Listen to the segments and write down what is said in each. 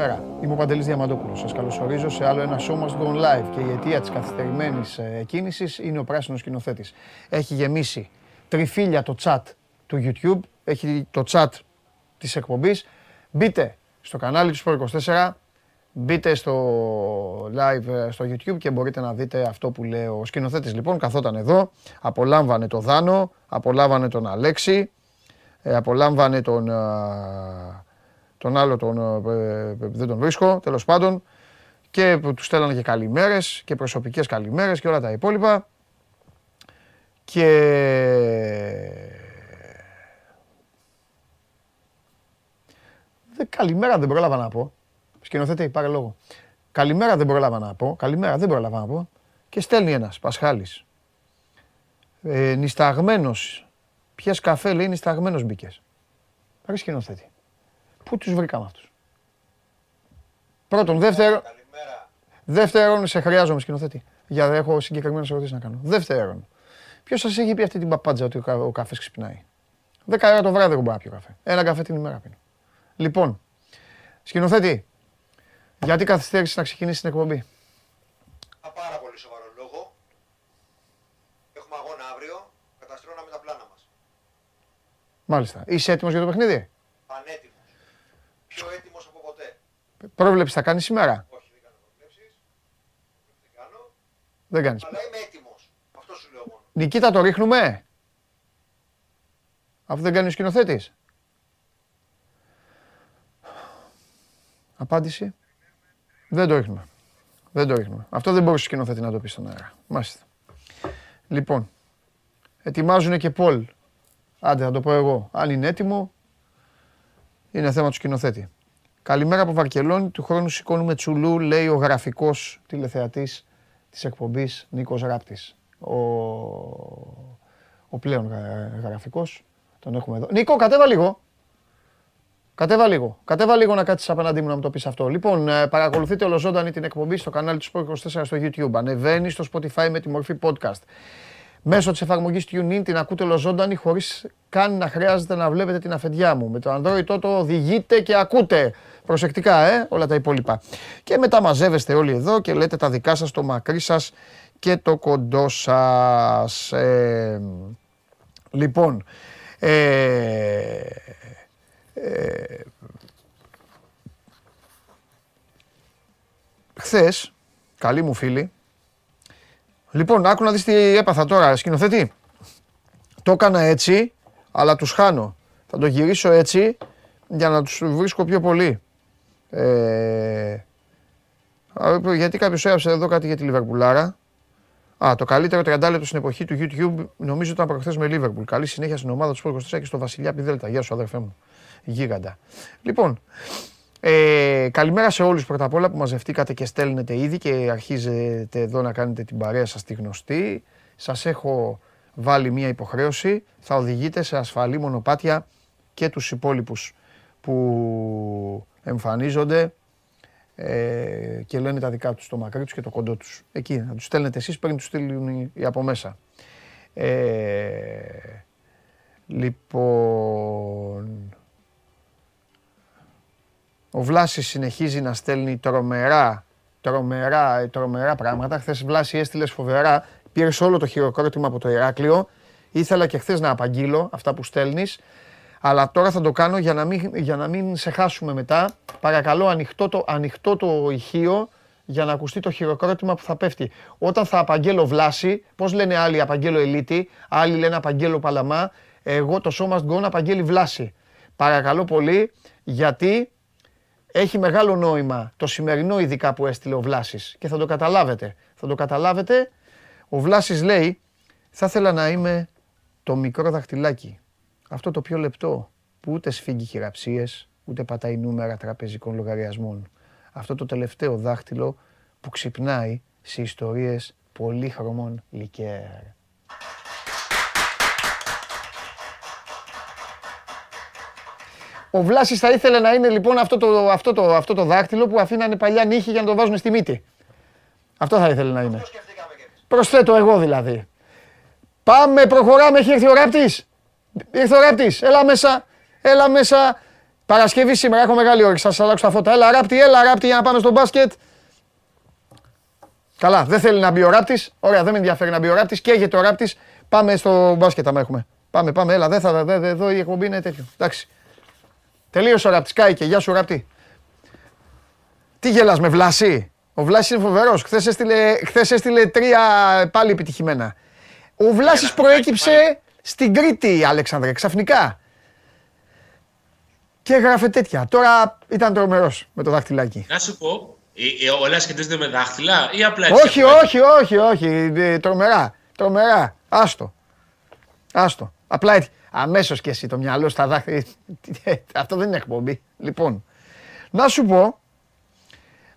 Καλησπέρα. Είμαι ο Παντελής Διαμαντόπουλος. Σας καλωσορίζω σε άλλο ένα show must go live και η αιτία της καθυστερημένης κίνησης είναι ο πράσινος σκηνοθέτης. Έχει γεμίσει τριφύλια το chat του YouTube, έχει το chat της εκπομπής. Μπείτε στο κανάλι του Sport24, μπείτε στο live στο YouTube και μπορείτε να δείτε αυτό που λέει ο σκηνοθέτης. Λοιπόν, καθόταν εδώ, απολάμβανε το Δάνο, απολάμβανε τον Αλέξη, απολάμβανε τον άλλο δεν τον βρίσκω, τέλος πάντων, και τους στέλνανε και καλημέρες και προσωπικές καλημέρες και όλα τα υπόλοιπα. Και καλημέρα δεν πρόλαβα να πω. Σκηνοθέτη, πάρε λόγο. Καλημέρα δεν πρόλαβα να πω. Καλημέρα δεν πρόλαβα να πω. Και στέλνει ένας Πασχάλης. Νησταγμένος. Πιες καφέ, λέει, νησταγμένος μπήκες. Πάρε σκηνοθέτη. Πού τους βρήκαμε αυτούς? Πρώτον, δεύτερον. Καλημέρα. Δεύτερον, σε χρειάζομαι σκηνοθέτη. Γιατί έχω συγκεκριμένες ερωτήσεις να κάνω. Δεύτερον, ποιος σας έχει πει αυτή την παπάντζα ότι ο καφές ξυπνάει? 10 ώρα το βράδυ δεν μπορώ να πιω καφέ. Ένα καφέ την ημέρα πίνω. Λοιπόν, σκηνοθέτη, γιατί καθυστέρησες να ξεκινήσεις την εκπομπή? Ένα πάρα πολύ σοβαρό λόγο. Έχουμε αγώνα αύριο. Καταστρώναμε τα πλάνα μας. Μάλιστα. Είσαι έτοιμος για το παιχνίδι? Πανέτοιμος. Πιο έτοιμος από ποτέ. Πρόβλεψη θα κάνεις σήμερα? Όχι, δεν κάνω προβλέψεις. Δεν κάνω. Δεν κάνεις. Αλλά είμαι έτοιμος. Αυτό σου λέω μόνο. Νικήτα, το ρίχνουμε? Αφού δεν κάνει ο σκηνοθέτης. Απάντηση. Δεν το ρίχνουμε. Δεν το ρίχνουμε. Αυτό δεν μπορούσε ο σκηνοθέτη να το πει στον αέρα. Μάλιστα. Λοιπόν, ετοιμάζουν και Πολ. Άντε, θα το πω εγώ. Αν είναι έτοιμο, είναι θέμα του σκηνοθέτη. Καλημέρα από Βαρκελόνη. Του χρόνου σηκώνουμε τσουλού, λέει ο γραφικός τηλεθεατής της εκπομπής Νίκος Ράπτης. Ο πλέον γραφικός. Τον έχουμε εδώ. Νίκο, κατέβα λίγο. Κατέβα λίγο να κάτσεις απέναντί μου να μου το πεις αυτό. Λοιπόν, παρακολουθείτε ολοζώντανη την εκπομπή στο κανάλι του Sport24 στο YouTube. Ανεβαίνει στο Spotify με τη μορφή podcast. Μέσω της εφαρμογής TuneIn την ακούτε ολοζώντανη χωρίς καν να χρειάζεται να βλέπετε την αφεντιά μου. Με το Android τότε οδηγείτε και ακούτε. Προσεκτικά, όλα τα υπόλοιπα. Και μετά μαζεύεστε όλοι εδώ και λέτε τα δικά σας, το μακρύ σας και το κοντό σας. Λοιπόν, χθες, καλή μου φίλη. Λοιπόν, άκου να δεις τι έπαθα τώρα, σκηνοθέτη. Το έκανα έτσι, αλλά τους χάνω. Θα το γυρίσω έτσι, για να τους βρίσκω πιο πολύ. Γιατί κάποιος έγραψε εδώ κάτι για τη Λιβερπουλάρα. Α, το καλύτερο 30 λεπτό στην εποχή του YouTube, νομίζω ήταν προχθές με Λίβερπουλ. Καλή συνέχεια στην ομάδα του Sport24 και στο Βασιλιά Πιδέλτα. Γεια σου, αδερφέ μου. Γίγαντα. Λοιπόν, καλημέρα σε όλους πρώτα απ' όλα που μαζευτήκατε και στέλνετε ήδη και αρχίζετε εδώ να κάνετε την παρέα σας τη γνωστή. Σας έχω βάλει μία υποχρέωση. Θα οδηγείτε σε ασφαλή μονοπάτια και τους υπόλοιπους που εμφανίζονται και λένε τα δικά τους, το μακρύ τους και το κοντό τους. Εκεί, να τους στέλνετε εσείς πριν τους στείλουν οι από μέσα. Λοιπόν, ο Βλάσης συνεχίζει να στέλνει τρομερά πράγματα. Χθες Βλάση έστειλες φοβερά, πήρες όλο το χειροκρότημα από το Ηράκλειο. Ήθελα και χθες να απαγγείλω αυτά που στέλνεις, αλλά τώρα θα το κάνω για να μην σε χάσουμε μετά. Παρακαλώ, ανοιχτό το ηχείο για να ακουστεί το χειροκρότημα που θα πέφτει. Όταν θα απαγγέλω Βλάση, πώς λένε άλλοι, απαγγέλω Ελίτη, άλλοι λένε απαγγέλω Παλαμά, εγώ το show must go να απαγγέλει Βλάση. Παρακαλώ πολύ, γιατί έχει μεγάλο νόημα το σημερινό ειδικά που έστειλε ο Βλάσης και θα το καταλάβετε. Ο Βλάσης λέει, θα ήθελα να είμαι το μικρό δαχτυλάκι. Αυτό το πιο λεπτό που ούτε σφίγγει χειραψίες, ούτε πατάει νούμερα τραπεζικών λογαριασμών. Αυτό το τελευταίο δάχτυλο που ξυπνάει σε ιστορίες πολύχρωμων λικέρ. Ο Βλάσης θα ήθελε να είναι λοιπόν αυτό το δάχτυλο που αφήνανε παλιά νύχη για να το βάζουν στη μύτη. Αυτό θα ήθελε να είναι. Προσθέτω εγώ δηλαδή. Πάμε, προχωράμε, έχει έρθει ο Ράπτης. Έλα μέσα, έλα μέσα. Παρασκευή σήμερα, έχω μεγάλη όρεξη. Θα σας αλλάξω τα φώτα. Έλα, Ράπτη, για να πάμε στο μπάσκετ. Καλά, δεν θέλει να μπει ο Ράπτης. Ωραία, δεν με ενδιαφέρει να μπει ο Ράπτης. Καίγεται ο Ράπτης. Πάμε στο μπάσκετ, άμα έχουμε. Πάμε, έλα, εδώ η εκπομπή είναι τέτοιο. Εντάξει. Τελείωσε ο Ράπτης, κάηκε. Γεια σου, Ράπτη. Τι γελάς με Βλάση? Ο Βλάσης είναι φοβερός. Χθες έστειλε 3 πάλι επιτυχημένα. Ο Βλάσης προέκυψε στην Κρήτη, Αλέξανδρε, ξαφνικά. Και έγραφε τέτοια. Τώρα ήταν τρομερός με το δάχτυλάκι. Να σου πω, όλα σχετίζονται με δάχτυλα ή απλά έτσι? Όχι. Τρομερά. Άστο. Απλά έτσι. Αμέσως και εσύ το μυαλό στα δάχτυλα. Αυτό δεν είναι εκπομπή. Λοιπόν, να σου πω.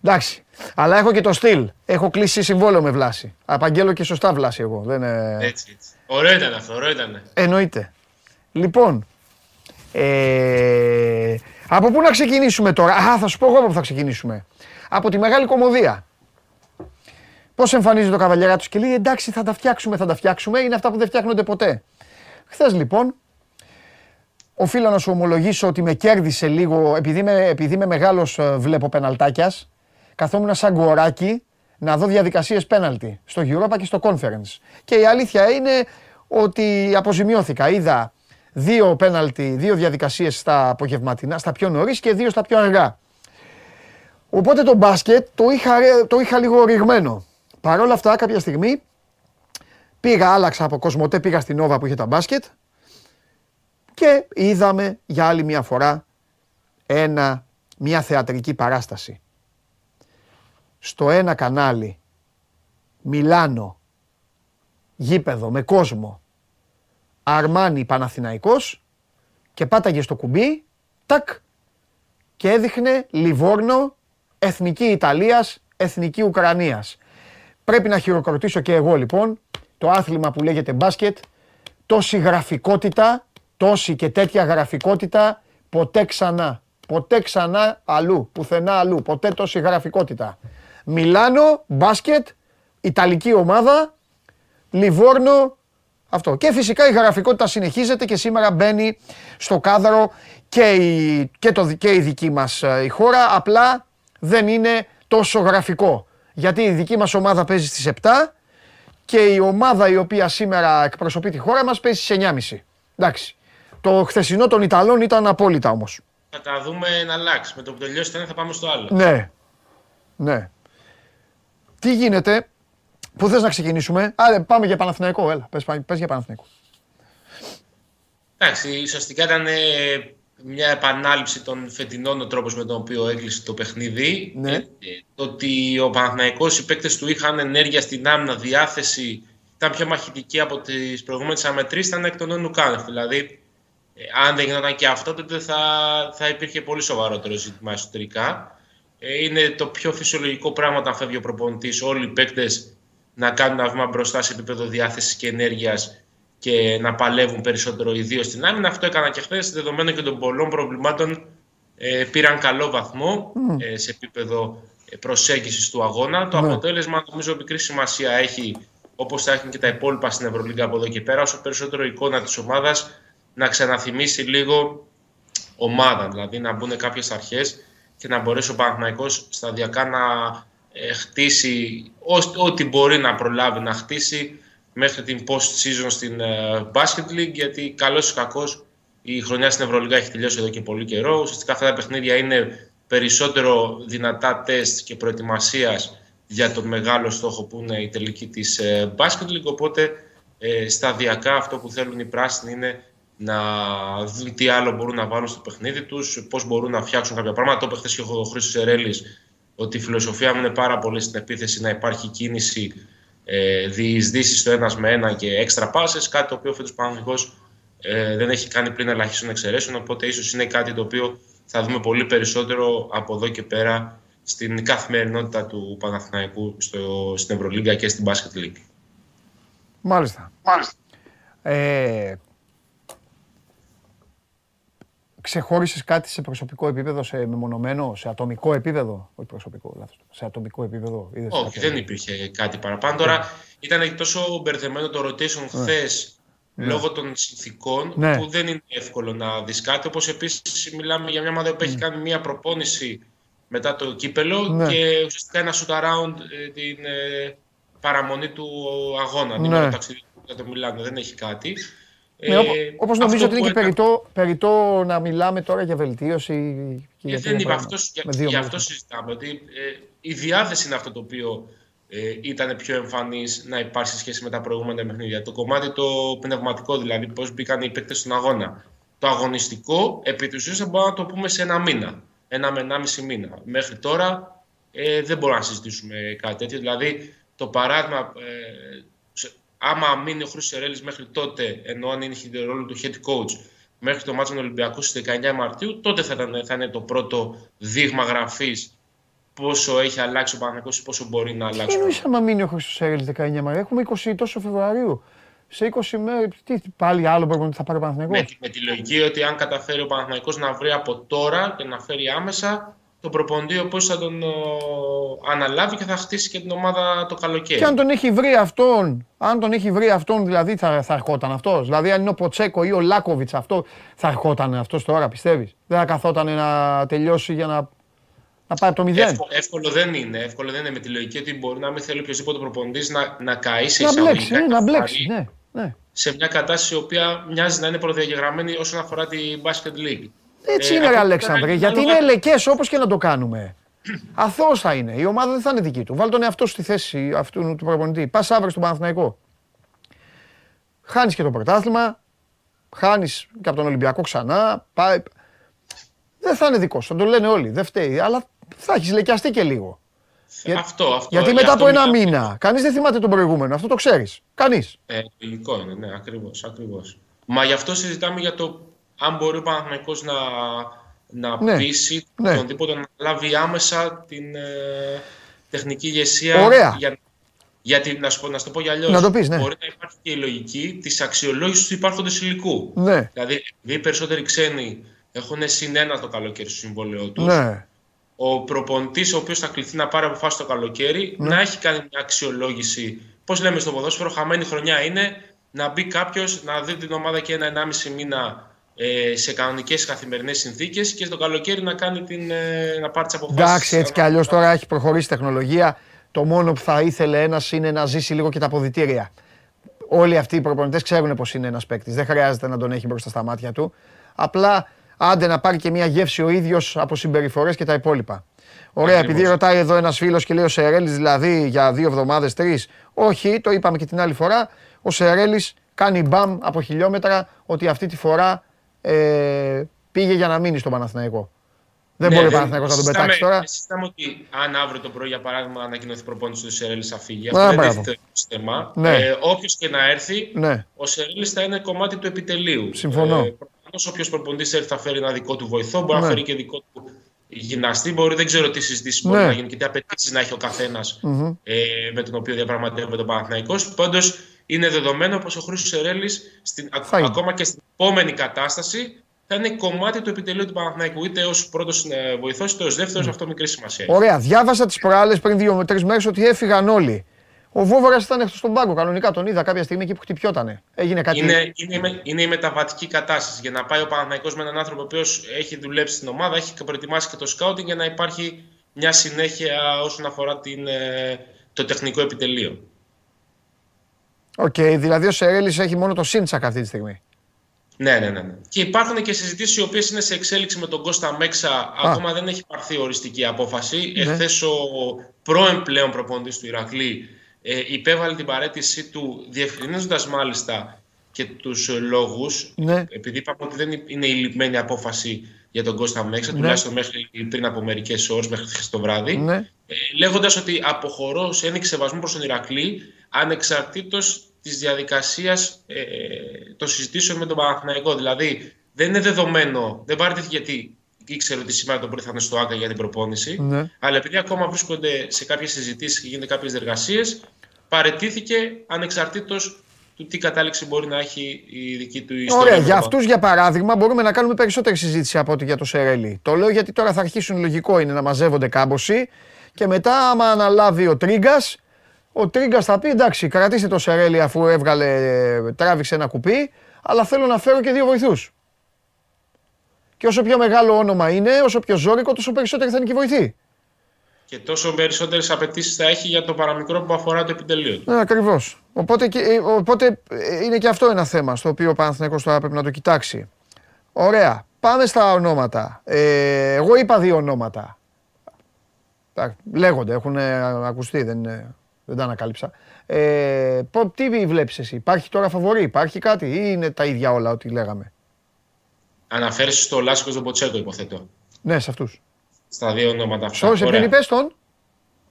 Εντάξει. Αλλά έχω και το στυλ. Έχω κλείσει συμβόλαιο με Βλάση. Απαγγέλω και σωστά Βλάση εγώ. Δεν... Έτσι. Ωραίο ήταν αυτό. Εννοείται. Λοιπόν, από πού να ξεκινήσουμε τώρα? Θα σου πω εγώ από πού θα ξεκινήσουμε. Από τη Μεγάλη Κωμωδία. Πώς εμφανίζει το καβαλιέρα του και λέει εντάξει θα τα φτιάξουμε. Είναι αυτά που δεν φτιάχνονται ποτέ. Χθες λοιπόν, οφείλω να σου ομολογήσω ότι με κέρδισε λίγο, επειδή είμαι μεγάλος βλέπω πεναλτάκιας. Καθόμουν σαν κοράκι να δω διαδικασίες πέναλτι στο Europa και στο Conference. Και η αλήθεια είναι ότι αποζημιώθηκα. Είδα 2 πέναλτι, 2 διαδικασίες στα απογευματινά, στα πιο νωρίς και 2 στα πιο αργά. Οπότε το μπάσκετ το είχα λίγο ρηγμένο. Παρ' όλα αυτά κάποια στιγμή άλλαξα από Κοσμοτέ, πήγα στην Νόβα που είχε τα μπάσκετ και είδαμε για άλλη μια φορά μια θεατρική παράσταση. Στο ένα κανάλι, Μιλάνο, γήπεδο με κόσμο, Αρμάνι Παναθηναϊκός και πάταγε στο κουμπί, τακ, και έδειχνε Λιβόρνο, εθνική Ιταλίας, εθνική Ουκρανίας. Πρέπει να χειροκροτήσω και εγώ λοιπόν το άθλημα που λέγεται μπάσκετ, τόση γραφικότητα, τόση και τέτοια γραφικότητα, ποτέ ξανά αλλού, πουθενά αλλού, ποτέ τόση γραφικότητα. Μιλάνο, μπάσκετ, Ιταλική ομάδα, Λιβόρνο, αυτό. Και φυσικά η γραφικότητα συνεχίζεται και σήμερα μπαίνει στο κάδρο και η δική μας η χώρα, απλά δεν είναι τόσο γραφικό. Γιατί η δική μας ομάδα παίζει στις 7 και η ομάδα η οποία σήμερα εκπροσωπεί τη χώρα μας παίζει στις 9.30. Εντάξει. Το χθεσινό των Ιταλών ήταν απόλυτα όμως. Θα τα δούμε να αλλάξει. Με το που τελειώσει το ένα θα πάμε στο άλλο. Ναι. Τι γίνεται, πού θες να ξεκινήσουμε? Άρα πάμε για Παναθηναϊκό, έλα, πες για Παναθηναϊκό. Εντάξει, ουσιαστικά ήταν μια επανάληψη των φετινών ο τρόπος με τον οποίο έκλεισε το παιχνίδι. Ναι. Το ότι ο Παναθηναϊκός, οι παίκτες του είχαν ενέργεια στην άμυνα, διάθεση, ήταν πιο μαχητική από τις προηγούμενες αμετρήσεις, ήταν εκ των όνου κάνευ. Δηλαδή, αν δεν γινόταν και αυτό, τότε θα υπήρχε πολύ σοβαρότερο ζήτημα εσωτερικά. Είναι το πιο φυσιολογικό πράγμα όταν φεύγει ο προπονητής, όλοι οι παίκτες να κάνουν ένα βήμα μπροστά σε επίπεδο διάθεσης και ενέργειας και να παλεύουν περισσότερο, ιδίως στην άμυνα. Αυτό έκανα και χθες, δεδομένων και των πολλών προβλημάτων, πήραν καλό βαθμό σε επίπεδο προσέγγισης του αγώνα. Το αποτέλεσμα νομίζω μικρή σημασία έχει, όπως θα έχουν και τα υπόλοιπα στην Ευρωλίγκα από εδώ και πέρα, όσο περισσότερο η εικόνα της ομάδας να ξαναθυμίσει λίγο ομάδα, δηλαδή να μπουν κάποιες αρχές και να μπορέσει ο Παναθηναϊκός σταδιακά να χτίσει ό,τι μπορεί να προλάβει να χτίσει μέχρι την post-season στην Basket League, γιατί καλώς ή κακώς η χρονιά στην Ευρωλίγκα έχει τελειώσει εδώ και πολύ καιρό. Ουσιαστικά αυτά τα παιχνίδια είναι περισσότερο δυνατά τεστ και προετοιμασίας για τον μεγάλο στόχο που είναι η τελική της Basket League, οπότε σταδιακά αυτό που θέλουν οι πράσινοι είναι να δουν τι άλλο μπορούν να βάλουν στο παιχνίδι τους, πώς μπορούν να φτιάξουν κάποια πράγματα. Το είπε χθες και ο Χρήστος Ερέλης ότι η φιλοσοφία μου είναι πάρα πολύ στην επίθεση να υπάρχει κίνηση, διεισδύσεις στο ένας με ένα και έξτρα πάσες. Κάτι το οποίο φέτος ο Παναθηναϊκός δεν έχει κάνει πλην ελαχίστων εξαιρέσεων. Οπότε ίσως είναι κάτι το οποίο θα δούμε πολύ περισσότερο από εδώ και πέρα στην καθημερινότητα του Παναθηναϊκού στην Ευρωλίγκα και στην Basket League. Μάλιστα. Ξεχώρισες κάτι σε προσωπικό επίπεδο, σε μεμονωμένο, σε ατομικό επίπεδο? Όχι προσωπικό, λάθος. Σε ατομικό επίπεδο. Όχι, δεν υπήρχε κάτι παραπάνω. Τώρα ήταν τόσο μπερδεμένο το rotation χθες λόγω των συνθήκων που δεν είναι εύκολο να δεις κάτι. Όπως επίσης μιλάμε για μια ομάδα που έχει κάνει μια προπόνηση μετά το κύπελο και ουσιαστικά ένα shoot around την παραμονή του αγώνα. Την ώρα ταξιδίου για το Μιλάνο δεν έχει κάτι. Όπως νομίζω ότι είναι και περιττό να μιλάμε τώρα για βελτίωση. Και δεν είπα, γι' αυτό συζητάμε. Ότι η διάθεση είναι αυτό το οποίο ήταν πιο εμφανής να υπάρχει σε σχέση με τα προηγούμενα παιχνίδια. Το κομμάτι το πνευματικό, δηλαδή πώς μπήκαν οι παίκτες στον αγώνα. Το αγωνιστικό, επί της ουσίας, μπορούμε να το πούμε σε ένα μήνα. Ένα με 1,5 μήνα. Μέχρι τώρα δεν μπορούμε να συζητήσουμε κάτι τέτοιο. Δηλαδή, το παράδειγμα, άμα μείνει ο Χρήστος Ερέλης μέχρι τότε, ενώ αν είναι το ρόλο του head coach, μέχρι το μάτσο του Ολυμπιακού στις 19 Μαρτίου, τότε θα είναι το πρώτο δείγμα γραφής πόσο έχει αλλάξει ο Παναθηναϊκός, πόσο μπορεί να αλλάξει. Τι εννοείς άμα μείνει ο Χρήστος Ερέλης 19 Μαρτίου, έχουμε 20 τόσο Φεβρουαρίου. Σε 20 μέρες, πάλι άλλο προπονητή θα πάρει ο Παναθηναϊκός. Με τη λογική ότι αν καταφέρει ο Παναθηναϊκός να βρει από τώρα και να φέρει άμεσα τον προπονητή, όπως θα τον αναλάβει και θα χτίσει και την ομάδα το καλοκαίρι. Και αν τον έχει βρει αυτόν, δηλαδή θα ερχόταν αυτός. Δηλαδή, αν είναι ο Ποτσέκο ή ο Λάκοβιτς, αυτό θα ερχόταν αυτός τώρα, πιστεύεις? Δεν θα καθόταν να τελειώσει για να πάει από το 0. Εύκολο δεν είναι με τη λογική ότι μπορεί να μην θέλει οποιοδήποτε προπονητής να καεί σε εισαγωγικά. Να μπλέξει, ναι. Σε μια κατάσταση η οποία μοιάζει να είναι προδιαγεγραμμένη όσον αφορά τη Basket League. Έτσι είναι, Αλέξανδρε, γιατί είναι ελεκές όπως και να το κάνουμε. Αθώος θα είναι. Η ομάδα δεν θα είναι δική του. Βάλ τον εαυτό σου στη θέση αυτού του προπονητή. Πας αύριο στον Παναθηναϊκό. Χάνεις και το πρωτάθλημα. Χάνεις και από τον Ολυμπιακό ξανά. Δεν θα είναι δικός. Θα το λένε όλοι. Δεν φταίει. Αλλά θα έχεις λεκιαστεί και λίγο. Αυτό. Γιατί μετά από ένα μήνα. Κανείς δεν θυμάται τον προηγούμενο. Αυτό το ξέρεις. Κανείς. Λογικό είναι. Ναι, ακριβώς. Μα γι' αυτό συζητάμε για το. Αν μπορεί ο Παναθηναϊκός να πείσει οποιονδήποτε να λάβει άμεσα την τεχνική ηγεσία. Ωραία. Γιατί να σου το πω για αλλιώς. Να το πεις, ναι. Μπορεί να υπάρχει και η λογική της αξιολόγησης του υπάρχοντος υλικού. Ναι. Δηλαδή, οι περισσότεροι ξένοι έχουν συνένα το καλοκαίρι στο συμβόλαιό τους. Ναι. Ο προπονητής, ο οποίος θα κληθεί να πάρει αποφάσεις το καλοκαίρι, να έχει κάνει μια αξιολόγηση. Πώς λέμε στο ποδόσφαιρο, χαμένη χρονιά είναι να μπει κάποιος να δει την ομάδα και 1,5 μήνα. Σε κανονικές καθημερινές συνθήκες και στο καλοκαίρι να κάνει να πάρει τις αποφάσεις. Εντάξει, έτσι κι αλλιώς τώρα έχει προχωρήσει η τεχνολογία. Το μόνο που θα ήθελε ένας είναι να ζήσει λίγο και τα αποδυτήρια. Όλοι αυτοί οι προπονητές ξέρουν πως είναι ένας παίκτης. Δεν χρειάζεται να τον έχει μπροστά στα μάτια του. Απλά άντε να πάρει και μια γεύση ο ίδιος από συμπεριφορές και τα υπόλοιπα. Ωραία, ακριβώς. Επειδή ρωτάει εδώ ένας φίλος και λέει ο Σερέλης δηλαδή για 2 εβδομάδες, 3. Όχι, το είπαμε και την άλλη φορά. Ο Σερέλης κάνει μπαμ από χιλιόμετρα ότι αυτή τη φορά. Πήγε για να μείνει στον Παναθηναϊκό. Δεν μπορεί ο Παναθηναϊκός να τον πετάξει τώρα. Συζητάμε ότι αν αύριο το πρωί, για παράδειγμα, ανακοινωθεί προπόνηση του Σερέλης θα φύγει. Αυτό δεν είναι θέμα. Όποιος και να έρθει, ο Σερέλης θα είναι κομμάτι του επιτελείου. Συμφωνώ. Όποιος προπονητής έρθει θα φέρει ένα δικό του βοηθό, μπορεί να φέρει και δικό του γυμναστή. Δεν ξέρω τι συζητήσεις μπορεί να γίνει και τι απαιτήσεις να έχει ο καθένας με τον οποίο διαπραγματεύεται ο Παναθηναϊκός. Πάντως, είναι δεδομένο πως ο Χρήστος Ερέλης ακόμα και στην επόμενη κατάσταση θα είναι κομμάτι του επιτελείου του Παναθηναϊκού, είτε ως πρώτος βοηθός είτε ως δεύτερος, αυτό μικρή σημασία. Ωραία, διάβασα τις προάλλες πριν 2 με 3 μέρες ότι έφυγαν όλοι. Ο Βόβορας ήταν εκτός στον πάγκο, κανονικά τον είδα κάποια στιγμή εκεί που χτυπιότανε. Έγινε κάτι. Είναι η μεταβατική κατάσταση για να πάει ο Παναθηναϊκός με έναν άνθρωπο ο οποίος έχει δουλέψει στην ομάδα, έχει προετοιμάσει και το σκάουτινγκ για να υπάρχει μια συνέχεια όσον αφορά το τεχνικό επιτελείο. Οκ, δηλαδή ο Σερέλης έχει μόνο το Σίντσακ αυτή τη στιγμή. Ναι. Και υπάρχουν και συζητήσεις οι οποίες είναι σε εξέλιξη με τον Κώστα Μέξα. Ακόμα δεν έχει πάρθει οριστική απόφαση. Εχθές ο πρώην πλέον προπονητής του Ηρακλή υπέβαλε την παραίτησή του, διευκρινίζοντας μάλιστα και τους λόγους. Επειδή είπαμε ότι δεν είναι η λυπημένη απόφαση για τον Κώστα Μέξα, τουλάχιστον μέχρι πριν από μερικές ώρες, μέχρι χθες το βράδυ. Λέγοντας ότι αποχωρώ σε ένδειξη σεβασμού προς τον Ηρακλή, ανεξαρτήτως της διαδικασίας των συζητήσεων με τον Παναθηναϊκό. Δηλαδή, δεν είναι δεδομένο, δεν παρέτηθηκε γιατί ήξερε ότι σήμερα το πρωί θα είναι στο ΆΚΑ για την προπόνηση, αλλά επειδή ακόμα βρίσκονται σε κάποιες συζητήσεις και γίνονται κάποιες διεργασίες, παρετήθηκε ανεξαρτήτως του τι κατάληξη μπορεί να έχει η δική του ιστορία. Ωραία, για αυτούς για παράδειγμα μπορούμε να κάνουμε περισσότερη συζήτηση από ό,τι για το Σερέλη. Το λέω γιατί τώρα θα αρχίσουν, λογικό είναι να μαζεύονται κάμποσοι και μετά, άμα αναλάβει ο Τρίγκας. Ο Τρίγκας θα πει, εντάξει, κρατήστε το Σερέλι αφού τράβηξε ένα κουπί, αλλά θέλω να φέρω και δύο βοηθούς. Και όσο πιο μεγάλο όνομα είναι, όσο πιο ζώρικο, τόσο περισσότεροι θα είναι και οι βοηθοί. Και τόσο περισσότερες απαιτήσεις θα έχει για το παραμικρό που αφορά το επιτελείο του. Ναι, ακριβώς. Οπότε είναι και αυτό ένα θέμα στο οποίο ο Παναθηναϊκός θα πρέπει να το κοιτάξει. Ωραία. Πάμε στα ονόματα. Εγώ είπα δύο ονόματα. Λέγονται, έχουν ακουστεί, δεν τα ανακάλυψα. Τι βλέπεις εσύ, υπάρχει τώρα φαβορί, υπάρχει κάτι ή είναι τα ίδια όλα ό,τι λέγαμε? Αναφέρεις στο Λάσκο και Ποτσέκο, υποθέτω. Ναι, σε αυτούς. Στα δύο ονόματα αυτά. Πώς είπες τον?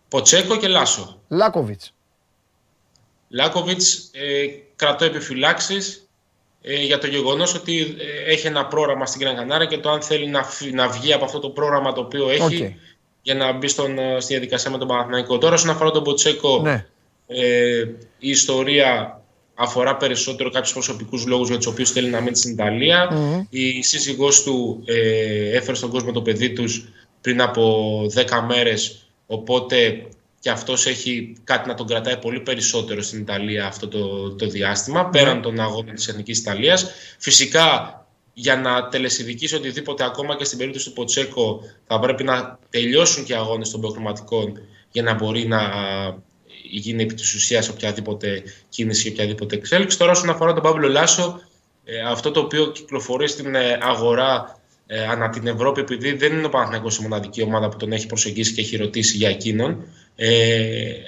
Ποτσέκο και Λάσο. Λάκοβιτς κρατώ επιφυλάξεις για το γεγονός ότι έχει ένα πρόγραμμα στην Γκραν Κανάρια και το αν θέλει να βγει από αυτό το πρόγραμμα το οποίο έχει για να μπει στη διαδικασία με τον Παναθηναϊκό. Τώρα, όσον αφορά τον Ποτσέκο, ναι. Η ιστορία αφορά περισσότερο κάποιους προσωπικούς λόγους για τους οποίους θέλει να μείνει στην Ιταλία. Mm-hmm. Η σύζυγός του έφερε στον κόσμο το παιδί τους πριν από 10 μέρες, οπότε και αυτός έχει κάτι να τον κρατάει πολύ περισσότερο στην Ιταλία αυτό το διάστημα, πέραν των αγώνων της Εθνικής Ιταλίας. Φυσικά, για να τελεσιδικήσει οτιδήποτε, ακόμα και στην περίπτωση του Ποτσέκο, θα πρέπει να τελειώσουν και αγώνες των προκριματικών για να μπορεί να γίνει επί της ουσίας οποιαδήποτε κίνηση, οποιαδήποτε εξέλιξη. Τώρα, όσον αφορά τον Παύλο Λάσο, αυτό το οποίο κυκλοφορεί στην αγορά ανά την Ευρώπη, επειδή δεν είναι ο Παναθηναϊκός η μοναδική ομάδα που τον έχει προσεγγίσει και έχει ρωτήσει για εκείνον,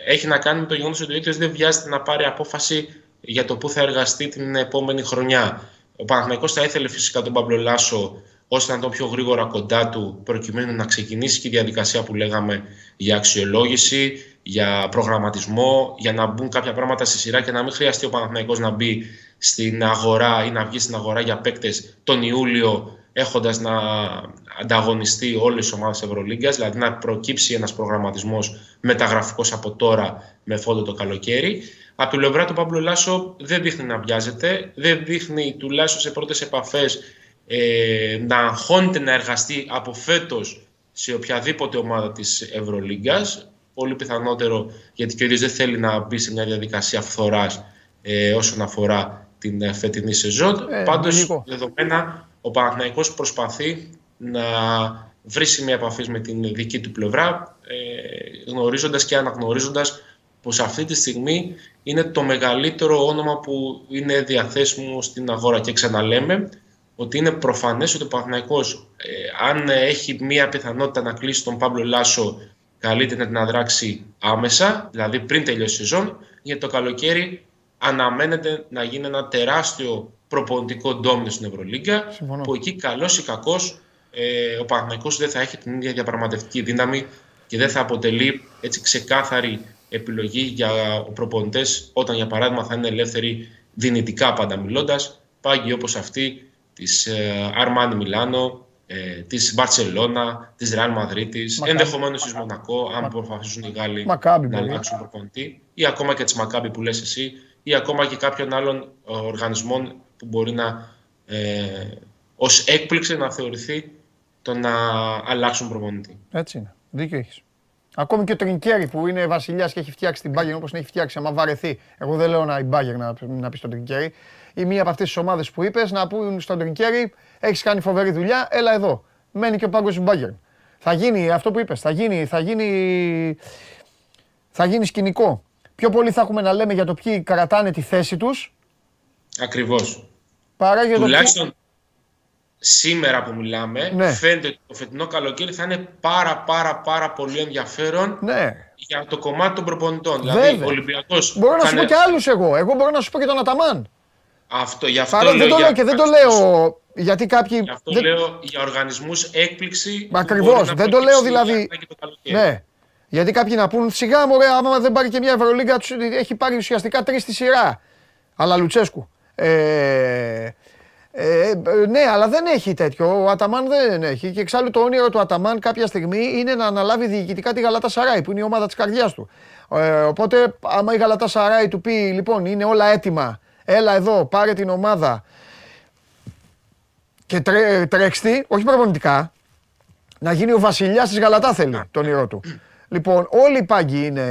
έχει να κάνει με το γεγονός ότι ο ίδιος δεν βιάζεται να πάρει απόφαση για το πού θα εργαστεί την επόμενη χρονιά. Ο Παναθηναϊκός θα ήθελε φυσικά τον Παύλο Λάσο ώστε να τον πιο γρήγορα κοντά του, προκειμένου να ξεκινήσει και η διαδικασία που λέγαμε για αξιολόγηση, για προγραμματισμό, για να μπουν κάποια πράγματα στη σειρά και να μην χρειαστεί ο Παναθηναϊκός να μπει στην αγορά ή να βγει στην αγορά για παίκτες τον Ιούλιο, έχοντας να ανταγωνιστεί όλες τις ομάδες Ευρωλίγκας, δηλαδή να προκύψει ένας προγραμματισμός μεταγραφικός από τώρα με φόντο το καλοκαίρι. Από την πλευρά του Παύλου Λάσο δεν δείχνει να βιάζεται, δεν δείχνει τουλάχιστον σε πρώτες επαφές να αγχώνεται να εργαστεί από φέτος σε οποιαδήποτε ομάδα της Ευρωλίγκας. Πολύ πιθανότερο γιατί και ο ίδιος δεν θέλει να μπει σε μια διαδικασία φθοράς όσον αφορά την φετινή σεζόν. Πάντως, δεδομένα, ο Παναθηναϊκός προσπαθεί να βρει σημεία επαφής με την δική του πλευρά, γνωρίζοντας και αναγνωρίζοντας πως αυτή τη στιγμή είναι το μεγαλύτερο όνομα που είναι διαθέσιμο στην αγορά. Και ξαναλέμε ότι είναι προφανές ότι ο Παναθηναϊκός, αν έχει μία πιθανότητα να κλείσει τον Παύλο Λάσο, καλείται να την αδράξει άμεσα, δηλαδή πριν τελειώσει η σεζόν, γιατί το καλοκαίρι αναμένεται να γίνει ένα τεράστιο προπονητικό ντόμινο στην Ευρωλίγκα, που εκεί καλός ή κακός ο Παναθηναϊκός δεν θα έχει την ίδια διαπραγματευτική δύναμη και δεν θα αποτελεί έτσι ξεκάθαρη επιλογή για προπονητές όταν, για παράδειγμα, θα είναι ελεύθεροι δυνητικά πάντα μιλώντας, πάγκοι όπως αυτή της Αρμάνι Μιλάνο, της Μπαρτσελώνα, της Ρεάλ Μαδρίτης, ενδεχομένως της Μονακό, αν προσπαθήσουν οι Γάλλοι να αλλάξουν προπονητή, ή ακόμα και της Μακάμπι που λες εσύ, ή ακόμα και κάποιων άλλων οργανισμών που μπορεί να ως έκπληξη να θεωρηθεί το να αλλάξουν προπονητή. Έτσι είναι. Δίκιο έχεις. Ακόμη και ο Τρινκέρι που είναι βασιλιάς και έχει φτιάξει την Μπάγεν όπως την έχει φτιάξει, άμα βαρεθεί. Εγώ δεν λέω να η Μπάγεν να πει στον Τρινκέρι. Ή μία από αυτές τις ομάδες που είπες να πούν στον Τρινκέρι: έχεις κάνει φοβερή δουλειά, έλα εδώ. Μένει και ο πάγκος της Μπάγεν. Θα γίνει αυτό που είπες, θα γίνει σκηνικό. Πιο πολύ θα έχουμε να λέμε για το ποιοι κρατάνε τη θέση τους. Ακριβώς. Παρά για τουλάχιστον σήμερα που μιλάμε, ναι, φαίνεται ότι το φετινό καλοκαίρι θα είναι πάρα πολύ ενδιαφέρον, ναι, για το κομμάτι των προπονητών. Βέβαια. Δηλαδή ο Ολυμπιακός. Μπορώ να σου πω και άλλους εγώ. Εγώ μπορώ να σου πω και τον Αταμάν. Αυτό, γι' αυτό λέω, δεν το λέω και δεν το λέω. Γιατί κάποιοι. Γι' αυτό δεν λέω για οργανισμούς έκπληξη. Ακριβώς. Δεν το λέω δηλαδή. Ναι. Γιατί κάποιοι να πούν: σιγά μωρέ, άμα δεν πάρει και μια Ευρωλίγκα, έχει πάρει ουσιαστικά 3 στη σειρά. Αλλά Λουτσέσκου. Ναι, αλλά δεν έχει τέτοιο. Ο Αταμάν δεν έχει. Και εξάλλου το όνειρο του Αταμάν κάποια στιγμή είναι να αναλάβει διοικητικά τη Γαλατασαράι, που είναι η ομάδα της καρδιάς του. Οπότε, άμα η Γαλατασαράι του πει: λοιπόν, είναι όλα έτοιμα, έλα εδώ, πάρε την ομάδα και τρέξτε, όχι προπονητικά, να γίνει ο βασιλιάς της Γαλατά, θέλει το όνειρό του. Λοιπόν, όλοι οι πάγκοι είναι.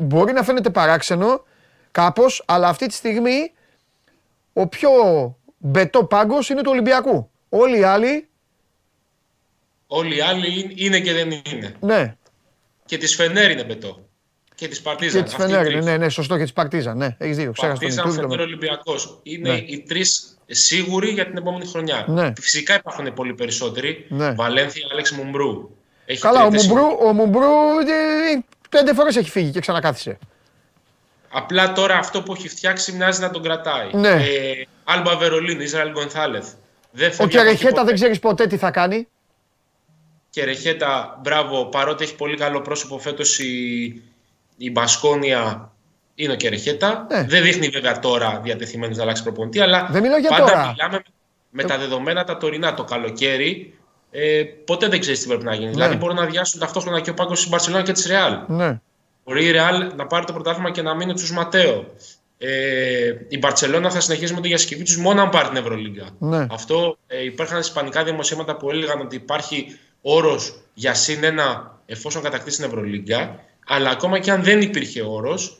Μπορεί να φαίνεται παράξενο κάπως, αλλά αυτή τη στιγμή ο πιο μπετό πάγκος είναι του Ολυμπιακού. Όλοι οι άλλοι. Όλοι οι άλλοι είναι και δεν είναι. Ναι. Και τη Φενέρ είναι μπετό. Και τη Παρτίζαν. Και τη Φενέρ, ναι, σωστό, και τη Παρτίζαν. Ναι, έχει δίκιο. Παρτίζαν, Φενέρ, Ολυμπιακός. Είναι ναι. Οι τρεις σίγουροι για την επόμενη χρονιά. Ναι. Φυσικά υπάρχουν πολύ περισσότεροι. Ναι. Βαλένθια, Άλεξ Μουμπρού. Έχει καλά, ο Μουμπρού 5 φορές έχει φύγει και ξανακάθισε. Απλά τώρα αυτό που έχει φτιάξει μοιάζει να τον κρατάει. Ναι. Άλμπα Βερολίνο, Ισραήλ Γκονθάλεθ. Ο Κερεχέτα δεν ξέρει ποτέ τι θα κάνει. Κερεχέτα, μπράβο, παρότι έχει πολύ καλό πρόσωπο φέτος η Μπασκόνια, είναι ο Κερεχέτα. Ναι. Δεν δείχνει βέβαια τώρα διατεθειμένος να αλλάξει προπονητή, αλλά δεν μιλάω για πάντα τώρα. Μιλάμε με τα δεδομένα τα τωρινά, το καλοκαίρι. Ποτέ δεν ξέρει τι πρέπει να γίνει. Ναι. Δηλαδή, μπορούν να αδειάσουν ταυτόχρονα και ο πάγκος της Μπαρσελόνα και της Ρεάλ. Ναι. Μπορεί η Ρεάλ να πάρει το πρωτάθλημα και να μείνει ο Τσους Ματέο. Η Μπαρσελόνα θα συνεχίσει με τον Γιασκεβίτσιους μόνο αν πάρει την Ευρωλίγκα. Ναι. Αυτό υπήρχαν ισπανικά δημοσιεύματα που έλεγαν ότι υπάρχει όρος για +1 εφόσον κατακτήσει την Ευρωλίγκα. Αλλά ακόμα και αν δεν υπήρχε όρος,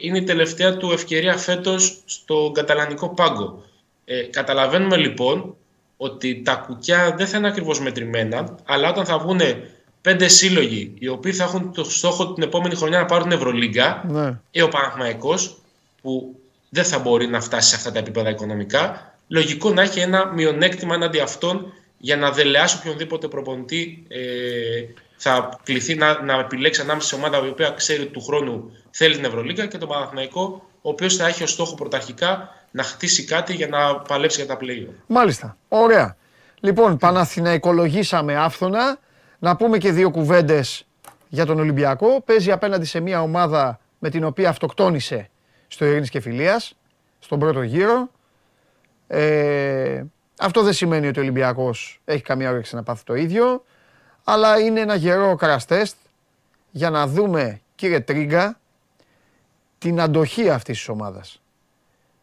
είναι η τελευταία του ευκαιρία φέτος στον καταλανικό πάγκο. Καταλαβαίνουμε λοιπόν ότι τα κουκιά δεν θα είναι ακριβώς μετρημένα, αλλά όταν θα βγουν 5 σύλλογοι οι οποίοι θα έχουν το στόχο την επόμενη χρονιά να πάρουν την Ευρωλίγκα, ναι. Ο Παναθηναϊκός που δεν θα μπορεί να φτάσει σε αυτά τα επίπεδα οικονομικά, λογικό να έχει ένα μειονέκτημα έναντι αυτών για να δελεάσει οποιονδήποτε προπονητή θα κληθεί να επιλέξει ανάμεσα σε ομάδα η οποία ξέρει του χρόνου θέλει την Ευρωλίγκα και τον Παναθηναϊκό, ο οποίος θα έχει ως στόχο πρωταρχικά να χτίσει κάτι για να παλέψει για τα play-off. Μάλιστα. Ωραία. Λοιπόν, Παναθηναϊκολογήσαμε άφθονα. Να πούμε και 2 κουβέντες για τον Ολυμπιακό. Παίζει απέναντι σε μια ομάδα με την οποία αυτοκτόνησε στο Ειρήνης και Φιλίας, στον πρώτο γύρο. Αυτό δεν σημαίνει ότι ο Ολυμπιακός έχει καμία όρεξη να πάθει το ίδιο, αλλά είναι ένα γερό κραστέστ για να δούμε, κύριε Τρίγκα, την αντοχή αυτής της ομάδας.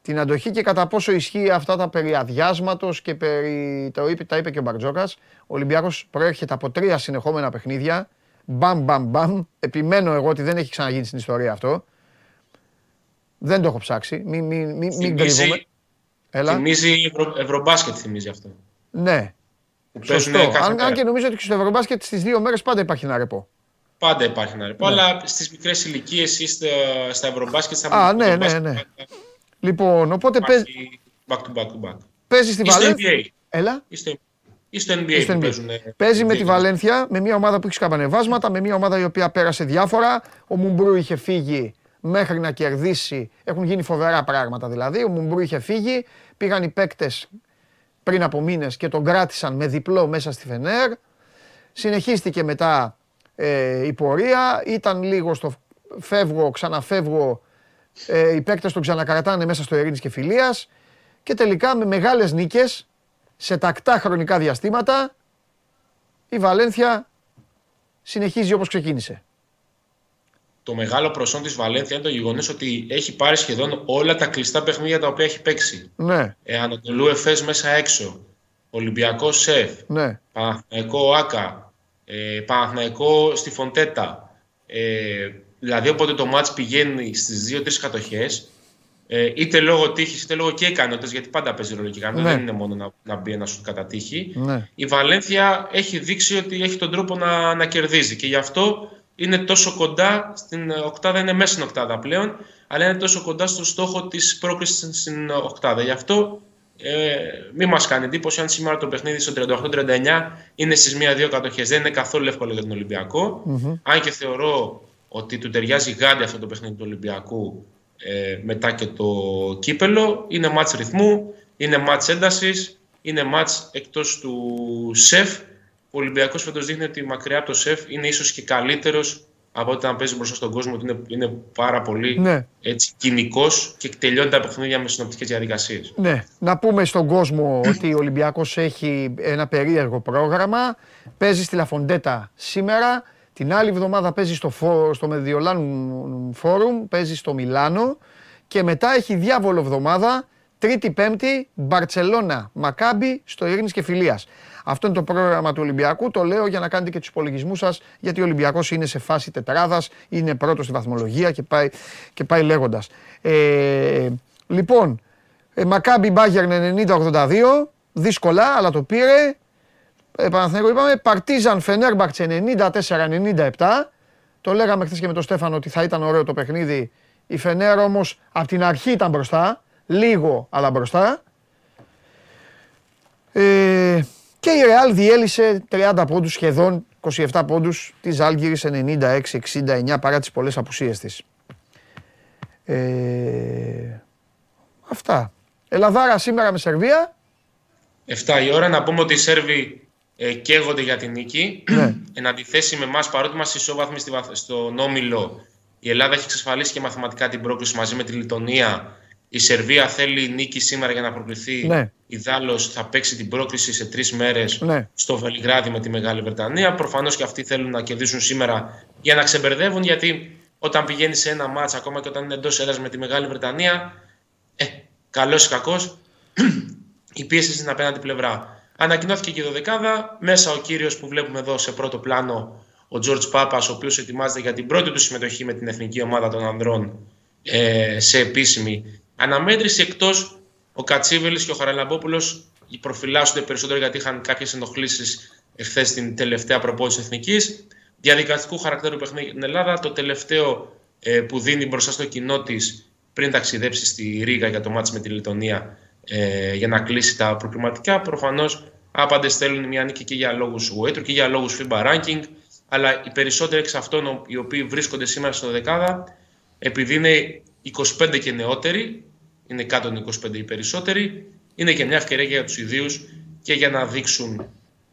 Την αντοχή και κατά πόσο ισχύει αυτά τα περί αδιάσματος και περί... Τα είπε και ο Μπαρτζόκας. Ο Ολυμπιακός προέρχεται από 3 συνεχόμενα παιχνίδια. Μπαμ, μπαμ, μπαμ. Επιμένω εγώ ότι δεν έχει ξαναγίνει στην ιστορία αυτό. Δεν το έχω ψάξει. Μην κρύβομαι. Θυμίζει Ευρωμπάσκετ, θυμίζει αυτό. Ναι. Σωστό. Αν και νομίζω ότι στο Ευρωμπάσκετ στις 2 μέρες πάντα υπάρχει ένα ρεπό. Πάντα υπάρχει ένα ρεπό. Αλλά στις μικρές ηλικίες ή στα Ευρωμπάσκετ θα μπορούν να το κάνουν. Λοιπόν, οπότε back to back. Παίζει στη Βαλένθια. Έλα. Είστε NBA. Παίζει με τη Βαλένθια, με μια ομάδα που έχει σκαμπανεβάσματα, με μια ομάδα η οποία πέρασε διάφορα. Ο Μουμπρού είχε φύγει μέχρι να κερδίσει. Έχουν γίνει φοβερά πράγματα δηλαδή. Ο Μουμπρού είχε φύγει. Πήγαν οι παίκτες πριν από μήνες και τον κράτησαν με διπλό μέσα στη Φενέρ. Συνεχίστηκε μετά η πορεία. Ήταν λίγο στο φεύγω, ξαναφεύγω. Οι παίκτες τον ξανακαρατάνε μέσα στο Ειρήνης και Φιλίας και τελικά με μεγάλες νίκες σε τακτά χρονικά διαστήματα η Βαλένθια συνεχίζει όπως ξεκίνησε. Το μεγάλο προσόν της Βαλένθια είναι το γεγονός ότι έχει πάρει σχεδόν όλα τα κλειστά παιχνίδια τα οποία έχει παίξει. Ναι. Ανατολού Εφές μέσα έξω, Ολυμπιακό ΣΕΦ, ναι. Παναθηναϊκό ΆΚΑ, Παναθηναϊκό στη Φοντέτα. Δηλαδή, όποτε το μάτς πηγαίνει στις 2-3 κατοχές, είτε λόγω τύχης είτε λόγω και ικανότητας, γιατί πάντα παίζει ρόλο και ικανότητα, δεν είναι μόνο να μπει ένα σουτ κατά τύχη. Ναι. Η Βαλένθια έχει δείξει ότι έχει τον τρόπο να κερδίζει και γι' αυτό είναι τόσο κοντά στην οκτάδα, είναι μέσα στην οκτάδα πλέον, αλλά είναι τόσο κοντά στο στόχο της πρόκρισης στην οκτάδα. Γι' αυτό μη μας κάνει εντύπωση αν σήμερα το παιχνίδι στο 38-39 είναι στις 1-2 κατοχές. Δεν είναι καθόλου εύκολο για τον Ολυμπιακό, αν και θεωρώ ότι του ταιριάζει γάντια αυτό το παιχνίδι του Ολυμπιακού μετά και το κύπελο. Είναι μάτς ρυθμού, είναι μάτς έντασης, είναι μάτς εκτός του ΣΕΦ. Ο Ολυμπιακός φέτος δείχνει ότι μακριά από το ΣΕΦ είναι ίσως και καλύτερος από όταν παίζει μπροστά στον κόσμο. Είναι πάρα πολύ κοινικός και τελειώνει τα παιχνίδια με συνοπτικές διαδικασίες. Ναι. Να πούμε στον κόσμο ότι ο Ολυμπιακός έχει ένα περίεργο πρόγραμμα. Παίζει στη Λαφοντέτα σήμερα. Την άλλη εβδομάδα παίζει στο Mediolanum Forum, παίζει στο Μιλάνο και μετά έχει διάβολο εβδομάδα Τρίτη-Πέμπτη, Μπαρτσελόνα, Μακάμπι στο Ειρήνης και Φιλίας. Αυτό είναι το πρόγραμμα του Ολυμπιακού. Το λέω για να κάνετε και τους υπολογισμούς σας, γιατί ο Ολυμπιακός είναι σε φάση τετράδας, είναι πρώτος στη βαθμολογία και πάει λέγοντας. Λοιπόν, Μακάμπι Μπάγεν 90-82, δύσκολα, αλλά το πήρε. Παναθηναϊκό είπαμε, Παρτίζαν Φενέρμπαχτσε 94-97. Το λέγαμε χθες και με τον Στέφανο ότι θα ήταν ωραίο το παιχνίδι. Η Φενέρ όμως από την αρχή ήταν μπροστά. Λίγο, αλλά μπροστά. Και η Real διέλυσε 30 πόντους, σχεδόν 27 πόντους της Ζάλγκιρης 96-69 παρά τις πολλές απουσίες της. Αυτά. Ελλαδάρα σήμερα με Σερβία. 7 η ώρα. Να πούμε ότι οι Σέρβοι καίγονται για την νίκη. Εν αντιθέσει με εμάς, παρότι είμαστε ισόβαθμοι στον Όμιλο, η Ελλάδα έχει εξασφαλίσει και μαθηματικά την πρόκληση μαζί με τη Λιτωνία. Η Σερβία θέλει νίκη σήμερα για να προκληθεί. Ναι. Ιδάλλως θα παίξει την πρόκληση σε 3 μέρες στο Βελιγράδι με τη Μεγάλη Βρετανία. Προφανώς και αυτοί θέλουν να κερδίσουν σήμερα για να ξεμπερδεύουν, γιατί όταν πηγαίνει σε ένα μάτς, ακόμα και όταν είναι εντός έδρας με τη Μεγάλη Βρετανία, καλός ή κακός, η πίεση στην απέναντι πλευρά. Ανακοινώθηκε και η δωδεκάδα. Μέσα ο κύριος που βλέπουμε εδώ σε πρώτο πλάνο, ο Τζορτζ Πάπας, ο οποίος ετοιμάζεται για την πρώτη του συμμετοχή με την εθνική ομάδα των ανδρών σε επίσημη αναμέτρηση, εκτός ο Κατσίβελης και ο Χαραλαμπόπουλος προφυλάσσονται περισσότερο γιατί είχαν κάποιες ενοχλήσεις εχθές στην τελευταία προπόνηση εθνικής. Διαδικαστικού χαρακτήρου παιχνίδι στην Ελλάδα. Το τελευταίο που δίνει μπροστά στο κοινό της πριν ταξιδέψει στη Ρήγα για το μάτς με τη Λετωνία για να κλείσει τα προκριματικά. Προφανώς άπαντες θέλουν μια νίκη και για λόγους UEFA και για λόγους FIBA ranking. Αλλά οι περισσότεροι εξ αυτών οι οποίοι βρίσκονται σήμερα στο δεκάδα, επειδή είναι 25 και νεότεροι, είναι κάτω των 25 οι περισσότεροι, είναι και μια ευκαιρία για τους ιδίους και για να δείξουν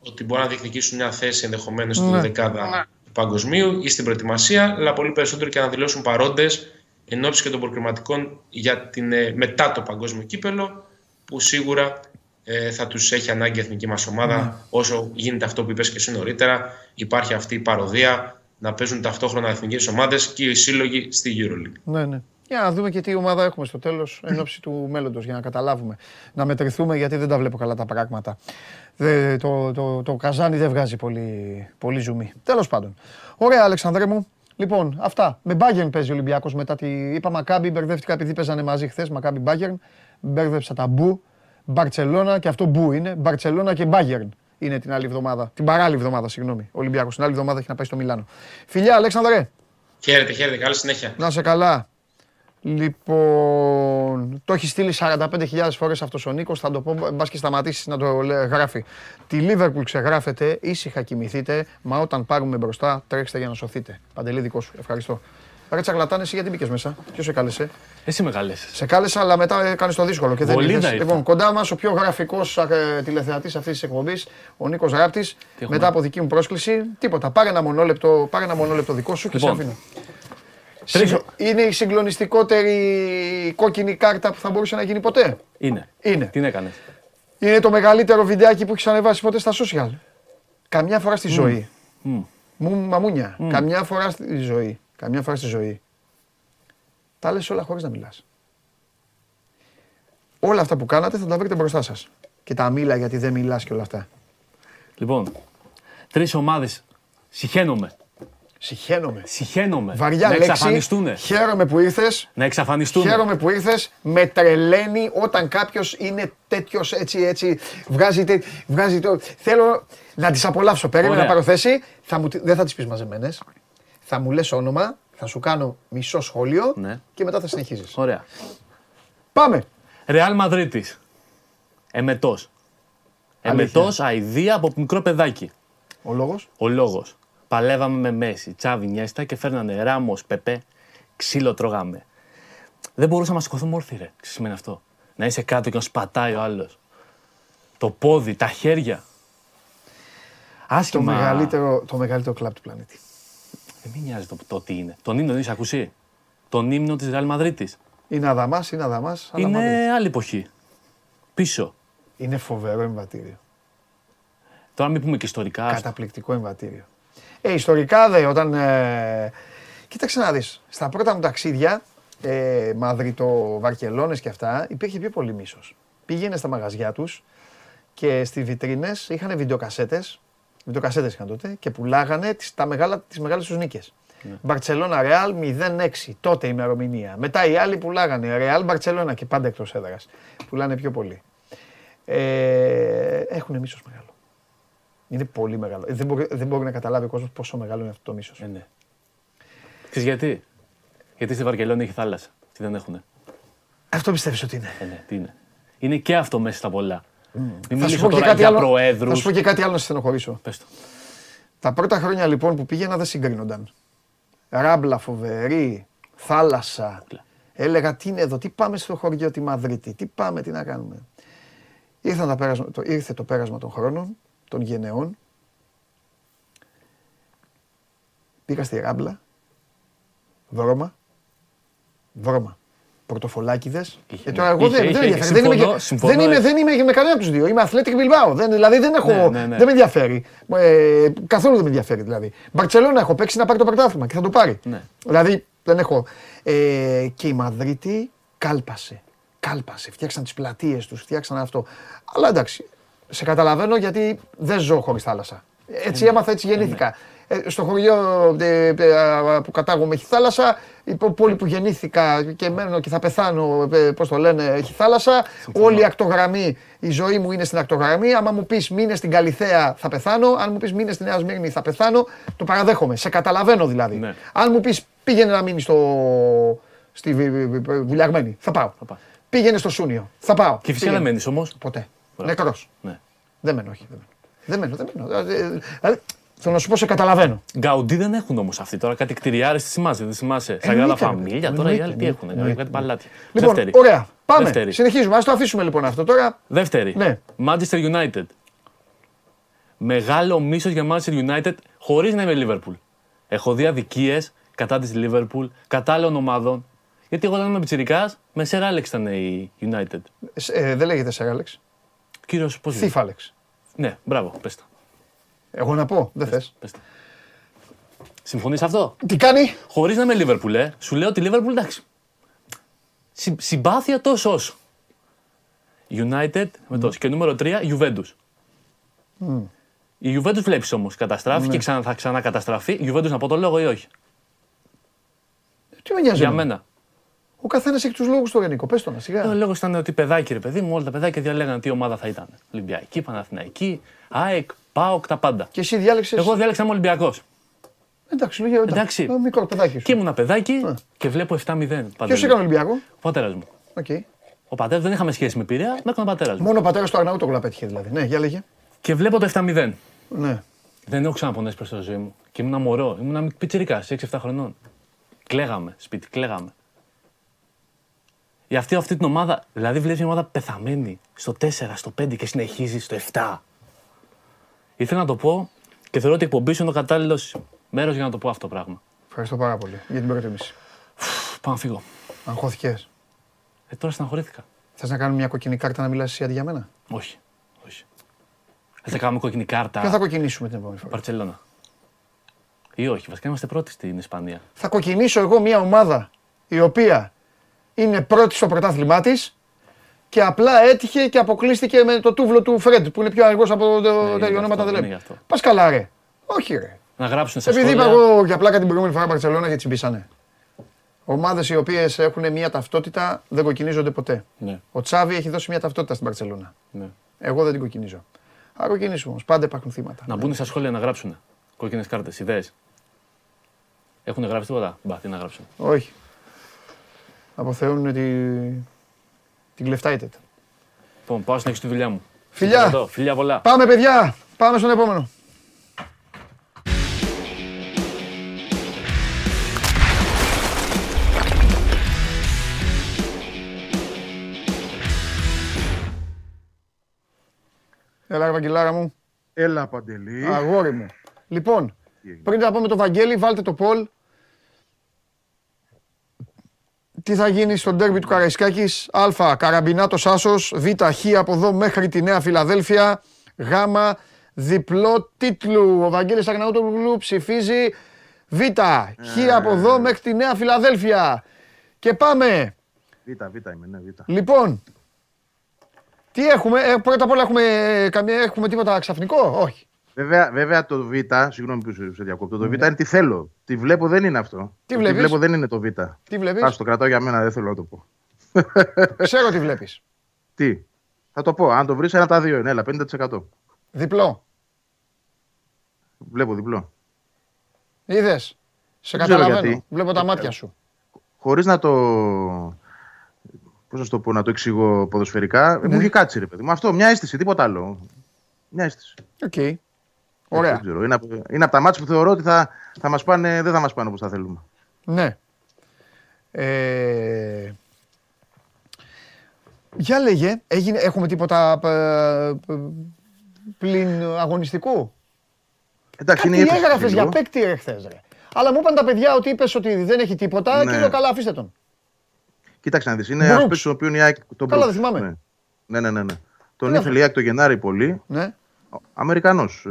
ότι μπορούν να διεκδικήσουν μια θέση ενδεχομένως στην δεκάδα του παγκοσμίου ή στην προετοιμασία, αλλά πολύ περισσότερο και να δηλώσουν παρόντες εν ώψη και των προκριματικών για την, μετά το παγκόσμιο κύπελο, που σίγουρα θα τους έχει ανάγκη η εθνική μας ομάδα. Όσο γίνεται αυτό που είπες και εσύ νωρίτερα, υπάρχει αυτή η παροδία να παίζουν ταυτόχρονα εθνικές ομάδες και οι σύλλογοι στη EuroLeague. Ναι. Για να δούμε και τι ομάδα έχουμε στο τέλος εν ώψη του μέλλοντος, για να καταλάβουμε. Να μετρηθούμε, γιατί δεν τα βλέπω καλά τα πράγματα. Το καζάνι δεν βγάζει πολύ ζουμί. Τέλος πάντων. Ωραία, Αλεξανδρέ μου. Λοιπόν, αυτά. Με Bayern παίζει ο Ολυμπιακός μετά τη. Είπα Μακάμπι, μπερδεύτηκα επειδή παίζανε μαζί χθες. Μακάμπι Bayern. Μπέρδεψα τα μπου. Μπαρτσελόνα, και αυτό μπου είναι. Μπαρτσελόνα και Bayern είναι την άλλη εβδομάδα. Την παράλληλη εβδομάδα, συγγνώμη. Ο Ολυμπιακός την άλλη εβδομάδα έχει να πάει στο Μιλάνο. Φιλιά, Αλεξανδρέ. Χαίρετε. Καλή συνέχεια. Να σε καλά. Λοιπόν, το έχει στείλει 45.000 φορές αυτός ο Νίκος, θα το πω, μπας και σταματήσεις να το γράφει. Τη Λίβερπουλ ξεγράφεται, ήσυχα κοιμηθείτε, μα όταν πάρουμε μπροστά τρέξτε για να σωθείτε. Παντελή, δικό σου, ευχαριστώ. Ρε τσαγλατάνε, εσύ γιατί μπήκες μέσα? Ποιος σε κάλεσε? Εσύ με κάλεσες. Σε κάλεσα, αλλά μετά έκανες το δύσκολο και δεν είδες. Λοιπόν, κοντά μας ο πιο γραφικός τηλεθεατής αυτής της εκπομπής, ο Νίκος Ράπτης, μετά από δική μου πρόσκληση. Τίποτα, πάρε ένα μονόλεπτο, δικό σου και σε αφήνω. Είναι η συγκλονιστικότερη κόκκινη κάρτα που θα μπορούσε να γίνει ποτέ. Είναι. Τι έκανες? Είναι το μεγαλύτερο βιντεάκι που έχεις ανεβάσει ποτέ στα social. Καμιά φορά στη ζωή. Μου μαμούνια. Καμιά φορά στη ζωή. Τα λες όλα χωρίς να μιλάς. Όλα αυτά που κάνατε θα τα βρείτε μπροστά σας. Και τα μίλα γιατί δεν μιλάς και όλα αυτά. Λοιπόν, 3 ομάδες. Συχαίνομαι. Βαριά λέξη. Να εξαφανιστούνε. Χαίρομαι που ήρθες. Να εξαφανιστούνε. Χαίρομαι που ήρθες. Με τρελαίνει όταν κάποιος είναι τέτοιος έτσι. Βγάζει το. Θέλω να τις απολαύσω. Περίμενα να πάρω θέση. Δεν θα τις πεις μαζεμένες. Θα μου λες όνομα. Θα σου κάνω μισό σχόλιο. Ναι. Και μετά θα συνεχίζεις. Ωραία. Πάμε. Ρεάλ Μαδρίτης. Εμετός. Εμετός, αηδία από μικρό παιδάκι. Ο λόγος. Παλεύαμε με Μέση, Τσάβι, Νιέστα και φέρνανε Ράμος, Πεπέ, ξύλο τρώγαμε. Δεν μπορούσαμε να σηκωθούμε όρθιοι, ρε. Τι σημαίνει αυτό? Να είσαι κάτω και να σπατάει ο άλλος. Το πόδι, τα χέρια. Άσχημα. Το μεγαλύτερο κλαμπ του πλανήτη. Δεν με νοιάζει το τι είναι. Τον ύμνο δεν είσαι ακούσει? Τον ύμνο της Ρεάλ Μαδρίτης. Είναι Αδαμάς. Είναι άλλη εποχή. Πίσω. Είναι φοβερό εμβατήριο. Τώρα μην πούμε και ιστορικά. Καταπληκτικό εμβατήριο. Ιστορικά δε, όταν... Κοίταξε να δεις, στα πρώτα μου ταξίδια Μαδρίτο, Βαρκελόνες και αυτά, υπήρχε πιο πολύ μίσος. Πήγαινε στα μαγαζιά τους και στις βιτρίνες είχαν βιντεοκασέτες. Βιντεοκασέτες είχαν τότε και πουλάγανε τις μεγάλες τους νίκες. Μπαρτσελόνα Ρεάλ 0-6, τότε ημερομηνία. Μετά οι άλλοι πουλάγανε Ρεάλ Μπαρτσελόνα και πάντα εκτός έδρας. Πουλάνε πιο πολύ. Έχουν μίσος μεγάλο. Είναι πολύ μεγάλο. Δεν μπορεί να καταλάβει ο κόσμος πόσο μεγάλο είναι αυτό το μίσος. Ναι. Ξέρεις γιατί? Γιατί στη Βαρκελόνη έχει θάλασσα. Τι δεν έχουνε. Αυτό πιστεύεις ότι είναι? Ναι, τι είναι. Είναι και αυτό μέσα στα πολλά. Μην μιλήσω τώρα για προέδρους. Θα σου πω και κάτι άλλο να σε στενοχωρήσω. Πες το. Τα πρώτα χρόνια λοιπόν που πήγαινα δεν συγκρίνονταν. Ράμπλα φοβερή, θάλασσα. Έλεγα τι είναι εδώ, τι πάμε στο χωριό τη Μαδρίτη, τι πάμε, τι να κάνουμε. Ήρθε το πέρασμα των χρόνων, των γενεών. Πήγα στη Ράμπλα. Δρόμα. Πορτοφολάκηδες. Και τώρα εγώ δεν είμαι με κανένα από τους δύο. Είμαι Athletic Bilbao. Δηλαδή δεν με ενδιαφέρει. Καθόλου δεν με ενδιαφέρει δηλαδή. Μπαρτσελόνα έχω παίξει να πάρει το πρωτάθλημα και θα το πάρει. Δηλαδή δεν έχω. Και η Μαδρίτη κάλπασε. Φτιάξαν τις πλατείες τους, φτιάξαν αυτό. Αλλά εντάξει, σε καταλαβαίνω γιατί δεν ζω χωρίς θάλασσα. Έτσι έμαθα, έτσι γεννήθηκα. Στο χωριό που κατάγομαι έχει θάλασσα, η πόλη που γεννήθηκα και μένω και θα πεθάνω, πώς το λένε, έχει θάλασσα. Όλη η ακτογραμμή, η ζωή μου είναι στην ακτογραμμή. Άμα μου πεις μείνε στην Καλιθέα θα πεθάνω, αν μου πεις μείνε στη Νέα Σμύρνη θα πεθάνω, το παραδέχομαι, σε καταλαβαίνω δηλαδή. Ναι. Αν μου πεις πήγαινε να μείνει στη Βουλιαγμένη, θα πάω. Πήγαινε στο Σούνιο, θα πάω. Και φυσικά δεν μένεις όμως. Ποτέ. Νεκρός. Ναι. Δεν μένω, όχι. Δεν μένω. Θέλω να σου πω, σε καταλαβαίνω. Γκαουντί δεν έχουν όμως αυτοί τώρα. Κάτι κτηριάρες, τι θυμάσαι, δεν θυμάσαι. Σαν Γάλα Φαμίλια, τώρα οι άλλοι τι έχουν. Κάτι παλάτι. Λοιπόν, ωραία. Πάμε. Δεύτερη. Συνεχίζουμε. Ας το αφήσουμε λοιπόν αυτό τώρα. Δεύτερη. Ναι. Manchester United. Μεγάλο μίσος για Manchester United χωρίς να είμαι Liverpool. Έχω δει αδικίες κατά της Liverpool, κατά άλλων ομάδων. Γιατί εγώ όταν είμαι πιτσιρικάς, με Sir Alex ήταν η United. Δεν λέγεται Sir Alex. Κύριος, πώς λέγεται? Thief Alex. Ναι, μπράβο, πες τα. Εγώ να πω, δεν θες. Συμφωνείς αυτό? Τι κάνει? Χωρίς να είμαι Λίβερπουλ, σου λέω ότι Λίβερπουλ εντάξει. Συμπάθεια τόσο όσο. United με τόσο. Και νούμερο 3, Juventus. Η Juventus βλέπεις όμως, καταστράφει και θα ξανακαταστραφεί. Juventus να πω το λόγο ή όχι? Τι με νοιάζει? Για μένα. Ο καθένας έχει τους λόγους του Γενικό. Πες το να σιγά. Ο λόγος ήταν ότι παιδάκι ρε παιδί μου, όλα τα παιδάκια διαλέγανε τι ομάδα θα ήταν. Ολυμπιακή, Παναθηναϊκή, ΑΕΚ. Πάω τα πάντα. Και εσύ διάλεξες? Εγώ διάλεξα Ολυμπιακός. Εντάξει, λέγε εντάξει. Μικρό παιδάκι σου. Και ήμουν παιδάκι και βλέπω 7-0. Ποιος έκανε Ολυμπιακό? Ο πατέρας μου. Okay. Ο πατέρας, δεν είχαμε σχέση με Πειραιά, με έκανε ο πατέρας μου. Μόνο ο πατέρας του Αρναούτογλου απέτυχε δηλαδή. Ναι, για λέγε. Και βλέπω το 7-0. Ναι. Δεν έχω ξαναπονέσει προς τη ζωή μου. Και ήμουν μωρό, ήμουν πιτσιρικάς, 6-7 χρονών. Κλαίγαμε, σπίτι, κλαίγαμε. Για αυτή την ομάδα, δηλαδή βλέπεις μια ομάδα πεθαμένη στο 4, στο 5 και συνεχίζει στο 7. Ήθελα να το πω και θεωρώ ότι η εκπομπή σου είναι το κατάλληλο μέρος για να το πω αυτό το πράγμα. Ευχαριστώ πάρα πολύ για την προτίμηση. Πάω να φύγω. Αγχώθηκες? Τώρα στεναχωρήθηκα. Θες να κάνουμε μια κόκκινη κάρτα να μιλάς εσύ αντί για μένα? Όχι. Όχι. Θα κάνουμε κόκκινη κάρτα. Ποια θα κοκκινήσουμε την επόμενη φορά? Μπαρτσελόνα. Ή όχι, βασικά είμαστε πρώτοι στην Ισπανία. Θα κοκκινήσω εγώ μια ομάδα η οποία είναι πρώτη στο πρωτάθλημά της. Και απλά έτυχε και αποκλείστηκε με το τούβλο του Φρέντ που είναι πιο αργός από τα ονόματα δεν λέμε. Πας καλά ρε. Όχι ρε. Να γράψουν σε σχόλια. Επειδή είπα εγώ για πλάκα την προηγούμενη φορά Μπαρτσελόνα και τσιμπήσανε. Ομάδες οι οποίες έχουν μια ταυτότητα δεν κοκκινίζονται ποτέ. Ο Τσάβι έχει δώσει μια ταυτότητα στην Μπαρτσελόνα. Εγώ δεν την κοκκινίζω. Α κοκκινήσουμε όμως. Πάντα υπάρχουν θύματα. Να μπουν στα σχόλια να γράψουν. Κόκκινες κάρτες, ιδέες. Έχουν γράψει τίποτα? Μπα, τι να γράψουν? Όχι. Αποθεώνουν ότι. Την κλεφτάιτε. Λοιπόν, πάω στην έξω τη δουλειά μου. Φιλιά! Φιλιά πολλά. Πάμε παιδιά! Πάμε στον επόμενο. Έλα Βαγγελάρα μου. Έλα Παντελή. Αγόρι μου. Λοιπόν, πριν να πάμε το Βαγγέλη, βάλτε το poll. Τι θα γίνει στο ντέρμπι του Καραϊσκάκης? Α. Καραμπινάτος Άσος. Β. Χ. Από εδώ μέχρι τη Νέα Φιλαδέλφια. Γ. Διπλό τίτλου. Ο Βαγγέλης Αγναούτογλου ψηφίζει Β. Χ. Από εδώ μέχρι τη Νέα Φιλαδέλφια. Και πάμε. Β' είμαι, ναι, Β'. Λοιπόν, τι έχουμε, πρώτα απ' όλα έχουμε τίποτα ξαφνικό, όχι. Βέβαια το Β, συγγνώμη που σε διακόπτω, το Β είναι τι θέλω. Τι βλέπω δεν είναι αυτό. Τι βλέπεις? Τι βλέπω δεν είναι το Β. Τι βλέπεις? Ας το κρατάω για μένα, δεν θέλω να το πω. Ξέρω τι βλέπεις. Τι, θα το πω, αν το βρεις ένα τα δύο είναι, έλα, 50%. Διπλό. Βλέπω διπλό. Είδες, σε καταλαβαίνω, βλέπω τα μάτια σου. Χωρίς να το... Πώς να το πω, να το εξηγώ ποδοσφαιρικά, μου είχε κάτσει ρε παιδί μου. Αυτό, μια αίσθηση, τίποτα άλλο. Μια αίσθηση. Οκ. Okay. Ωραία. Είναι από τα μάτς που θεωρώ ότι θα μας πάνε, δεν θα μας πάνε όπως θα θέλουμε. Ναι. Για λέγε, έχουμε τίποτα πλην αγωνιστικού? Εντάξει, κάτι έγραφες για παίκτη χθες ρε. Αλλά μου είπαν τα παιδιά ότι είπες ότι δεν έχει τίποτα, ναι. Και λέω καλά αφήστε τον. Κοίταξε να δεις, είναι αυτός ο οποίος η ΑΕΚ... Καλά δεν θυμάμαι. Ναι. Τον ήθελε η ΑΕΚ το Γενάρη πολύ. Ναι. Αμερικανός.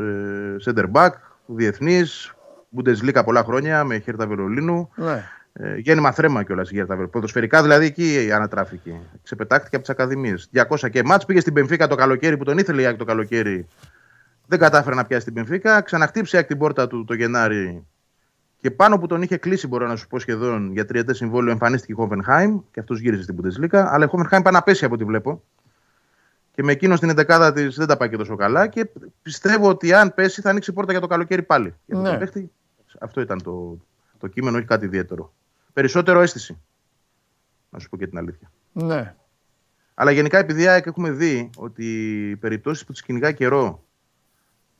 Center back, διεθνής, Bundesliga πολλά χρόνια με Χέρτα Βερολίνου. Ναι. Γέννημα θρέμα κιόλας η Χέρτα Βερολίνου. Ποδοσφαιρικά δηλαδή εκεί ανατράφηκε. Ξεπετάχτηκε από τις ακαδημίες. 200 και μάτς, πήγε στην Μπενφίκα το καλοκαίρι που τον ήθελε η ΑΕΚ το καλοκαίρι. Δεν κατάφερε να πιάσει την Μπενφίκα. Ξαναχτύψε η ΑΕΚ την πόρτα του το Γενάρη. Και πάνω που τον είχε κλείσει, μπορώ να σου πω σχεδόν για τριετές συμβόλαιο, εμφανίστηκε η Hoffenheim και αυτός γύρισε στην Bundesliga. Αλλά η Hoffenheim πάει να πέσει από ό,τι βλέπω. Και με εκείνο στην εντεκάδα της δεν τα πάει και τόσο καλά. Και πιστεύω ότι αν πέσει θα ανοίξει πόρτα για το καλοκαίρι πάλι. Ναι. Για παίχτη, αυτό ήταν το κείμενο, όχι κάτι ιδιαίτερο. Περισσότερο αίσθηση. Να σου πω και την αλήθεια. Ναι. Αλλά γενικά επειδή έχουμε δει ότι οι περιπτώσεις που τις κυνηγά καιρό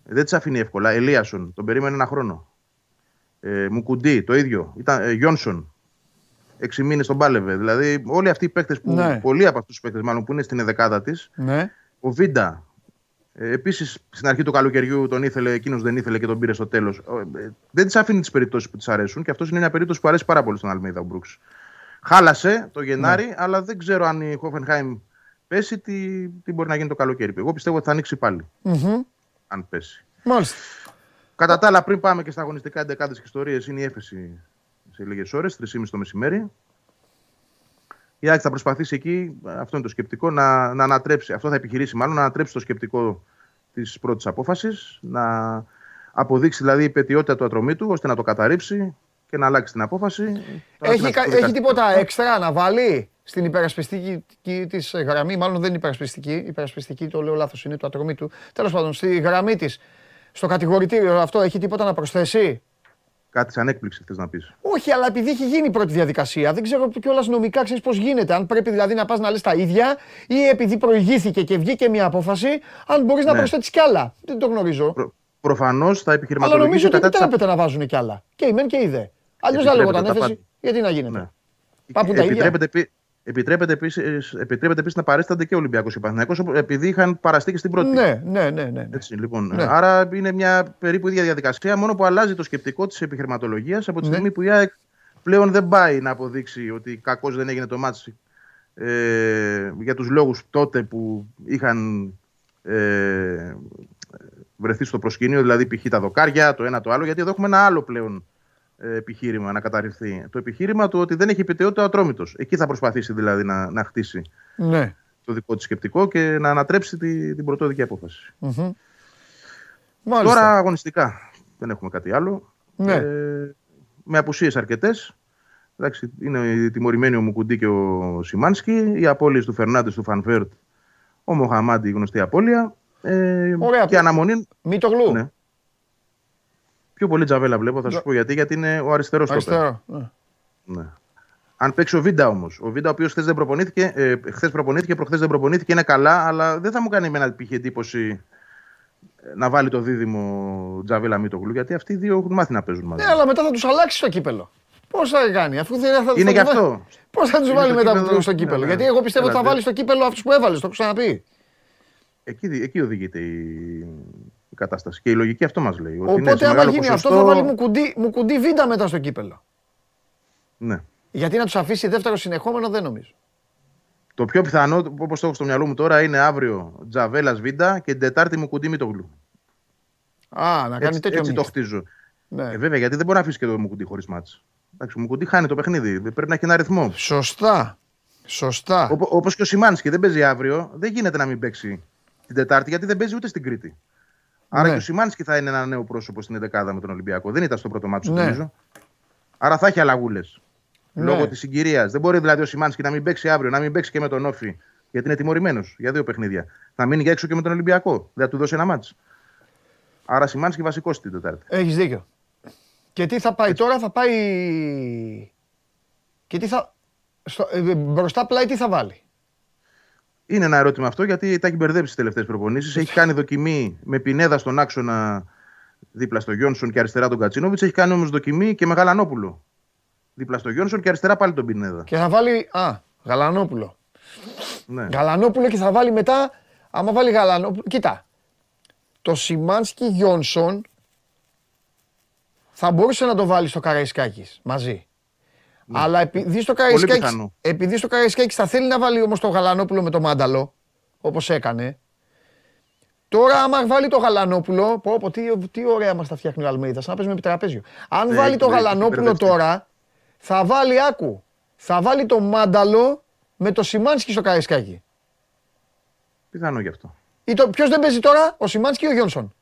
δεν τις αφήνει εύκολα. Ελίασον, τον περίμενε ένα χρόνο. Μουκουντή, το ίδιο. Γιόνσον, 6 μήνες τον πάλευε. Δηλαδή, όλοι αυτοί οι παίκτες που. Ναι. Πολλοί από αυτούς τους παίκτες, μάλλον που είναι στην εδεκάδα της. Ναι. Ο Βίντα. Επίσης, στην αρχή του καλοκαιριού τον ήθελε, εκείνος δεν ήθελε και τον πήρε στο τέλος. Δεν της αφήνει τις περιπτώσεις που της αρέσουν και αυτό είναι μια περίπτωση που αρέσει πάρα πολύ στον Αλμέιδα ο Μπρουξ. Χάλασε το Γενάρη, ναι. Αλλά δεν ξέρω αν η Hoffenheim πέσει, τι μπορεί να γίνει το καλοκαίρι. Εγώ πιστεύω ότι θα ανοίξει πάλι. Mm-hmm. Αν πέσει. Μάλιστα. Κατά τα άλλα, πριν πάμε και στα αγωνιστικά εντεκάδες και ιστορίες, είναι η έφεση σε λίγες ώρες, 3.30 το μεσημέρι. Η ΑΕΚ θα προσπαθήσει εκεί, αυτό είναι το σκεπτικό, να ανατρέψει. Αυτό θα επιχειρήσει μάλλον, να ανατρέψει το σκεπτικό της πρώτης απόφασης, να αποδείξει δηλαδή η πετιότητα του ατρωμί του, ώστε να το καταρρύψει και να αλλάξει την απόφαση. Έχει τίποτα έξτρα να βάλει στην υπερασπιστική της γραμμή, μάλλον δεν είναι υπερασπιστική το λέω λάθος, είναι το ατρωμί του. Τέλος πάντων, στη γραμμή της. Στο κατηγορητήριο αυτό έχει τίποτα να προσθέσει? Κάτι σαν έκπληξη θες να πεις? Όχι, αλλά επειδή έχει γίνει η πρώτη διαδικασία. Δεν ξέρω κιόλας νομικά ξέρεις πώς γίνεται. Αν πρέπει δηλαδή να πας να λες τα ίδια ή επειδή προηγήθηκε και βγήκε μια απόφαση, αν μπορείς να προσθέσεις κι άλλα. Δεν το γνωρίζω. Προφανώς θα επιχειρηματολογήσω. Αλλά νομίζω ότι δεν έπρεπε να βάζουν κι άλλα. Και η μεν και η δε. Αλλιώς θα λέγονταν έφεση. Γιατί να γίνεται? Πάπουν τα ίδια. Επιτρέπεται επίσης να παρέστανται και ο Ολυμπιακός και ο Παναθηναϊκός επειδή είχαν παραστεί και στην πρώτη. Ναι. Έτσι, λοιπόν. Ναι. Άρα είναι μια περίπου ίδια διαδικασία, μόνο που αλλάζει το σκεπτικό της επιχειρηματολογίας από τη στιγμή που η ΑΕΚ πλέον δεν πάει να αποδείξει ότι κακώς δεν έγινε το μάτς για τους λόγους τότε που είχαν βρεθεί στο προσκήνιο, δηλαδή π.χ. τα δοκάρια, το ένα το άλλο, γιατί εδώ έχουμε ένα άλλο πλέον επιχείρημα να καταρριφθεί. Το επιχείρημα του ότι δεν έχει επιτεότητα ο Ατρόμητος. Εκεί θα προσπαθήσει δηλαδή να χτίσει το δικό της σκεπτικό και να ανατρέψει την πρωτόδικη απόφαση. Mm-hmm. Τώρα αγωνιστικά δεν έχουμε κάτι άλλο. Ναι. Με απουσίες αρκετές. Εντάξει, είναι τιμωρημένοι ο Μουκουντή και ο Σιμάνσκι. Οι απώλειες του Φερνάντες, του Φανφέρτ, ο Μοχαμάντη, η γνωστή απώλεια. Ωραία, και αναμονή. Μητογλού. Ναι. Πιο πολύ τζαβέλα βλέπω, θα σου πω γιατί είναι ο αριστερός στόπερ. Ναι. Αν παίξει ο Βίντα όμως. Ο Βίντα, ο οποίος χθες προπονήθηκε, προχθές δεν προπονήθηκε, είναι καλά, αλλά δεν θα μου κάνει εμένα π.χ. εντύπωση να βάλει το δίδυμο Τζαβέλα Μίτογλου, γιατί αυτοί οι δύο έχουν μάθει να παίζουν μαζί. Ναι, αλλά μετά θα τους αλλάξει στο κύπελο. Πώς θα κάνει, αφού είναι και αυτό. Πώς θα τους βάλει μετά στο κύπελο? Γιατί εγώ πιστεύω ότι θα βάλει στο κύπελο αυτούς που έβαλε, το έχω ξαναπεί. Εκεί οδηγείται η κατάσταση. Και η λογική αυτό μας λέει. Οπότε, άμα γίνει ποσοστό... αυτό, θα βάλει Μουκουντή Βίντα μετά στο κύπελο. Ναι. Γιατί να τους αφήσει δεύτερο συνεχόμενο, δεν νομίζω. Το πιο πιθανό, όπως το έχω στο μυαλό μου τώρα, είναι αύριο Τζαβέλας Βίντα και την Τετάρτη Μουκουντή Μητογλου. Α, να κάνει τέτοιο μήνυμα. Έτσι το χτίζω. Ναι. Βέβαια, γιατί δεν μπορεί να αφήσει και το Μουκουντή χωρίς μάτς. Εντάξει, μου κουτί χάνει το παιχνίδι. Πρέπει να έχει ένα αριθμό. Σωστά. Σωστά. Όπως και ο Σιμάνσκι δεν παίζει αύριο, δεν γίνεται να μην παίξει την Τετάρτη, γιατί δεν παίζει ούτε στην Κρήτη. Άρα ναι. Και ο Σιμάνσκι θα είναι ένα νέο πρόσωπο στην 11η με τον Ολυμπιακό. Δεν ήταν στο πρώτο μάτσο, ναι. Νομίζω. Άρα θα έχει αλλαγούλες. Ναι. Λόγω της συγκυρίας. Δεν μπορεί δηλαδή ο Σιμάνσκι να μην παίξει αύριο, να μην παίξει και με τον Όφη, γιατί είναι τιμωρημένος για δύο παιχνίδια. Θα μείνει για έξω και με τον Ολυμπιακό. Δεν θα του δώσει ένα μάτσο. Άρα Σιμάνσκι βασικός την Τετάρτη. Έχεις δίκιο. Και τι θα πάει έτσι. Τώρα, θα πάει. Και τι θα. Μπροστά πλάι τι θα βάλει. Είναι ένα ερώτημα αυτό, γιατί τα έχει μπερδέψει τις τελευταίες προπονήσεις. Έχει κάνει δοκιμή με Πινέδα στον άξονα δίπλα στο Γιόνσον και αριστερά τον Κατσίνοβιτς. Έχει κάνει όμως δοκιμή και με Γαλανόπουλο δίπλα στο Γιόνσον και αριστερά πάλι τον Πινέδα. Και θα βάλει. Α, Γαλανόπουλο. Ναι. Γαλανόπουλο και θα βάλει μετά. Άμα βάλει Γαλανόπουλο. Κοίτα. Το Σιμάνσκι Γιόνσον θα μπορούσε να το βάλει στο Καραϊσκάκης μαζί. Ναι. Αλλά επειδή στο Καραϊσκάκης θα θέλει να βάλει όμως το Γαλανόπουλο με το Μάνταλο, όπως έκανε. Τώρα άμα βάλει το Γαλανόπουλο, πω τι ωραία μας τα φτιάχνει ο Αλμέιδας, να παίζουμε επί τραπέζιου. Αν βάλει το Γαλανόπουλο τώρα, θα βάλει, άκου, θα βάλει το Μάνταλο με το Σιμάνσκι στο Καραϊσκάκη. Πιθανό γι' αυτό. Ποιος δεν παίζει τώρα, ο Σιμάνσκι ή ο Γιόνσον?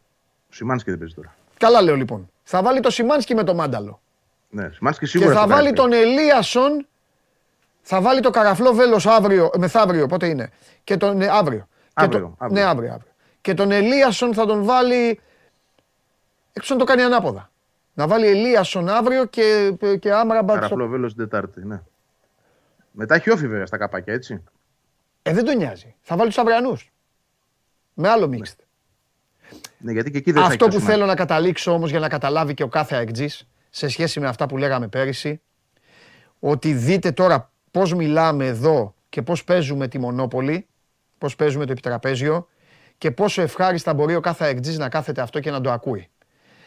Ο Σιμάνσκι δεν παίζει τώρα. Καλά λέω λοιπόν. Θα βάλει το Σιμάνσκι με το Μάνταλο. Ναι, Σιμάνσκι σίγουρα. Και θα βάλει τον Ελίασον, θα βάλει το Καραφλό Βέλος αύριο, μεθαύριο, πότε είναι. Και τον, ναι, αύριο. Ναι, αύριο. Και τον Ελίασον θα τον βάλει. Έξω να το κάνει ανάποδα. Να βάλει Ελίασον αύριο και Άμραμπατ. Καραφλό Βέλος την Τετάρτη, ναι. Μετά έχει Όφη βέβαια στα καπάκια, έτσι. Δεν τον νοιάζει. Θα βάλει τους αυριανούς. Με άλλο μίξτ. Ναι, γιατί και εκεί δεν θα αυτό που θέλω να καταλήξω όμως για να καταλάβει και ο κάθε αεκτζής σε σχέση με αυτά που λέγαμε πέρυσι, ότι δείτε τώρα πώς μιλάμε εδώ και πώς παίζουμε τη μονόπολη, πώς παίζουμε το επιτραπέζιο και πόσο ευχάριστα μπορεί ο κάθε αεκτζής να κάθεται αυτό και να το ακούει.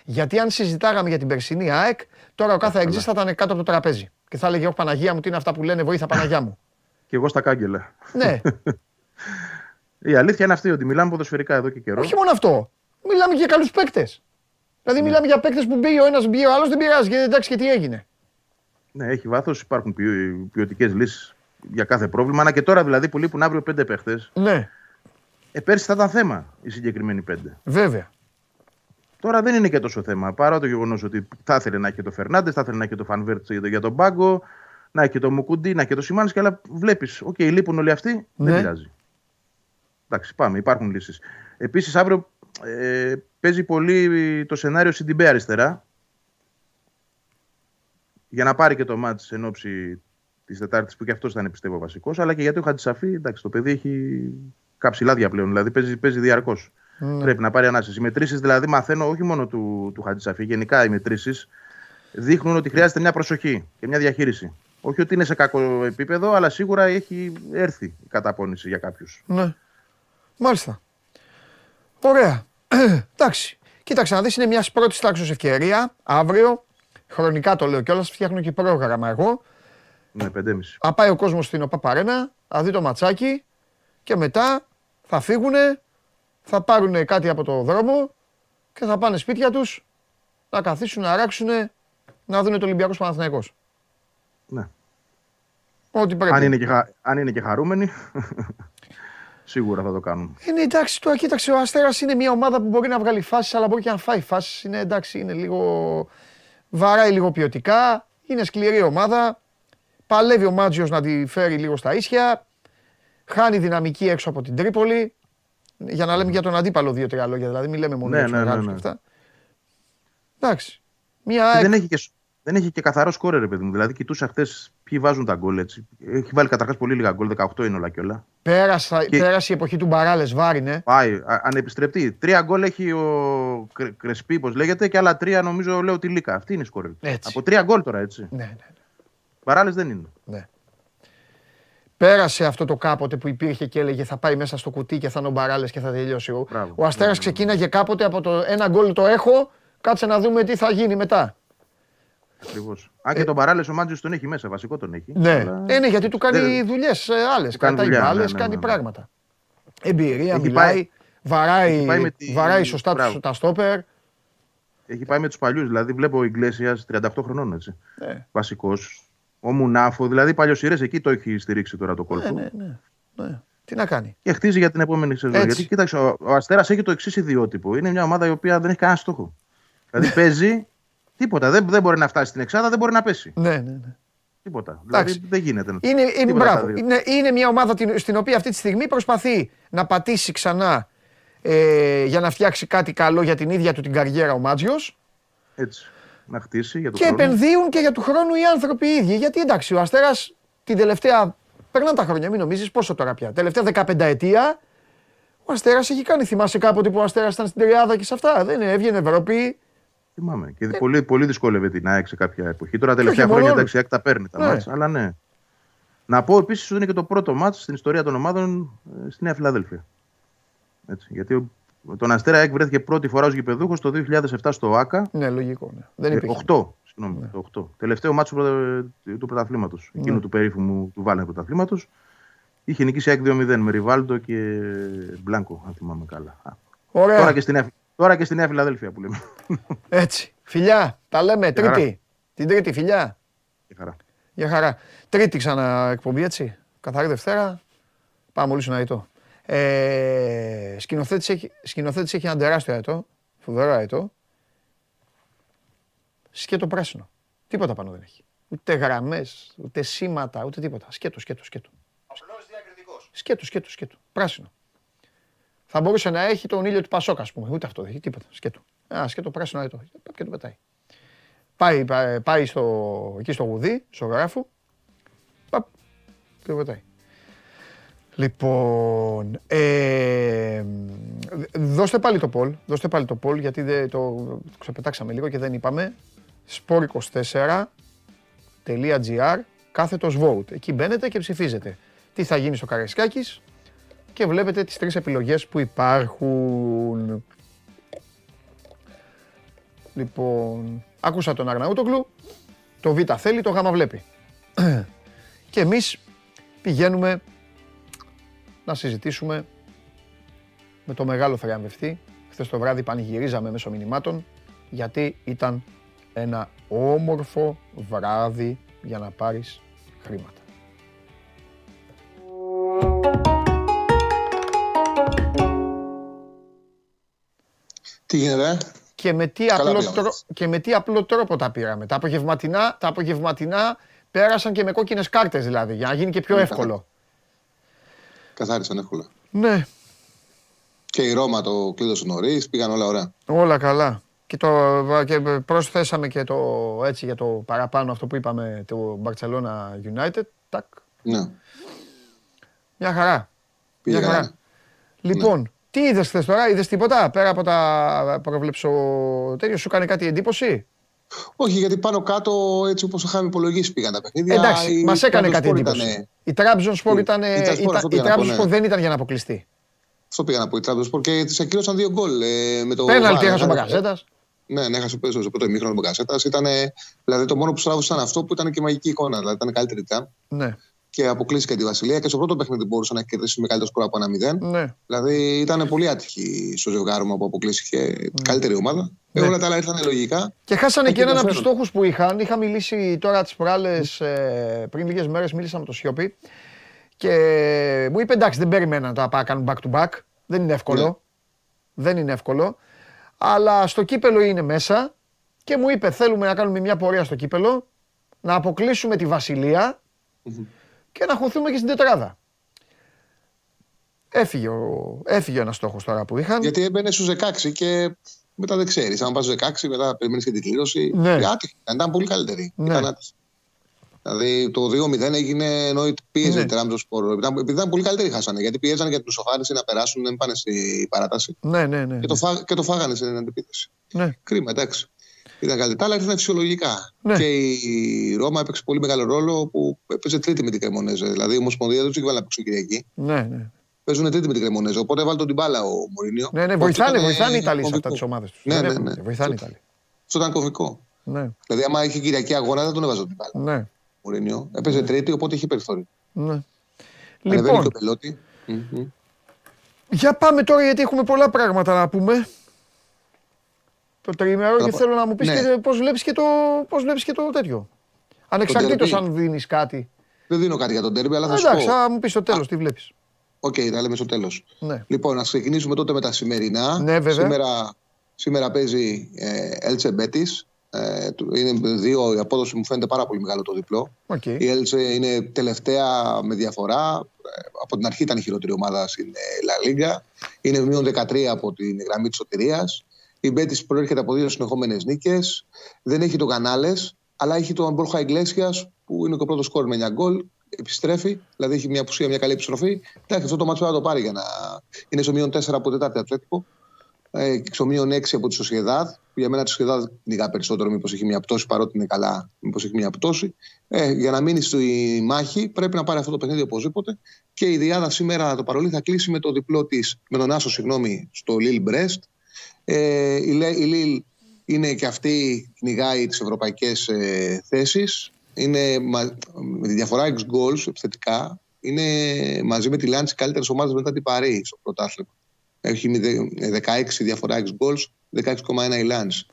Γιατί αν συζητάγαμε για την περσινή ΑΕΚ, τώρα ο κάθε αεκτζής θα ήταν κάτω από το τραπέζι και θα έλεγε: Ω Παναγία μου, τι είναι αυτά που λένε, βοήθα Παναγιά μου. Και εγώ στα κάγκελα. Ναι. Η αλήθεια είναι αυτή, ότι μιλάμε ποδοσφαιρικά εδώ και καιρό. Όχι μόνο αυτό. Μιλάμε και για καλούς παίκτες. Δηλαδή, ναι. Μιλάμε για παίκτες που μπει ο ένας, μπει ο άλλος, δεν πειράζει. Εντάξει, και τι έγινε. Ναι, έχει βάθος, υπάρχουν ποιοτικές λύσεις για κάθε πρόβλημα. Αλλά και τώρα δηλαδή που λείπουν αύριο 5 παίκτες. Ναι. Πέρσι θα ήταν θέμα οι συγκεκριμένοι 5. Βέβαια. Τώρα δεν είναι και τόσο θέμα. Παρά το γεγονός ότι θα ήθελε να έχει και το Φερνάντες, θα ήθελε να έχει το Φανβέρτσε για τον πάγκο, να έχει και το Μουκουντί, να έχει και το Σιμάνσκι. Αλλά βλέπεις, okay, λείπουν όλοι αυτοί, ναι. Δεν πειράζει. Εντάξει, πάμε, υπάρχουν λύσεις. Επίσης, αύριο παίζει πολύ το σενάριο Σιντιμπέ αριστερά. Για να πάρει και το μάτς εν ώψη της Τετάρτης, που και αυτός ήταν πιστεύω βασικός, αλλά και γιατί ο Χατζησαφή, εντάξει, το παιδί έχει κάψει λάδια πλέον. Δηλαδή παίζει διαρκώς. Mm. Πρέπει να πάρει ανάσες. Οι μετρήσεις, δηλαδή, μαθαίνω όχι μόνο του Χατζησαφή. Γενικά οι μετρήσεις δείχνουν ότι χρειάζεται μια προσοχή και μια διαχείριση. Όχι ότι είναι σε κακό επίπεδο, αλλά σίγουρα έχει έρθει η καταπώνηση για κάποιους. Ναι. Μάλιστα. Ωραία. Εντάξει. Κοίταξε να δεις, είναι μια πρώτη τάξη ευκαιρία. Αύριο, χρονικά το λέω κιόλας, φτιάχνω και πρόγραμμα εγώ. Ναι, 5.30. Θα πάει ο κόσμος στην ΟΠΑΠΑΡΕΝΑ, θα δει το ματσάκι και μετά θα φύγουνε, θα πάρουν κάτι από το δρόμο και θα πάνε σπίτια τους, να καθίσουν, να αράξουνε, να δούνε το Ολυμπιακός Παναθηναϊκός. Ναι. Ό,τι πρέπει. Αν είναι και χαρούμενοι. Σίγουρα θα το κάνουν. Είναι εντάξει, τώρα κοίταξε, ο Αστέρας είναι μια ομάδα που μπορεί να βγάλει φάσεις, αλλά μπορεί και να φάει φάσεις. Είναι εντάξει, είναι λίγο. Βαράει λίγο ποιοτικά. Είναι σκληρή ομάδα. Παλεύει ο Μάτζιος να τη φέρει λίγο στα ίσια. Χάνει δυναμική έξω από την Τρίπολη. Για να λέμε για τον αντίπαλο δύο-τρία λόγια, δηλαδή μην λέμε μόνο για αυτά. Εντάξει. Δεν έχει και καθαρό σκόρερ, ρε παιδί μου. Δηλαδή, κοιτούσα χτες ποιοι βάζουν τα γκολ έτσι. Έχει βάλει καταρχάς πολύ λίγα γκολ, 18 είναι όλα και όλα. Πέρασε η εποχή του Μπαράλες, βάρινε. Πάει, ανεπιστρεπτή. 3 γκολ έχει ο Κρεσπί, πώς λέγεται, και άλλα 3 νομίζω λέω τη Λίκα. Αυτή είναι η σκόρερ. Από 3 γκολ τώρα, έτσι. Ναι. Μπαράλες δεν είναι. Ναι. Πέρασε αυτό το κάποτε που υπήρχε και έλεγε θα πάει μέσα στο κουτί και θα είναι ο Μπαράλες και θα τελειώσει. Μπράβο, ο Αστέρας ξεκίναγε κάποτε από το ένα γκολ το έχω, κάτσε να δούμε τι θα γίνει μετά. Ακριβώς. Αν και τον Παράλες ο Μάντζιος τον έχει μέσα, βασικό τον έχει. Ναι, αλλά... ναι γιατί του κάνει δουλειές άλλες, κρατάει άλλες, κάνει πράγματα. Εμπειρία, μιλάει, βαράει σωστά τα στόπερ. Έχει πάει με τους παλιούς. Δηλαδή, βλέπω ο Ιγκλέσιας 38 χρονών. Έτσι. Ναι. Βασικός. Ο Μουνάφο, δηλαδή παλιοσυρές, εκεί το έχει στηρίξει τώρα το κόλπο. Ναι. Τι να κάνει. Και χτίζει για την επόμενη σεζόν. Γιατί κοίταξε, ο Αστέρας έχει το εξής ιδιότυπο. Είναι μια ομάδα η οποία δεν έχει κανένα στόχο. Δηλαδή παίζει τίποτα. Δεν μπορεί να φτάσει στην εξάδα, δεν μπορεί να πέσει. Ναι. Τίποτα. Δηλαδή, δεν γίνεται. Είναι μια ομάδα στην οποία αυτή τη στιγμή προσπαθεί να πατήσει ξανά για να φτιάξει κάτι καλό για την ίδια του την καριέρα ο Μάτζιος. Έτσι. Να χτίσει για τον χρόνο. Και επενδύουν και για του χρόνου οι άνθρωποι οι ίδιοι. Γιατί εντάξει, ο Αστέρας την τελευταία. Περνάνε τα χρόνια, μην νομίζεις πόσο τώρα πια. Τελευταία 15 ετία ο Αστέρας έχει κάνει. Θυμάσαι κάποτε που ο Αστέρας ήταν στην τριάδα και σε αυτά. Δεν έβγαινε Ευρώπη. Θυμάμαι. Και πολύ δυσκόλευε την ΑΕΚ σε κάποια εποχή. Τώρα τελευταία χρόνια εντάξει, η ΑΕΚ τα παίρνει τα μάτς. Αλλά ναι. Να πω επίσης ότι είναι και το πρώτο μάτς στην ιστορία των ομάδων στη Νέα Φιλαδέλφια. Γιατί τον Αστέρα ΑΕΚ βρέθηκε πρώτη φορά ως γηπεδούχος το 2007 στο ΆΚΑ. Ναι, λογικό. Ναι. Δεν υπήρχε. 8. Συγγνώμη, ναι. Το 8. Τελευταίο μάτσο του πρωταθλήματος. Ναι. Εκείνο του περίφημου του Βάλεν πρωταθλήματος. Είχε νικήσει ΑΕΚ 2-0 με Ριβάλντο και Μπλάνκο, αν θυμάμαι καλά. Ωραία. Τώρα και στη Νέα Φιλαδέλφια που λέμε. Έτσι. Φιλιά, τα λέμε. Τρίτη. Την Τρίτη, φιλιά. Για χαρά. Τρίτη ξανά εκπομπή, έτσι. Καθαρή Δευτέρα. Πάμε όλοι στον αητό. Σκηνοθέτης έχει ένα τεράστιο αητό. Φοβερό αητό. Σκέτο πράσινο. Τίποτα πάνω δεν έχει. Ούτε γραμμές, ούτε σήματα, ούτε τίποτα. Σκέτο. Απλώς διακριτικός. Σκέτο. Πράσινο. Θα μπορούσε να έχει τον ήλιο του Πασόκ, ας πούμε. Ούτε αυτό δεν έχει, τίποτα. Σκέτο. Α, σκέτο πράσινο αετό. Και το πετάει. Πάει εκεί στο γουδί, στο γράφο. Παπ. Και το πετάει. Λοιπόν, δώστε πάλι το poll, γιατί το ξεπετάξαμε λίγο και δεν είπαμε. sport24.gr/vote. Εκεί μπαίνετε και ψηφίζετε τι θα γίνει στο Καραϊσκάκης και βλέπετε τις τρεις επιλογές που υπάρχουν. Λοιπόν, άκουσα τον Αρναούτογλου, το Β θέλει, το Γ βλέπει. Και εμείς πηγαίνουμε να συζητήσουμε με το μεγάλο θριαμβευτή. Χθες το βράδυ πανηγυρίζαμε μέσω μηνυμάτων, γιατί ήταν ένα όμορφο βράδυ για να πάρεις χρήματα. Τι γίνεται; Και με τι απλό τρόπο τα πήραμε. Τα απογευματινά πέρασαν και με κόκκινες κάρτες, δηλαδή, για να γίνει και πιο εύκολο. Καθάρισαν εύκολα. Ναι. Και η Ρώμα το κλείδωσε νωρίς, πήγαν όλα ωραία. Όλα καλά. Και προσθέσαμε και το έτσι για το παραπάνω αυτό που είπαμε, το Barcelona United. Τακ. Ναι. Μια χαρά. Πήγε μια χαρά. Ναι. Λοιπόν, ναι. Τι είδες χθες τώρα, είδες τίποτα πέρα από τα προβλέψω τέλειο, σου κάνει κάτι εντύπωση? Όχι, γιατί πάνω κάτω έτσι όπως είχαμε υπολογίσει πήγαν τα παιχνίδια. Εντάξει, μας έκανε κάτι εντύπωση. Η Τραμπζονσπόρ δεν ήταν για να αποκλειστεί. Αυτό πήγα να πω. Η Τραμπζονσπόρ και της ακύρωσαν 2 γκολ. Πέναλτι έχασε ο Μπαγκασέτας. Ναι, έχασε στο πρώτο ημίχρονο ο Μπαγκασέτας. Δηλαδή το μόνο που στράβουσαν αυτό που ήταν και μαγική εικόνα. Δηλαδή ήταν καλύτερη τραμ. Και αποκλείστηκε τη Βασιλεία και στο πρώτο παιχνίδι μπορούσε να κερδίσει με καλύτερο σκορ από 1-0. Ναι. Δηλαδή ήταν πολύ άτυχη στο ζευγάρωμα που αποκλείστηκε καλύτερη ομάδα. Ναι. Όλα τα άλλα ήρθαν λογικά. Και χάσανε και έναν από τους στόχους που είχαν. Είχα μιλήσει τώρα τις προάλλες, πριν λίγες μέρες, μίλησα με τον Σιώπη και μου είπε εντάξει, δεν περίμενα να τα κάνουν back to back. Δεν είναι εύκολο. Ναι. Δεν είναι εύκολο. Αλλά στο κύπελο είναι μέσα και μου είπε θέλουμε να κάνουμε μια πορεία στο κύπελο, να αποκλείσουμε τη Βασιλεία. Και να χωθούμε και στην τετράδα. Έφυγε ένας στόχος τώρα που είχαν. Γιατί έμπαινε στους 16 και μετά δεν ξέρεις. Αν πας στους 16, μετά περιμένεις και την κλήρωση. Ναι. Ήταν πολύ καλύτερη. Ναι. Δηλαδή το 2-0 έγινε ενώ πίεζε η Τραμπζονσπόρ. Επειδή ήταν πολύ καλύτερη, χάσανε. Γιατί πιέζανε για τους οφάνιση να περάσουν, να πάνε στην παράταση. Ναι. Και το φάγανε στην αντεπίθεση. Ναι. Κρίμα, εντάξει. Ήταν καλύτερα, αλλά ήταν φυσιολογικά. Ναι. Και η Ρώμα έπαιξε πολύ μεγάλο ρόλο που έπαιζε τρίτη με την Κρεμονέζα. Δηλαδή η Ομοσπονδία δεν του είχε να παίξουν Κυριακή. Ναι. Παίζουν τρίτη με την Κρεμονέζα. Οπότε βάλει τον μπάλα ο Μωρίνιο. Ναι, βοηθάνε οι Ιταλοί σε αυτά τις ομάδες τους. Ναι. Βοηθάνε οι Ιταλοί. Αυτό ήταν κωμικό. Ναι. Δηλαδή, άμα είχε Κυριακή αγώνα, δεν τον έβαζε την μπάλα. Ναι. Μωρίνιο. Έπαιζε τρίτη, οπότε είχε περιθώριο. Ναι. Λοιπόν. Για πάμε τώρα, γιατί έχουμε πολλά πράγματα να πούμε. Το τριήμερο και θέλω να μου πεις ναι. Πώς βλέπεις και, το τέτοιο. Ανεξαρτήτως αν δίνεις κάτι. Δεν δίνω κάτι για τον τέρμι, αλλά θα σου πω. Εντάξει, θα μου πεις στο τέλος, τι βλέπεις. Οκ, θα λέμε στο τέλος. Ναι. Λοιπόν, ας ξεκινήσουμε τότε με τα σημερινά. Ναι, βέβαια. Σήμερα παίζει Έλτσε Μπέτις. Είναι δύο, η απόδοση μου φαίνεται πάρα πολύ μεγάλο το διπλό. Okay. Η Έλτσε είναι τελευταία με διαφορά. Από την αρχή ήταν η χειρότερη ομάδα στην Λα Λίγκα. Είναι μείον 13 από την γραμμή της σωτηρίας. Η Μπέτις προέρχεται από δύο συνεχόμενες νίκες. Δεν έχει τον Κανάλες, αλλά έχει τον Μπόρχα Ιγκλέσιας, που είναι και ο πρώτος σκορ με 9 γκολ. Επιστρέφει, δηλαδή έχει μια απουσία, μια καλή επιστροφή. Εντάξει, αυτό το μάτσο θα το πάρει για να. Είναι στο μείον 4 από την Τετάρτη Ατλέτικο. Στο μείον 6 από τη Σοσιεδάδ. Για μένα τη Σοσιεδάδ κυνηγά περισσότερο, μήπως έχει μια πτώση, παρότι είναι καλά, μήπως έχει μια πτώση. Για να μείνει στη μάχη, πρέπει να πάρει αυτό το παιχνίδι οπωσδήποτε. Και η Διάδα σήμερα το παρολί θα κλείσει με το διπλό της, με τον Άσο, συγγνώμη, στο Λίλ Μπρέστ. Η Λίλ είναι και αυτή, κυνηγάει τις ευρωπαϊκές θέσεις. Είναι με τη διαφορά 6 goals επιθετικά. Είναι μαζί με τη Λάντση καλύτερες ομάδες μετά την Παρή στο πρωτάθλημα. Έχει 16 διαφορά 6 goals, 16,1 η Λάντση.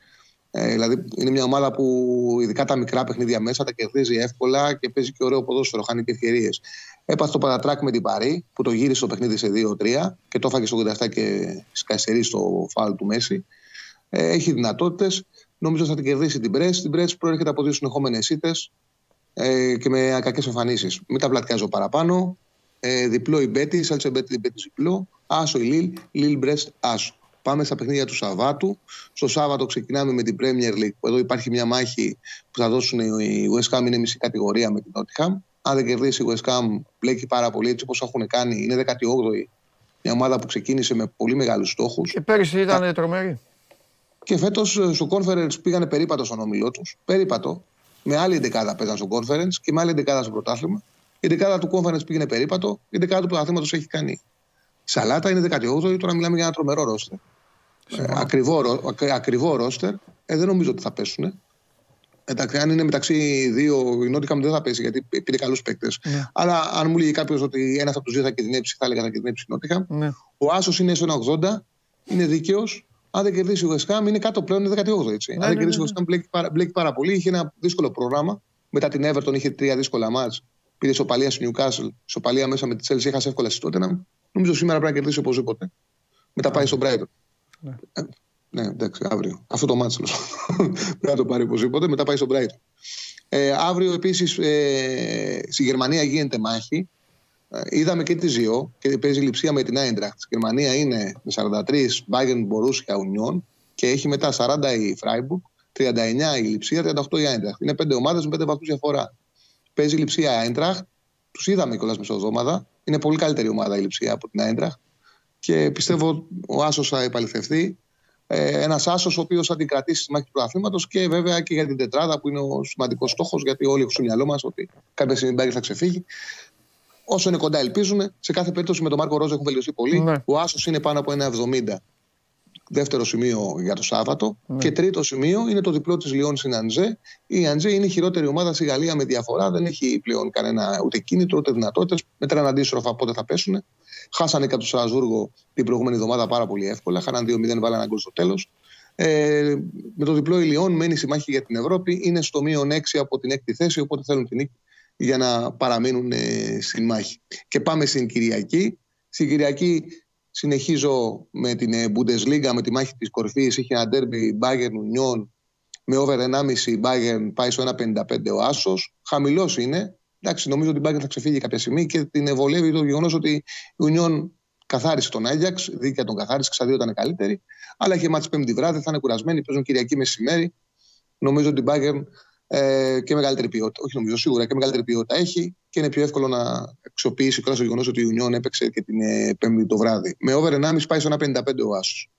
Δηλαδή είναι μια ομάδα που ειδικά τα μικρά παιχνίδια μέσα τα κερδίζει εύκολα και παίζει και ωραίο ποδόσφαιρο, χάνει και ευκαιρίες. Έπαθε το παρατράκ με την Παρή που το γύρισε το παιχνίδι σε 2-3 και το έφαγε στο 87 και σκαστερεί στο φάουλ του Μέση. Έχει δυνατότητες. Νομίζω θα την κερδίσει την Πρέσ. Την Πρέσ προέρχεται από δύο συνεχόμενες ήττες και με κακές εμφανίσεις. Μην τα πλατιάζω παραπάνω. Διπλό η Μπέτις, Έλτσε Μπέτις, διπλό. Άσο η Λίλ, Λίλ Μπρέστ Άσο. Πάμε στα παιχνίδια του Σαββάτου. Στο Σάββατο ξεκινάμε με την Premier League. Εδώ υπάρχει μια μάχη που θα δώσουν η West Ham, είναι μισή κατηγορία με την Nottingham. Αν δεν κερδίσει η West Ham, μπλέκει πάρα πολύ έτσι όπως έχουν κάνει. Είναι 18η. Μια ομάδα που ξεκίνησε με πολύ μεγάλους στόχους. Και πέρυσι ήταν τρομερή. Και φέτος στο Conference πήγανε περίπατο στον ομιλό τους. Περίπατο. Με άλλη 11 παίζαν στο Conference και με άλλη 11 στο πρωτάθλημα. Η 11 του Conference πήγαινε περίπατο. Η 11 του πρωταθλήματος έχει κάνει. Σαλάτα είναι 18η, τώρα μιλάμε για ένα τρομερό ρόστερ. Ακριβό ρόστερ. Δεν νομίζω ότι θα πέσουν. Αν είναι μεταξύ δύο, η Νότιχαμ δεν θα πέσει γιατί πήρε καλούς παίκτες. Yeah. Αλλά αν μου λέει κάποιος ότι ένας από τους δύο θα κινδυνεύσει, θα έλεγα θα κινδυνεύσει η Νότιχαμ. Yeah. Ο Άσος είναι 1,80, είναι δίκαιος. Αν δεν κερδίσει η West Ham, είναι κάτω πλέον, είναι 18η. Yeah, αν δεν κερδίσει η West Ham, μπλέκει πάρα πολύ. Είχε ένα δύσκολο πρόγραμμα. Μετά την Everton είχε 3 δύσκολα μάτς. Πήρε ισοπαλία στο Newcastle, ισοπαλία μέσα με τη Chelsea, έχασε εύκολα στη Tottenham. Νομίζω σήμερα πρέπει να κερδίσει οπωσδήποτε. Μετά πάει στον Brighton. Ναι. Ναι, εντάξει, αύριο. Αυτό το μάτσο. Πρέπει να το πάρει οπωσδήποτε. Μετά πάει στον Brighton. Αύριο επίσης στη Γερμανία γίνεται μάχη. Είδαμε και τη Ζιό και παίζει Λεψία με την Άιντραχτ. Η Γερμανία είναι με 43 Μπάγεν, Μπορούσια, Ουνιών και έχει μετά 40 η Φράιμπουργκ, 39 η Λεψία, 38 η Άιντραχτ. Είναι 5 ομάδες με 5 βαθμούς διαφορά. Παίζει Λεψία Άιντραχτ. Τους είδαμε κιόλας μεσοβδόμαδα. Είναι πολύ καλύτερη ομάδα η Λεψία από την Άιντραχτ. Και πιστεύω ο Άσος θα επαληθευτεί. Ένας Άσος ο οποίος θα την κρατήσει στη μάχη του πρωταθλήματος και βέβαια και για την τετράδα που είναι ο σημαντικός στόχος, γιατί όλοι έχουν στο μυαλό μας ότι κάποια στιγμή η Μπάγερν θα ξεφύγει. Όσο είναι κοντά, ελπίζουν. Σε κάθε περίπτωση με τον Μάρκο Ρόζο έχουν βελτιωθεί πολύ. Ναι. Ο Άσος είναι πάνω από 1,70. Δεύτερο σημείο για το Σάββατο. Ναι. Και τρίτο σημείο είναι το διπλό της Λιόν στην Αντζέ. Η Αντζέ είναι η χειρότερη ομάδα στη Γαλλία με διαφορά. Δεν έχει πλέον κανένα ούτε κίνητρο ούτε δυνατότητες. Μέτραν αντίστροφα πότε θα πέσουν. Χάσανε κατά το Στρασβούργο την προηγούμενη εβδομάδα πάρα πολύ εύκολα. Χάναν 2-0, βάλανε γκολ στο τέλος. Με το διπλό η Λιόν μένει στη μάχη για την Ευρώπη. Είναι στο μείον 6 από την 6η θέση. Οπότε θέλουν την νίκη για να παραμείνουν στη μάχη. Και πάμε στην Κυριακή. Στην Κυριακή. Συνεχίζω με την Bundesliga, με τη μάχη της κορυφής. Είχε ένα ντέρμπι Bayern Union με over 1,5. Bayern πάει στο 1,55 ο Άσος. Χαμηλός είναι. Εντάξει, νομίζω ότι η Bayern θα ξεφύγει κάποια στιγμή και την ευολεύει το γεγονός ότι η Union καθάρισε τον Άγιαξ. Δίκαια τον καθάρισε, ξαδύο ήταν καλύτερη. Αλλά είχε μάτς Πέμπτη βράδυ, θα είναι κουρασμένοι. Παίζουν Κυριακή μεσημέρι. Νομίζω ότι η Bayern και μεγαλύτερη ποιότητα. Όχι, νομίζω σίγουρα και μεγαλύτερη ποιότητα έχει και είναι πιο εύκολο να αξιοποιήσει κιόλας το γεγονός ότι η Ουνιόν έπαιξε και την Πέμπτη το βράδυ. Με over 1,5 πάει στο 1,55 ο Άσος.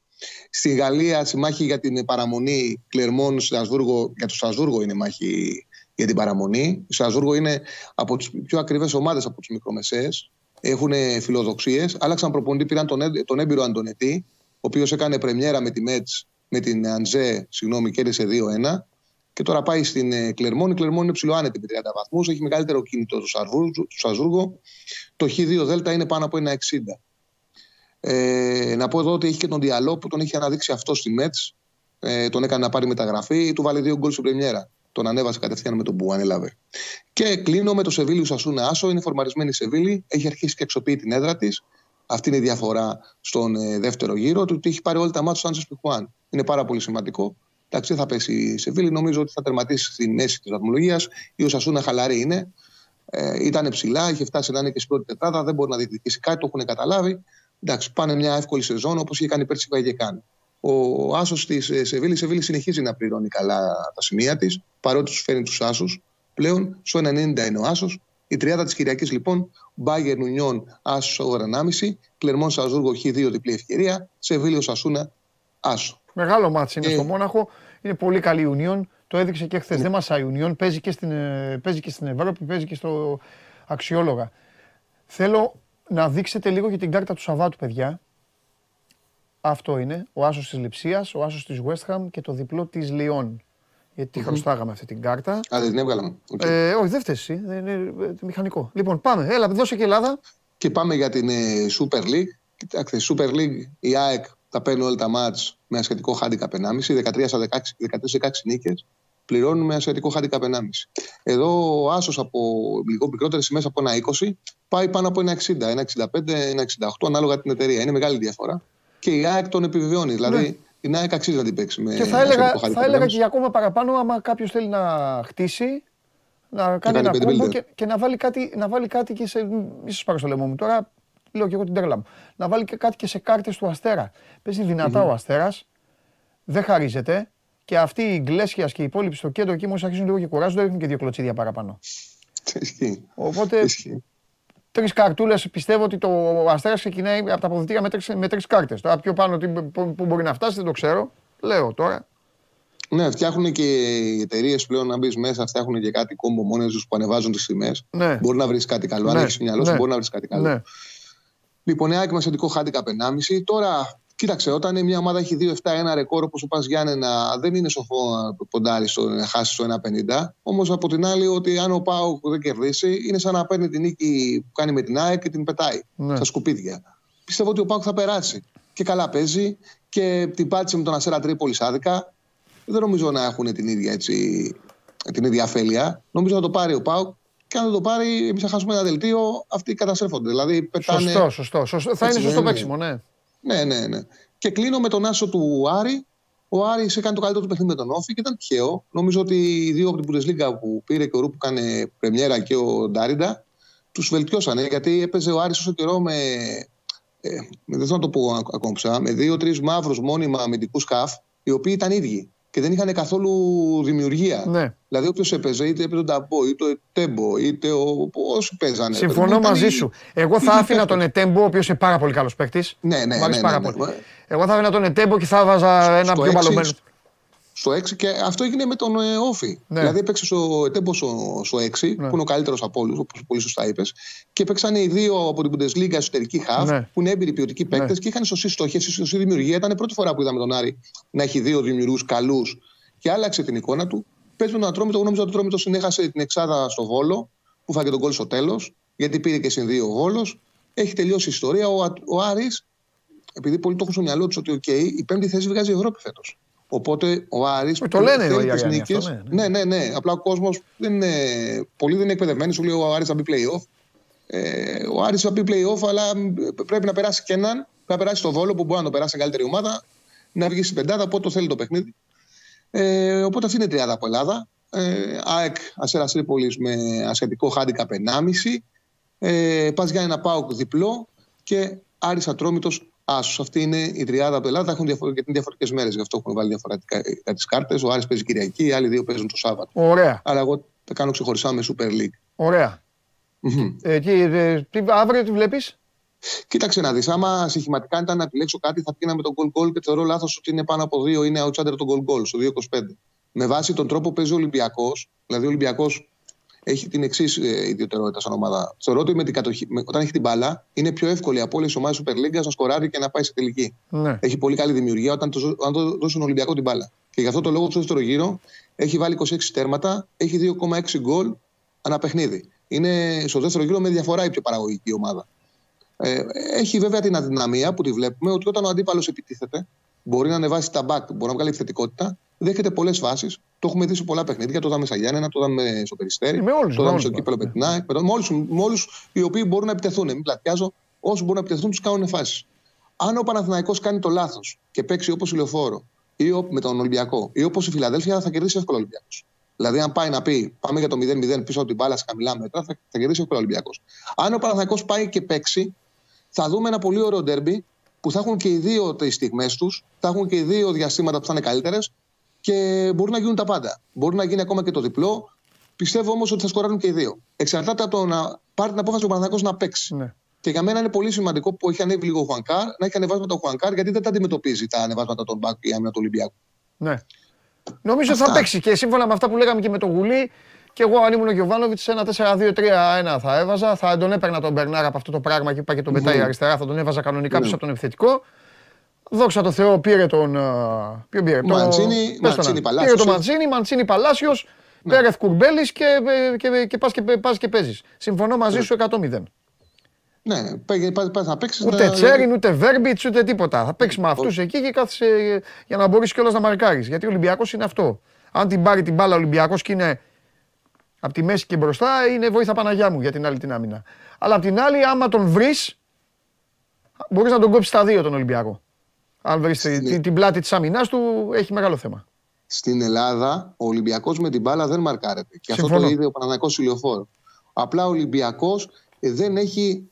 Στη Γαλλία, στη μάχη για την παραμονή Κλερμόν, Στρασβούργο, για το Στρασβούργο είναι μάχη για την παραμονή. Η Στρασβούργο είναι από τις πιο ακριβές ομάδες από τις μικρομεσαίες. Έχουν φιλοδοξίες. Άλλαξαν προπονητή, πήραν τον έμπειρο Αντωνετή, ο οποίος έκανε πρεμιέρα με τη Μέτς, με την Αντζέ, συγγνώμη, κέρδισε 2-1. Και τώρα πάει στην Κλερμόν. Η Κλερμόν είναι ψηλοάνετη με 30 βαθμούς. Έχει μεγαλύτερο κίνητο του Στρασβούργο. Το Χ2 Δέλτα είναι πάνω από 1,60. Να πω εδώ ότι έχει και τον Διαλό που τον έχει αναδείξει αυτό στη Μέτς. τον έκανε να πάρει μεταγραφή ή του βάλει 2 γκολ στην πρεμιέρα. Τον ανέβασε κατευθείαν με τον που ανέλαβε. Και κλείνω με το Σεβίλη Οσασούνα Άσο. Είναι φορμαρισμένη η Σεβίλη, έχει αρχίσει και εξοποιεί την έδρα της. Αυτή είναι η διαφορά στον δεύτερο γύρο, του ότι έχει πάρει όλα τα μάτια του Σάντσες Πιχουάν. Είναι πάρα πολύ σημαντικό. Εντάξει, θα πέσει η Σεβίλη, νομίζω ότι θα τερματίσει στη μέση της βαθμολογίας. Η Οσασούνα χαλαρή είναι. Ήταν ψηλά, είχε φτάσει να είναι και στην πρώτη τετράδα, δεν μπορεί να διεκδικήσει κάτι, το έχουν καταλάβει. Εντάξει, πάνε μια εύκολη σεζόν όπως είχε κάνει πέρσι και κάνει. Ο άσος της Σεβίλη, η Σεβίλη συνεχίζει να πληρώνει καλά τα σημεία της, παρότι τους φέρνει τους άσους. Πλέον, στο 90 είναι ο άσος. Η τριάδα της Κυριακής λοιπόν, Μπάγεν, Ουνιών, άσο 1,5, Κλερμόν, Στρασβούργο, Χ2 διπλή ευκαιρία, Σεβίλη, Οσασούνα, άσο. Μεγάλο μάτς είναι στο Μόναχο, είναι πολύ καλή η Ουνιών, το έδειξε και χθες. Δεν μασάει η Ουνιών, παίζει και στην Ευρώπη, παίζει και στο αξιόλογα. Θέλω να δείξετε λίγο για την κάρτα του Σαββάτου, παιδιά. Αυτό είναι ο άσος της Λεψίας, ο άσος της West Ham και το διπλό της Λιόν. Γιατί χρωστάγαμε αυτή την κάρτα. Α, δεν την έβγαλαμε. Okay. Όχι, δεν φταίει. Είναι μηχανικό. Λοιπόν, πάμε. Έλα, δώσε και Ελλάδα. Και πάμε για την Super League. Κοιτάξτε, Super League, η ΑΕΚ τα παίρνει όλα τα μάτς με ασιατικό handicap 1,5. 13 στα 14-16 νίκες. Πληρώνουν με ασιατικό handicap 1,5. Εδώ ο άσος από λίγο μικρότερες ημέρες από ένα 20 πάει πάνω από ένα 60, ένα 65, ένα 68 ανάλογα την εταιρεία. Είναι μεγάλη διαφορά. Και η ΑΕΚ τον επιβεβαιώνει. Δηλαδή η ΑΕΚ αξίζει να την παίξει. Και θα έλεγα και για ακόμα παραπάνω, άμα κάποιος θέλει να χτίσει, να κάνει ένα κόμπο και να βάλει κάτι και σε. Ίσως πάρω στο λαιμό μου τώρα, λέω και εγώ την τέρλα μου. Να βάλει και κάτι και σε κάρτες του Αστέρα. Παίζει δυνατά ο Αστέρας, δεν χαρίζεται. Και αυτοί οι Γκλέσιας και οι υπόλοιποι στο κέντρο εκεί μόλις αρχίζουν λίγο και κουράζονται, έχουν και 2 κλωτσίδια παραπάνω. Οπότε. Τρεις καρτούλες, πιστεύω ότι ο Αστέρας ξεκινάει από τα αποδυτήρια με 3 κάρτες. Τώρα πιο πάνω που μπορεί να φτάσει δεν το ξέρω. Λέω τώρα. Ναι, φτιάχνουν και οι εταιρείες πλέον να μπει μέσα, φτιάχνουν και κάτι κόμπο μόνες τους που ανεβάζουν τις τιμές. Ναι. Μπορεί να βρει κάτι καλό. Ναι. Αν έχει μυαλό, μπορεί να βρει κάτι καλό. Ναι. Λοιπόν, ΑΕΚ με σχετικό handicap 1,5. Τώρα, κοίταξε, όταν μια ομάδα έχει 2-7 ένα ρεκόρ όπως ο Πας-Γιάννενα, δεν είναι σοφό να ποντάρει να χάσει στο 1,50. Όμως από την άλλη, ότι αν ο ΠΑΟΚ δεν κερδίσει, είναι σαν να παίρνει την νίκη που κάνει με την ΑΕΚ και την πετάει στα σκουπίδια. Πιστεύω ότι ο ΠΑΟΚ θα περάσει. Και καλά παίζει και την πάτησε με τον Αστέρα Τρίπολης άδικα. Δεν νομίζω να έχουν την ίδια αφέλεια. Νομίζω να το πάρει ο ΠΑΟΚ. Και αν δεν το πάρει, εμείς θα χάσουμε ένα δελτίο. Αυτοί καταστρέφονται. Δηλαδή, πετάνε. Σωστό. Θα είναι σωστό παίξιμο, ναι. Ναι. Και κλείνω με τον άσο του Άρη. Ο Άρης έκανε το καλύτερο του παιχνίδι με τον Όφη και ήταν τυχαίο. Νομίζω ότι οι δύο από την Bundesliga που πήρε και ο Ρούπ που έκανε πρεμιέρα και ο Ντάριντα τους βελτιώσανε. Γιατί έπαιζε ο Άρης όσο καιρό με. Δεν θέλω να το πω ακόμψα. Με 2-3 μαύρους μόνιμα αμυντικούς χαφ, οι οποίοι ήταν ίδιοι και δεν είχαν καθόλου δημιουργία. Ναι. Δηλαδή, όποιος έπαιζε, είτε έπαιζε τον Ταμπό, είτε ο Ετέμπο, είτε όσοι παίζανε. Συμφωνώ μαζί σου. Εγώ θα άφηνα τον Ετέμπο, ο οποίος είναι πάρα πολύ καλός παίκτης. Ναι. Εγώ θα άφηνα τον Ετέμπο και θα βάζα ένα πιο μπαλωμένο. Στο 6 και αυτό έγινε με τον Όφη. Ναι. Δηλαδή, έπαιξε ο Ετέμπο στο 6, που είναι ο καλύτερος από όλους, όπως πολύ σωστά είπες. Και παίξαν οι δύο από την Bundesliga εσωτερική χαφ, που είναι έμπειροι ποιοτικοί παίκτες και είχαν σωστή στόχη, σωστή δημιουργία. Ήταν πρώτη φορά που είδαμε τον Άρη να έχει δύο δημιουργούς καλούς και άλλαξε την εικόνα του. Παίζει τον Ατρόμητο, εγώ νόμιζα ότι ο Ατρόμητος συνέχασε την εξάδα στο Βόλο, που φάγε τον γκολ στο τέλος, γιατί πήρε και συν 2 ο Βόλος. Έχει τελειώσει η ιστορία. Ο Άρης, επειδή πολλοί το έχουν στο μυαλό τους ότι η 5η θέση βγάζει Ευρώπη φέτος. Οπότε ο Άρης. Το λένε οι νίκες. Ναι. Απλά ο κόσμος δεν είναι. Πολλοί δεν είναι εκπαιδευμένοι. Σου λέει ο Άρης θα μπει playoff. Ο Άρης θα μπει playoff, αλλά πρέπει να περάσει και έναν. Να περάσει το Βόλο που μπορεί να το περάσει καλύτερη ομάδα. Να βγει στην πεντάδα, πότε το θέλει το παιχνίδι. Οπότε αυτή είναι η τριάδα από Ελλάδα. ΑΕΚ, Αστέρας Τρίπολης με ασιατικό handicap 1,5. Πας για ένα ΠΑΟΚ διπλό. Και Άρης Ατρόμητος άσος. Αυτή είναι η τριάδα από Ελλάδα. Έχουν διαφορετικές μέρες, γι' αυτό έχουμε βάλει διαφορετικά τις κάρτες. Ο Άρης παίζει Κυριακή, οι άλλοι δύο παίζουν το Σάββατο. Ωραία. Αλλά εγώ τα κάνω ξεχωριστά με Super League. Ωραία. Αύριο τι βλέπεις? Κοίταξε να δεις. Άμα στοιχηματικά ήταν να επιλέξω κάτι, θα πήγαινα με τον goal goal και θεωρώ λάθος ότι είναι πάνω από 2. Είναι outsider το goal goal, στο 2,25. Με βάση τον τρόπο που παίζει ο Ολυμπιακός, δηλαδή ο Ολυμπιακός έχει την εξής ιδιαιτερότητα σαν ομάδα. Θεωρώ ότι όταν έχει την μπάλα, είναι πιο εύκολη από όλες τις ομάδες Super League να σκοράρει και να πάει σε τελική. Ναι. Έχει πολύ καλή δημιουργία όταν δώσει τον Ολυμπιακό την μπάλα. Και γι' αυτό το λόγο, στο δεύτερο γύρο, έχει βάλει 26 τέρματα, έχει 2,6 γκολ ανά παιχνίδι. Είναι στο δεύτερο γύρο με διαφορά η πιο παραγωγική ομάδα. Έχει βέβαια την αδυναμία που τη βλέπουμε ότι όταν ο αντίπαλος επιτίθεται, Μπορεί να ανεβάσει τα μπακ, μπορεί να βγάλει θετικότητα. Δέχεται πολλές φάσεις. Το έχουμε δει σε πολλά παιχνίδια. Το είδαμε στα Γιάννενα, το είδαμε στο Περιστέρι, το είδαμε στο Κύπελλο Πετινά. Με όλους οι οποίοι μπορούν να επιτεθούν. Μην πλατιάζω. Όσοι μπορούν να επιτεθούν, τους κάνουν φάσεις. Αν ο Παναθηναϊκός κάνει το λάθος και παίξει όπως η Λεωφόρο ή με τον Ολυμπιακό ή όπως η Φιλαδέλφια, θα κερδίσει εύκολα ο Ολυμπιακός. Δηλαδή, αν πάει να πει πάμε για το 0-0 πίσω από την μπάλα σε χαμηλά μέτρα, θα κερδίσει εύκολα ο Ολυμπιακός. Αν ο Παναθηναϊκός πάει και παίξει, θα δούμε ένα πολύ ωραίο ντέρμπι που θα έχουν και οι δύο τις στιγμές τους, θα έχουν και οι δύο διαστήματα που θα είναι καλύτερες και μπορούν να γίνουν τα πάντα. Μπορεί να γίνει ακόμα και το διπλό. Πιστεύω όμως ότι θα σκοράρουν και οι δύο. Εξαρτάται από το να πάρει την απόφαση ο Παναθηναϊκός να παίξει. Ναι. Και για μένα είναι πολύ σημαντικό που έχει ανέβει λίγο ο Χουανκάρ, να έχει ανεβάσματα ο Χουανκάρ, γιατί δεν τα αντιμετωπίζει τα ανεβάσματα των μπακ ή άμυνα του Ολυμπιακού. Ναι. Νομίζω θα παίξει και σύμφωνα με αυτά που λέγαμε και με τον Γουλή, και εγώ αν ήμουν ο Γιοβάνοβιτς, ένα 4-2-3-1 θα έβαζα. Θα τον έπαιρνα τον Μπερνάρ από αυτό το πράγμα και είπα και τον πετάει αριστερά, θα τον έβαζα κανονικά πίσω από τον επιθετικό. Δόξα τω Θεώ, πήρε τον. Ποιον πήρε, τον Μαντσίνι, Μαντσίνι Παλάσιος, Πέρεθ Κουρμπέλης και πας και παίζεις. Συμφωνώ μαζί σου 100%. Ναι, πας να παίξεις. Ούτε Τσέριν, ούτε Βέρμπιτς, ούτε τίποτα. Θα παίξεις με αυτούς εκεί και κάθεσαι για να μπορείς κιόλας να μαρκάρεις. Γιατί ο Ολυμπιακός είναι αυτό. Αν την πάρει την μπάλα ο Ολυμπιακός και είναι από τη μέση και μπροστά, είναι βοήθεια Παναγιά μου για την άλλη την άμυνα. Αλλά απ' την άλλη, άμα τον βρεις, μπορείς να τον κόψεις στα δύο τον Ολυμπιακό. Αν βρεις την πλάτη της άμυνας του, έχει μεγάλο θέμα. Στην Ελλάδα, ο Ολυμπιακός με την μπάλα δεν μαρκάρεται. Και αυτό το είδε ο Παναθηναϊκός ηλιοφόρο. Απλά ο Ολυμπιακός δεν έχει.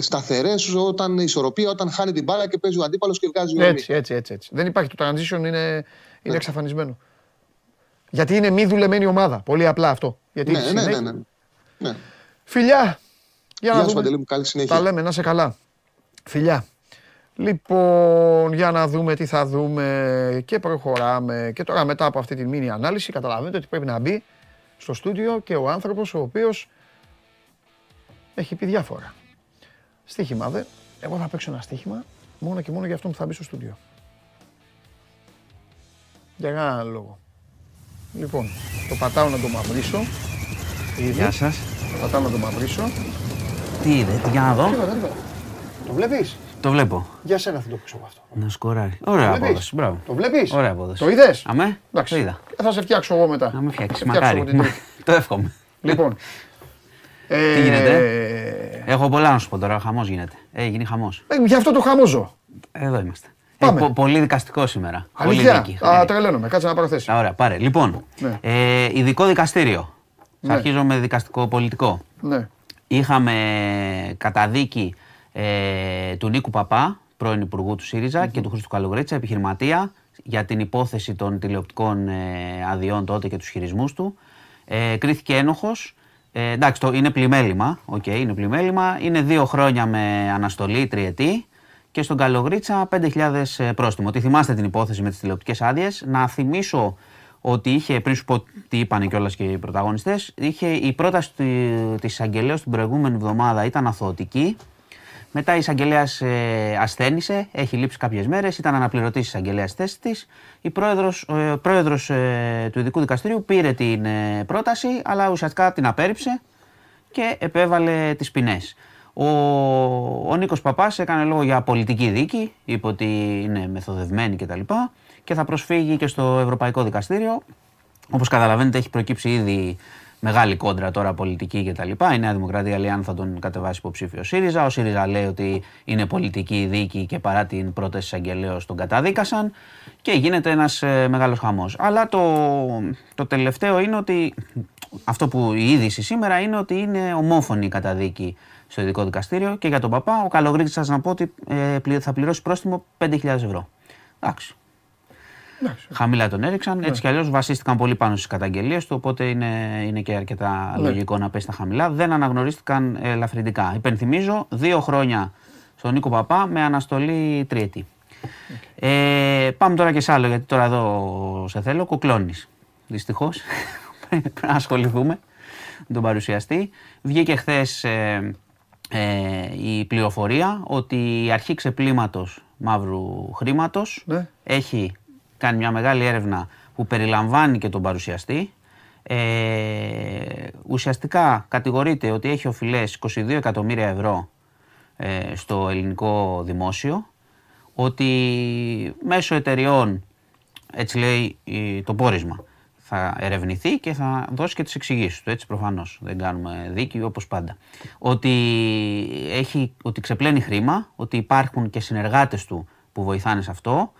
Σταθερές όταν ισορροπία, όταν χάνει την μπάλα και παίζει ο αντίπαλος και βγάζει ο έτσι, έτσι. Δεν υπάρχει. Το transition είναι εξαφανισμένο. Γιατί είναι μη δουλεμένη ομάδα. Πολύ απλά αυτό. Γιατί ναι. Φιλιά. Γεια σας, Παντελή μου. Καλή συνέχεια. Τα λέμε. Να είσαι καλά. Φιλιά. Λοιπόν, για να δούμε τι θα δούμε και προχωράμε. Και τώρα μετά από αυτή τη μίνι ανάλυση καταλαβαίνετε ότι πρέπει να μπει στο στούντιο και ο άνθρωπος ο οποίος έχει πει διάφορα. Στοίχημα δε. Εγώ θα παίξω ένα στοίχημα μόνο και μόνο για αυτόν που θα μπει στο στούντιο. Για κανένα λόγο. Λοιπόν, το πατάω να το μαυρίσω. Γεια σας. Το πατάω να το μαυρίσω. Τι είδε, για να δω. Το βλέπεις. Το βλέπω. Για σένα θα το παίξω αυτό. Να σκοράρει. Ωραία απόδοση. Μπράβο. Το βλέπεις. Ωραία απόδοση. Το είδες. Αμέ. Το είδα. Θα σε φτιάξω εγώ μετά. Να με φτιάξεις. Μακάρι. Το εύχομαι. Λοιπόν. Τι γίνεται. Έχω πολλά να σου πω τώρα. Χαμός γίνεται. Έγινε χαμός. Γι' αυτό το χαμόζω. Εδώ είμαστε. Πολύ δικαστικό σήμερα. Αλήθεια. Τρελαίνομαι. Κάτσε να πάρω θέση. Ωραία, πάρε. Λοιπόν, ειδικό δικαστήριο. Θα αρχίζω με δικαστικό πολιτικό. Είχαμε καταδίκη του Νίκου Παπά, πρώην υπουργού του ΣΥΡΙΖΑ, και του Χρήστου Καλογρίτσα, επιχειρηματία, για την υπόθεση των τηλεοπτικών αδειών τότε και τους χειρισμούς του. Κρίθηκε ένοχος. Εντάξει, είναι πλημέλημα. Είναι 2 χρόνια με αναστολή, τριετή. Και στον Καλογρίτσα 5.000 πρόστιμο. Ότι θυμάστε την υπόθεση με τις τηλεοπτικές άδειες. Να θυμίσω ότι είχε, πριν σου πω τι είπαν κιόλας και οι πρωταγωνιστές, είχε η πρόταση της εισαγγελέας την προηγούμενη εβδομάδα ήταν αθωωτική. Μετά η εισαγγελέας ασθένησε, έχει λείψει κάποιες μέρες, ήταν αναπληρωτής η εισαγγελέας θέση της. Η πρόεδρος του ειδικού δικαστηρίου πήρε την πρόταση, αλλά ουσιαστικά την απέρριψε και επέβαλε τις ποινές. Ο Νίκος Παπάς έκανε λόγο για πολιτική δίκη, είπε ότι είναι μεθοδευμένη κτλ. Και θα προσφύγει και στο Ευρωπαϊκό Δικαστήριο. Όπως καταλαβαίνετε, έχει προκύψει ήδη μεγάλη κόντρα τώρα πολιτική κτλ. Η Νέα Δημοκρατία λέει αν θα τον κατεβάσει υποψήφιο ΣΥΡΙΖΑ. Ο ΣΥΡΙΖΑ λέει ότι είναι πολιτική δίκη και παρά την πρόταση εισαγγελέως τον καταδίκασαν. Και γίνεται ένας μεγάλος χαμός. Αλλά το τελευταίο είναι ότι αυτό που η είδηση σήμερα είναι ότι είναι ομόφωνη η καταδίκη στο ειδικό δικαστήριο. Και για τον Παπά, ο Καλογρίτσας να πω ότι θα πληρώσει πρόστιμο 5.000 ευρώ. Εντάξει. Χαμηλά τον έριξαν, έτσι κι αλλιώς βασίστηκαν πολύ πάνω στις καταγγελίες του, οπότε είναι και αρκετά λογικό να πέσει τα χαμηλά. Δεν αναγνωρίστηκαν ελαφρυντικά. Υπενθυμίζω, 2 χρόνια στον Νίκο Παπά με αναστολή τριετή. Πάμε τώρα και σ' άλλο, γιατί τώρα εδώ σε θέλω, κουκλώνεις. Δυστυχώς, πρέπει να ασχοληθούμε με τον παρουσιαστή. Βγήκε χθες η πληροφορία ότι η αρχή ξεπλήματος μαύρου χρήματος έχει κάνει μια μεγάλη έρευνα που περιλαμβάνει και τον παρουσιαστή. Ουσιαστικά κατηγορείται ότι έχει οφειλές 22 εκατομμύρια ευρώ στο ελληνικό δημόσιο. ότι μέσω εταιριών, έτσι λέει το πόρισμα, θα ερευνηθεί και θα δώσει και τις εξηγήσεις του, έτσι προφανώς, δεν κάνουμε δίκιο όπως πάντα. Ότι ξεπλένει χρήμα, ότι υπάρχουν και συνεργάτες του που βοηθάνε σε αυτό.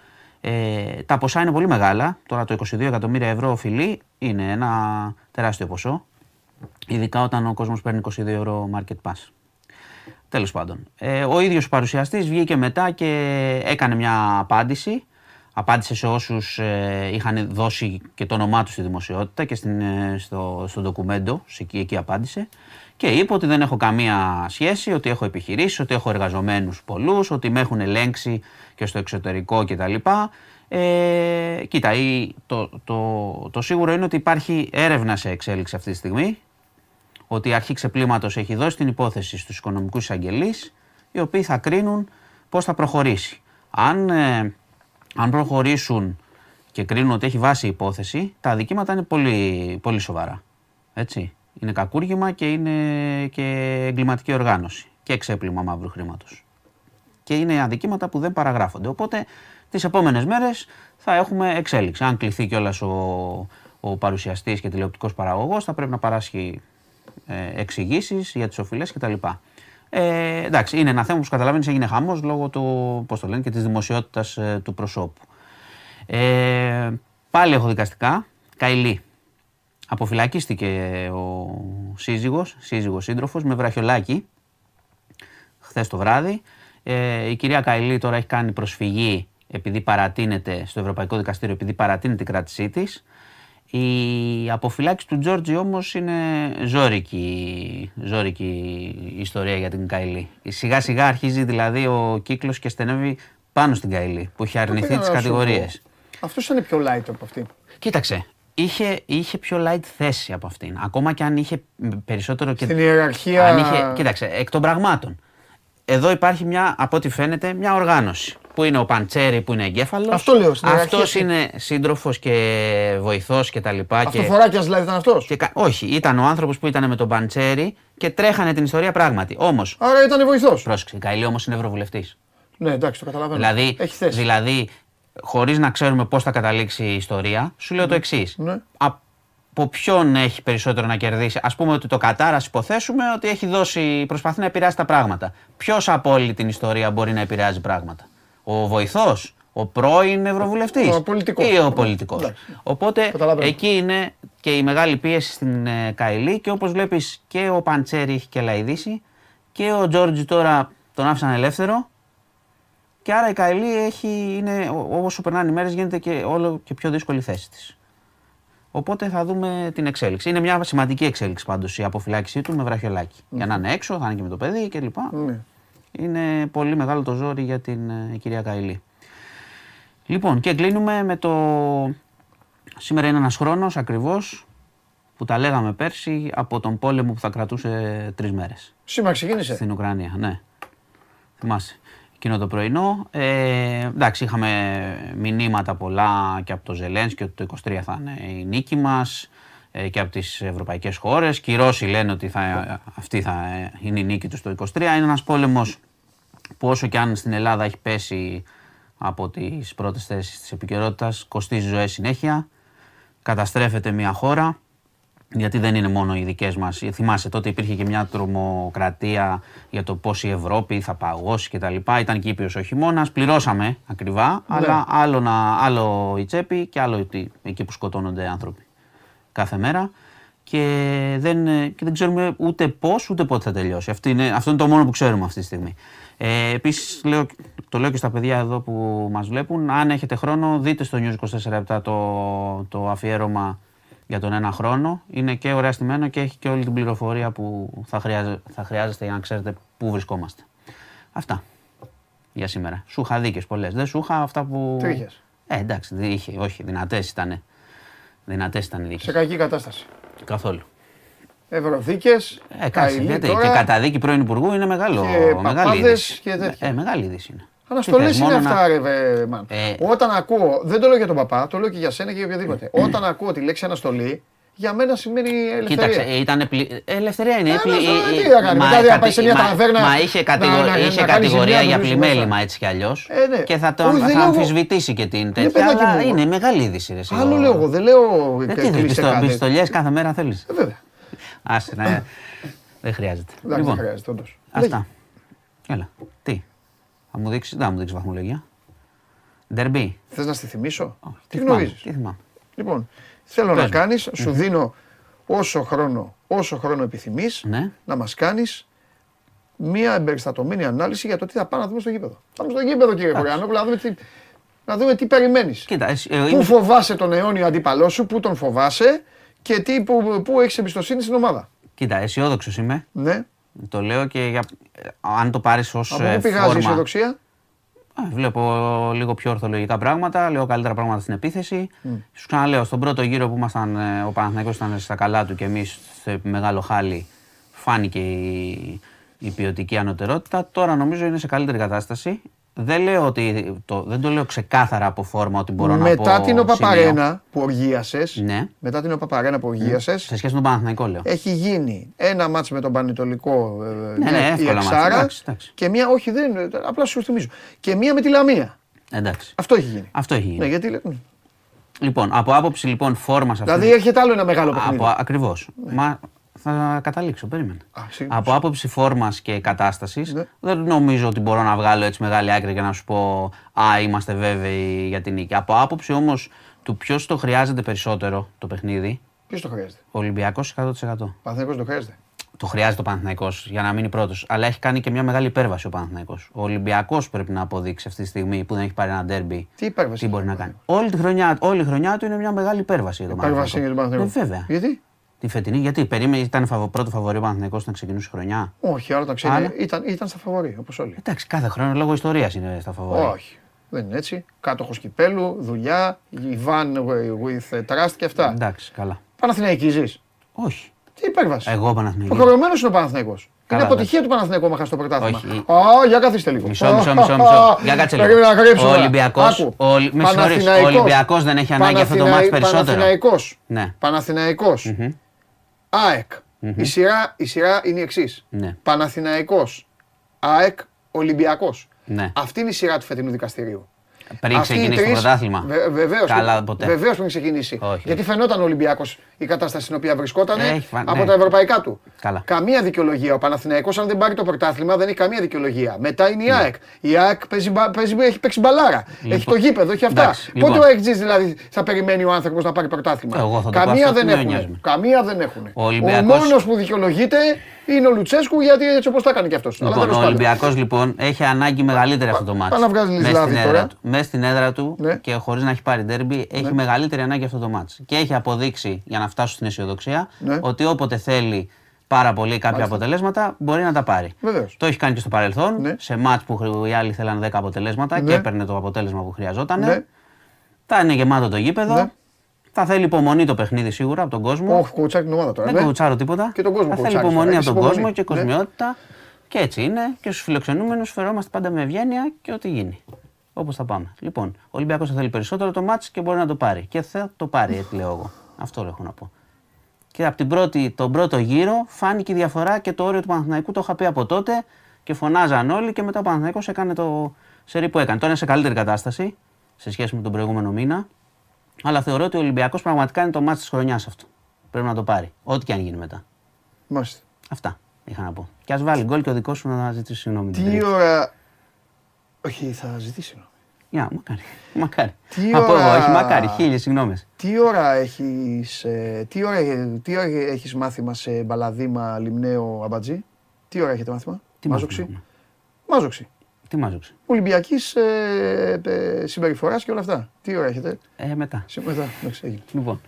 Τα ποσά είναι πολύ μεγάλα, τώρα το 22 εκατομμύρια ευρώ φιλί είναι ένα τεράστιο ποσό, ειδικά όταν ο κόσμος παίρνει 22 ευρώ market pass. Τέλος πάντων, ο ίδιος παρουσιαστής βγήκε μετά και έκανε μια απάντηση. Απάντησε σε όσους είχαν δώσει και το όνομά τους στη δημοσιότητα και στο ντοκουμέντο, εκεί απάντησε. Και είπε ότι δεν έχω καμία σχέση, ότι έχω επιχειρήσεις, ότι έχω εργαζομένους πολλούς, ότι με έχουν ελέγξει και στο εξωτερικό κτλ. Κοίτα, το σίγουρο είναι ότι υπάρχει έρευνα σε εξέλιξη αυτή τη στιγμή, ότι η αρχή ξεπλήματος έχει δώσει την υπόθεση στους οικονομικούς εισαγγελείς, οι οποίοι θα κρίνουν πώς θα προχωρήσει. Αν προχωρήσουν και κρίνουν ότι έχει βάση η υπόθεση, τα αδικήματα είναι πολύ, πολύ σοβαρά. Έτσι. Είναι κακούργημα και είναι και εγκληματική οργάνωση και ξέπλυμα μαύρου χρήματος. Και είναι αδικήματα που δεν παραγράφονται. Οπότε τις επόμενες μέρες θα έχουμε εξέλιξη. Αν κληθεί κιόλας ο παρουσιαστής και τηλεοπτικός παραγωγός, θα πρέπει να παράσχει εξηγήσεις για τις οφειλές κτλ. Εντάξει, είναι ένα θέμα που καταλαβαίνεις έγινε χαμός λόγω του, πώς το λένε, και της δημοσιότητας του προσώπου. Πάλι έχω δικαστικά, Καηλή. Αποφυλακίστηκε ο σύζυγος-σύντροφος με βραχιολάκι χθες το βράδυ. Η κυρία Καηλή τώρα έχει κάνει προσφυγή επειδή παρατείνεται στο Ευρωπαϊκό Δικαστήριο, επειδή παρατείνεται η κράτησή της. Η αποφυλάξη του Τζόρτζι όμως είναι ζώρικη ιστορία για την Καηλή. Σιγά σιγά αρχίζει δηλαδή ο κύκλος και στενεύει πάνω στην Καηλή που είχε αρνηθεί τις κατηγορίες. Αυτός ήταν πιο light από αυτή. Κοίταξε, είχε πιο light θέση από αυτήν. Ακόμα και αν είχε περισσότερο και στην ιεραρχία. Κοίταξε, εκ των πραγμάτων. Εδώ υπάρχει μια, από ό,τι φαίνεται, μια οργάνωση. Που είναι ο Παντσέρι, που είναι εγκέφαλος. Αυτό λέω. Αυτός είναι σύντροφος και βοηθός και τα λοιπά. Αυτοφοράκιας δηλαδή ήταν αυτός. Όχι, ήταν ο άνθρωπος που ήταν με τον Παντσέρι και τρέχανε την ιστορία πράγματι. Όμως. Άρα ήταν βοηθός. Πρόσεξε. Καηλή όμως είναι ευρωβουλευτής. Ναι, εντάξει, το καταλαβαίνω. Δηλαδή, χωρίς να ξέρουμε πώς θα καταλήξει η ιστορία, σου λέω το εξής. Από ποιον έχει περισσότερο να κερδίσει. Ας πούμε ότι το Κατάρ, ας υποθέσουμε ότι έχει δώσει, προσπαθεί να επηρεάσει τα πράγματα. Ποιος από όλη την ιστορία μπορεί να επηρεάζει πράγματα. Ο βοηθός, ο πρώην ευρωβουλευτής ή ο πολιτικός. Οπότε εκεί είναι και η μεγάλη πίεση στην Καηλή και όπως βλέπεις και ο Παντσέρι έχει κελαηδήσει και ο Τζόρτζι τώρα τον άφησαν ελεύθερο και άρα η Καηλή είναι όσο περνάνε οι μέρες γίνεται και όλο και πιο δύσκολη θέση της. Οπότε θα δούμε την εξέλιξη. Είναι μια σημαντική εξέλιξη πάντως η αποφυλάκησή του με βραχιολάκι. Για να είναι έξω, θα είναι και με το παιδί κλπ. Είναι πολύ μεγάλο το ζόρι για την κυρία Καηλή. Λοιπόν, και κλείνουμε με το... Σήμερα είναι ένας χρόνος ακριβώς που τα λέγαμε πέρσι από τον πόλεμο που θα κρατούσε 3 μέρες. Σήμερα ξεκίνησε. Στην Ουκρανία, ναι. Θυμάσαι. Εκείνο το πρωινό. Εντάξει, είχαμε μηνύματα πολλά και από το Ζελένσκι και ότι το 23 θα είναι η νίκη μας. Και από τις ευρωπαϊκές χώρες και οι Ρώσοι λένε ότι αυτή θα είναι η νίκη τους το 23. Είναι ένας πόλεμος που όσο και αν στην Ελλάδα έχει πέσει από τις πρώτες θέσεις της επικαιρότητας, κοστίζει ζωές συνέχεια, καταστρέφεται μια χώρα, γιατί δεν είναι μόνο οι δικές μας. Θυμάσαι, τότε υπήρχε και μια τρομοκρατία για το πώς η Ευρώπη θα παγώσει κτλ. Ήταν Κύπριος ο χειμώνας, πληρώσαμε ακριβά, αλλά άλλο η τσέπη και άλλο εκεί που σκοτώνονται άνθρωποι. Κάθε μέρα και δεν ξέρουμε ούτε πώς ούτε πότε θα τελειώσει. Αυτό είναι το μόνο που ξέρουμε αυτή τη στιγμή. Επίσης, το λέω και στα παιδιά εδώ που μας βλέπουν, αν έχετε χρόνο δείτε στο News 24/7 το αφιέρωμα για τον ένα χρόνο. Είναι και ωραία στημένο και έχει και όλη την πληροφορία που θα χρειάζεστε για να ξέρετε πού βρισκόμαστε. Αυτά για σήμερα. Σου είχα δίκες πολλές. Δεν σου είχα αυτά που... Τρίχες. Εντάξει, όχι, δυνατές ήτανε. Δυνατές ήταν οι δίκες. Σε κακή κατάσταση. Καθόλου. Ευρωδίκες. Καηλή τώρα. Και καταδίκη πρώην Υπουργού είναι μεγάλη είδηση. Και τέτοια. Μεγάλη είδηση είναι. Αναστολές είναι αυτά ρε Μαν. Όταν ακούω, δεν το λέω για τον παπά, το λέω και για σένα και για οποιοδήποτε. Όταν ακούω τη λέξη αναστολή, για μένα σημαίνει ελευθερία. Κοίταξε, ήταν ελευθερία είναι. Μα είχε κατηγορία για πλημέλημα έτσι κι αλλιώς. Και θα το αμφισβητήσει και την τέτοια. Αλλά είναι μεγάλη είδηση. Άλλο λέω εγώ, δεν λέω. Πιστολιές κάθε μέρα θέλεις. Βέβαια. Άσε να. Δεν χρειάζεται. Λοιπόν, αυτά. Έλα. Τι. Θα μου δείξεις, θα μου δείξεις βαθμολογία. Ντερμπί. Θες να στη θυμίσω. Τι γνωρίζεις. Λοιπόν, θέλω να κάνεις, σου δίνω όσο χρόνο επιθυμείς, να μας κάνεις μία εμπεριστατωμένη ανάλυση για το τι θα πάμε να δούμε στο γήπεδο. Πάμε στο γήπεδο, κύριε Κοριανόπουλο, να δούμε τι περιμένεις. Πού φοβάσαι τον αιώνιο αντίπαλό σου, πού τον φοβάσαι και πού έχεις εμπιστοσύνη στην ομάδα. Κοίτα, αισιόδοξος είμαι. Ναι. Το λέω και για, αν το πάρεις ως φόρμα. Από πού πηγάζει η αισιοδοξία? Βλέπω λίγο πιο ορθολογικά πράγματα, λέω καλύτερα πράγματα στην επίθεση. Σου ξαναλέω, στον πρώτο γύρο που ήμασταν, ο Παναθηναϊκός ήταν στα καλά του και εμείς σε μεγάλο χάλι φάνηκε η ποιοτική ανωτερότητα. Τώρα νομίζω είναι σε καλύτερη κατάσταση. Δεν λέω ότι, δεν το λέω ξεκάθαρα από φόρμα ότι μπορώ να πω. Μετά την οπαπαρένα που οργίασες, σε σχέση με τον Παναθηναϊκό λέω. Έχει γίνει ένα μάτς με τον Πανετολικό η Εξάρα και μία, όχι δεν, απλά σου θυμίζω, και μία με τη Λαμία. Εντάξει. Αυτό έχει γίνει. Ναι, γιατί... Λοιπόν, από άποψη λοιπόν φόρμας αυτή... Δηλαδή έρχεται άλλο ένα μεγάλο παιχνίδι. Ακριβώς. Θα καταλήξω, περίμενε. Από άποψη φόρμας και κατάστασης, δεν νομίζω ότι μπορώ να βγάλω έτσι μεγάλη άκρη για να σου πω «Α, είμαστε βέβαιοι για την νίκη». Από άποψη όμως του ποιος το χρειάζεται περισσότερο το παιχνίδι. Ποιος το χρειάζεται? Ο Ολυμπιακός 100%. Παναθηναϊκός το χρειάζεται. Το χρειάζεται ο Παναθηναϊκός για να μείνει πρώτος. Αλλά έχει κάνει και μια μεγάλη υπέρβαση ο Παναθηναϊκός. Ο Ολυμπιακός πρέπει να αποδείξει αυτή τη στιγμή που δεν έχει πάρει ένα ντέρμπι. Τι υπέρβαση? Τι μπορεί να κάνει. Όλη η χρονιά του είναι μια μεγάλη υπέρβαση. Υπέρβαση για τον Παναθηναϊκό. Βέβαια. Γιατί? Τη φετινή, γιατί περίμενε, ήταν πρώτο φαβορί ο Παναθηναϊκός να ξεκινούσε η χρονιά. Όχι, αλλά όταν ξεκινούσε. Ήταν στα φαβορί, όπως όλοι. Εντάξει, κάθε χρόνο λόγω ιστορίας είναι στα φαβορί. Όχι, δεν είναι έτσι. Κάτοχος κυπέλου, δουλειά, Ιβάν with trust και αυτά. Εντάξει, καλά. Παναθηναϊκή ζεις? Όχι. Τι υπέρβαση? Εγώ Παναθηναϊκή. Ο κοροϊδεμένος είναι ο Παναθηναϊκός. Είναι αποτυχία του Παναθηναϊκού να χάσει το πρωτάθλημα. Για καθίστε λίγο. Μισό. Για κάτσε λίγο. Ο Ολυμπιακός. Ο Ολυμπιακός δεν έχει ανάγκη αυτό το μάτς περισσότερο. Παναθηναϊκός. ΑΕΚ. Η σειρά είναι η εξής. Παναθηναϊκός, ΑΕΚ, Ολυμπιακός. Αυτή είναι η σειρά του φετινού δικαστηρίου. Πριν ξεκινήσει το πρωτάθλημα. Βεβαίως πριν ξεκινήσει. Γιατί φαινόταν ο Ολυμπιακός η κατάσταση στην οποία βρισκόταν από τα ευρωπαϊκά του. Καμία δικαιολογία. Ο Παναθηναϊκός, αν δεν πάρει το πρωτάθλημα, δεν έχει καμία δικαιολογία. Μετά είναι η ΑΕΚ. Η ΑΕΚ έχει παίξει μπαλάρα. Έχει το γήπεδο, έχει αυτά. Πότε ο Εκτζής δηλαδή θα περιμένει ο άνθρωπος να πάρει πρωτάθλημα? Καμία δεν έχουν. Ο μόνος που δικαιολογείται είναι ο Λουτσέσκου, γιατί έτσι όπως τα έκανε και αυτός. Ο Ολυμπιακός λοιπόν έχει ανάγκη μεγαλύτερη αυτό το μάτς. Μες στην έδρα του και χωρίς να έχει πάρει ντέρμπι, έχει μεγαλύτερη ανάγκη αυτό το μάτς. Και έχει αποδείξει, για να φτάσω στην αισιοδοξία, ότι όποτε θέλει πάρα πολύ κάποια αποτελέσματα μπορεί να τα πάρει. Το έχει κάνει και στο παρελθόν, σε μάτς που οι άλλοι θέλαν 10 αποτελέσματα και έπαιρνε το αποτέλεσμα που χρειαζόταν. Θα είναι γεμάτο το γήπεδο. Θα θέλει υπομονή το παιχνίδι σίγουρα από τον κόσμο. Όχι, κουτσάκι την ομάδα τώρα. Δεν κουτσάρω τίποτα. Θα θέλει υπομονή από τον κόσμο και κοσμιότητα. Και έτσι είναι. Και στους φιλοξενούμενους φερόμαστε πάντα με ευγένεια και ό,τι γίνει. Όπως θα πάμε. Λοιπόν, ο Ολυμπιακός θα θέλει περισσότερο το μάτς και μπορεί να το πάρει. Και θα το πάρει, έτσι λέω εγώ. Αυτό έχω να πω. Και από τον πρώτο γύρο φάνηκε η διαφορά και το όριο του Παναθηναϊκού. Το είχα πει από τότε και φωνάζαν όλοι. Και μετά ο Παναθηναϊκός έκανε το σερί που έκανε. Τώρα είναι σε καλύτερη κατάσταση σε σχέση με τον προηγούμενο μήνα. Αλλά θεωρώ ότι ο Ολυμπιακός πραγματικά είναι το μάτς της χρονιάς αυτό. Πρέπει να το πάρει. Ό,τι και αν γίνει μετά. Μάλιστα. Αυτά είχα να πω. Και ας βάλει γκολ και ο δικός σου να ζητήσει συγγνώμη. Τι ώρα. Όχι, θα ζητήσει συγγνώμη. Για, μακάρι. Από εγώ, όχι, μακάρι. Χίλιες συγγνώμες. Τι ώρα έχεις μάθημα σε Μπαλαδήμα, Λιμναίο, Αμπατζή? Τι ώρα έχετε μάθημα? Μάζοξη. Τι μάζοξη? Ολυμπιακής συμπεριφοράς και όλα αυτά. Τι ώρα έχετε? Μετά. Λοιπόν,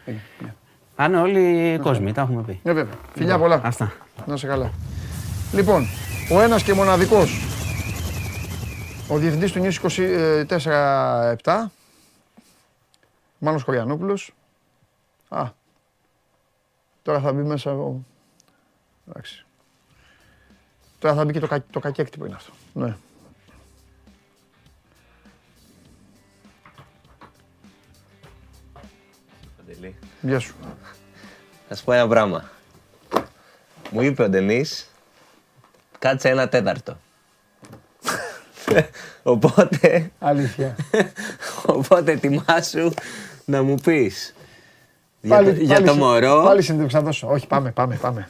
αν όλοι κόσμοι, τα έχουμε πει. Βέβαια. Φιλιά πολλά. Αυτά. Να είσαι καλά. Λοιπόν, ο ένας και μοναδικός, ο διευθυντής του News 24/7, Μάνος Κοριανόπουλος. Τώρα θα μπει μέσα... Εντάξει. Τώρα θα μπει και το κακέκτυπο είναι αυτό. Ναι. Γεια σου. Θα σου πω ένα πράγμα. Μου είπε ο Ντενής, κάτσε ένα τέταρτο. Οπότε... Αλήθεια. Οπότε ετοιμάσου να μου πεις. Πάλι, για το μωρό... Πάλι συνέντευξη να δώσω. Όχι, πάμε.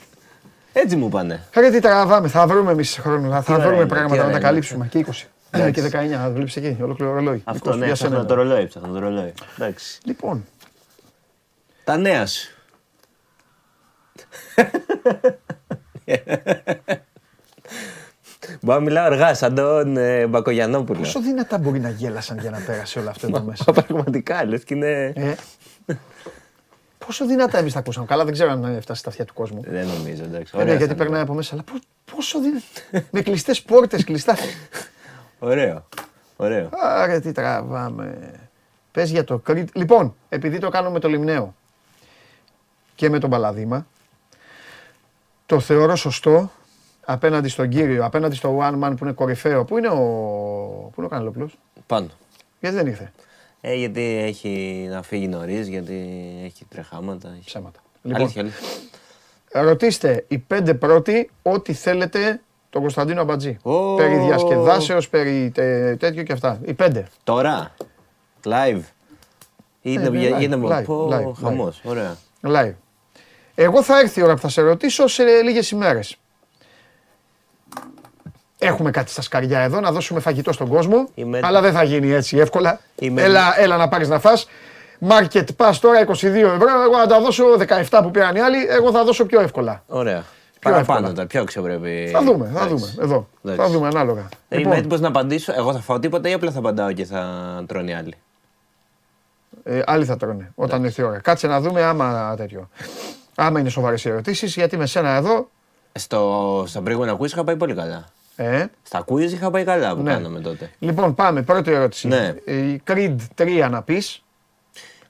Έτσι μου πάνε. Γιατί τραβάμε, θα βρούμε εμείς χρόνο, θα βρούμε πράγματα να τα καλύψουμε. Και 20 και 19, να δουλέψεις εκεί, ολόκληρο ρολόι. Αυτό, ναι, ψάχνω το ρολόι, Εντάξει. Λοιπόν. Τα νέα σου. Μπορώ να μιλάω αργά σαν τον Μπακογιανόπουλο. Πόσο δυνατά μπορεί να γέλασαν για να πέρασε όλο αυτό εδώ μέσα. Πραγματικά, λες και είναι... Πόσο δυνατά εμείς τα ακούσαμε. Καλά, δεν ξέρω αν φτάσει στα αυτιά του κόσμου. Δεν νομίζω, εντάξει. Ναι, γιατί περνάει από μέσα, αλλά πόσο δυνατά. Με κλειστές πόρτες, κλειστά. Ωραίο. Ωραίο. Άρα τι τραβάμε. Πες για το Κρήτη. Λοιπόν, επειδή το κάνω με το Λιμναίο και με τον Παλαδίμα, το θεωρώ σωστό απέναντι στον κύριο, απέναντι στο One Man που είναι κορυφαίο. Πού είναι ο Κανελόπουλος? Πάνω. Γιατί δεν ήρθε? Γιατί έχει να φύγει νωρίς, γιατί έχει τρεχάματα. Έχει... Ψέματα. Λοιπόν, αλήθεια. Ρωτήστε οι 5 πρώτοι ό,τι θέλετε τον Κωνσταντίνο Αμπατζή. Oh. Περί διασκεδάσεως, περί τέτοιο και αυτά. Οι 5. Τώρα, live. Είναι live. Χαμός, ωραία. Live. Εγώ θα έρθει η ώρα που θα σε ρωτήσω σε λίγες ημέρες. Έχουμε κάτι στα σκαριά εδώ, να δώσουμε φαγητό στον κόσμο, αλλά δεν θα γίνει έτσι εύκολα. Έλα να πάρεις να φας. Market pass τώρα, 22 ευρώ, εγώ να τα δώσω 17 που πήραν οι άλλοι, εγώ θα δώσω πιο εύκολα. Ωραία. Παραπάνω τα, πιο αξιοπρεπή. Θα δούμε, εδώ. Θα δούμε ανάλογα. Είμαι έτοιμος να απαντήσω, εγώ θα φάω τίποτα ή απλά θα απαντάω και θα τρώνε οι άλλοι? Άλλοι θα τρώνε, όταν ήρθε η ώρα. Κάτσε να δούμε άμα τέτοιο. Άμα είναι σοβαρές οι ερωτήσεις, γιατί με σένα εδώ... Στα προηγούμενα quiz είχα πάει πολύ καλά. Στα quiz είχα πάει καλά που κάναμε τότε. Λοιπόν, πάμε. Πρώτη ερώτηση. Creed 3 να πεις.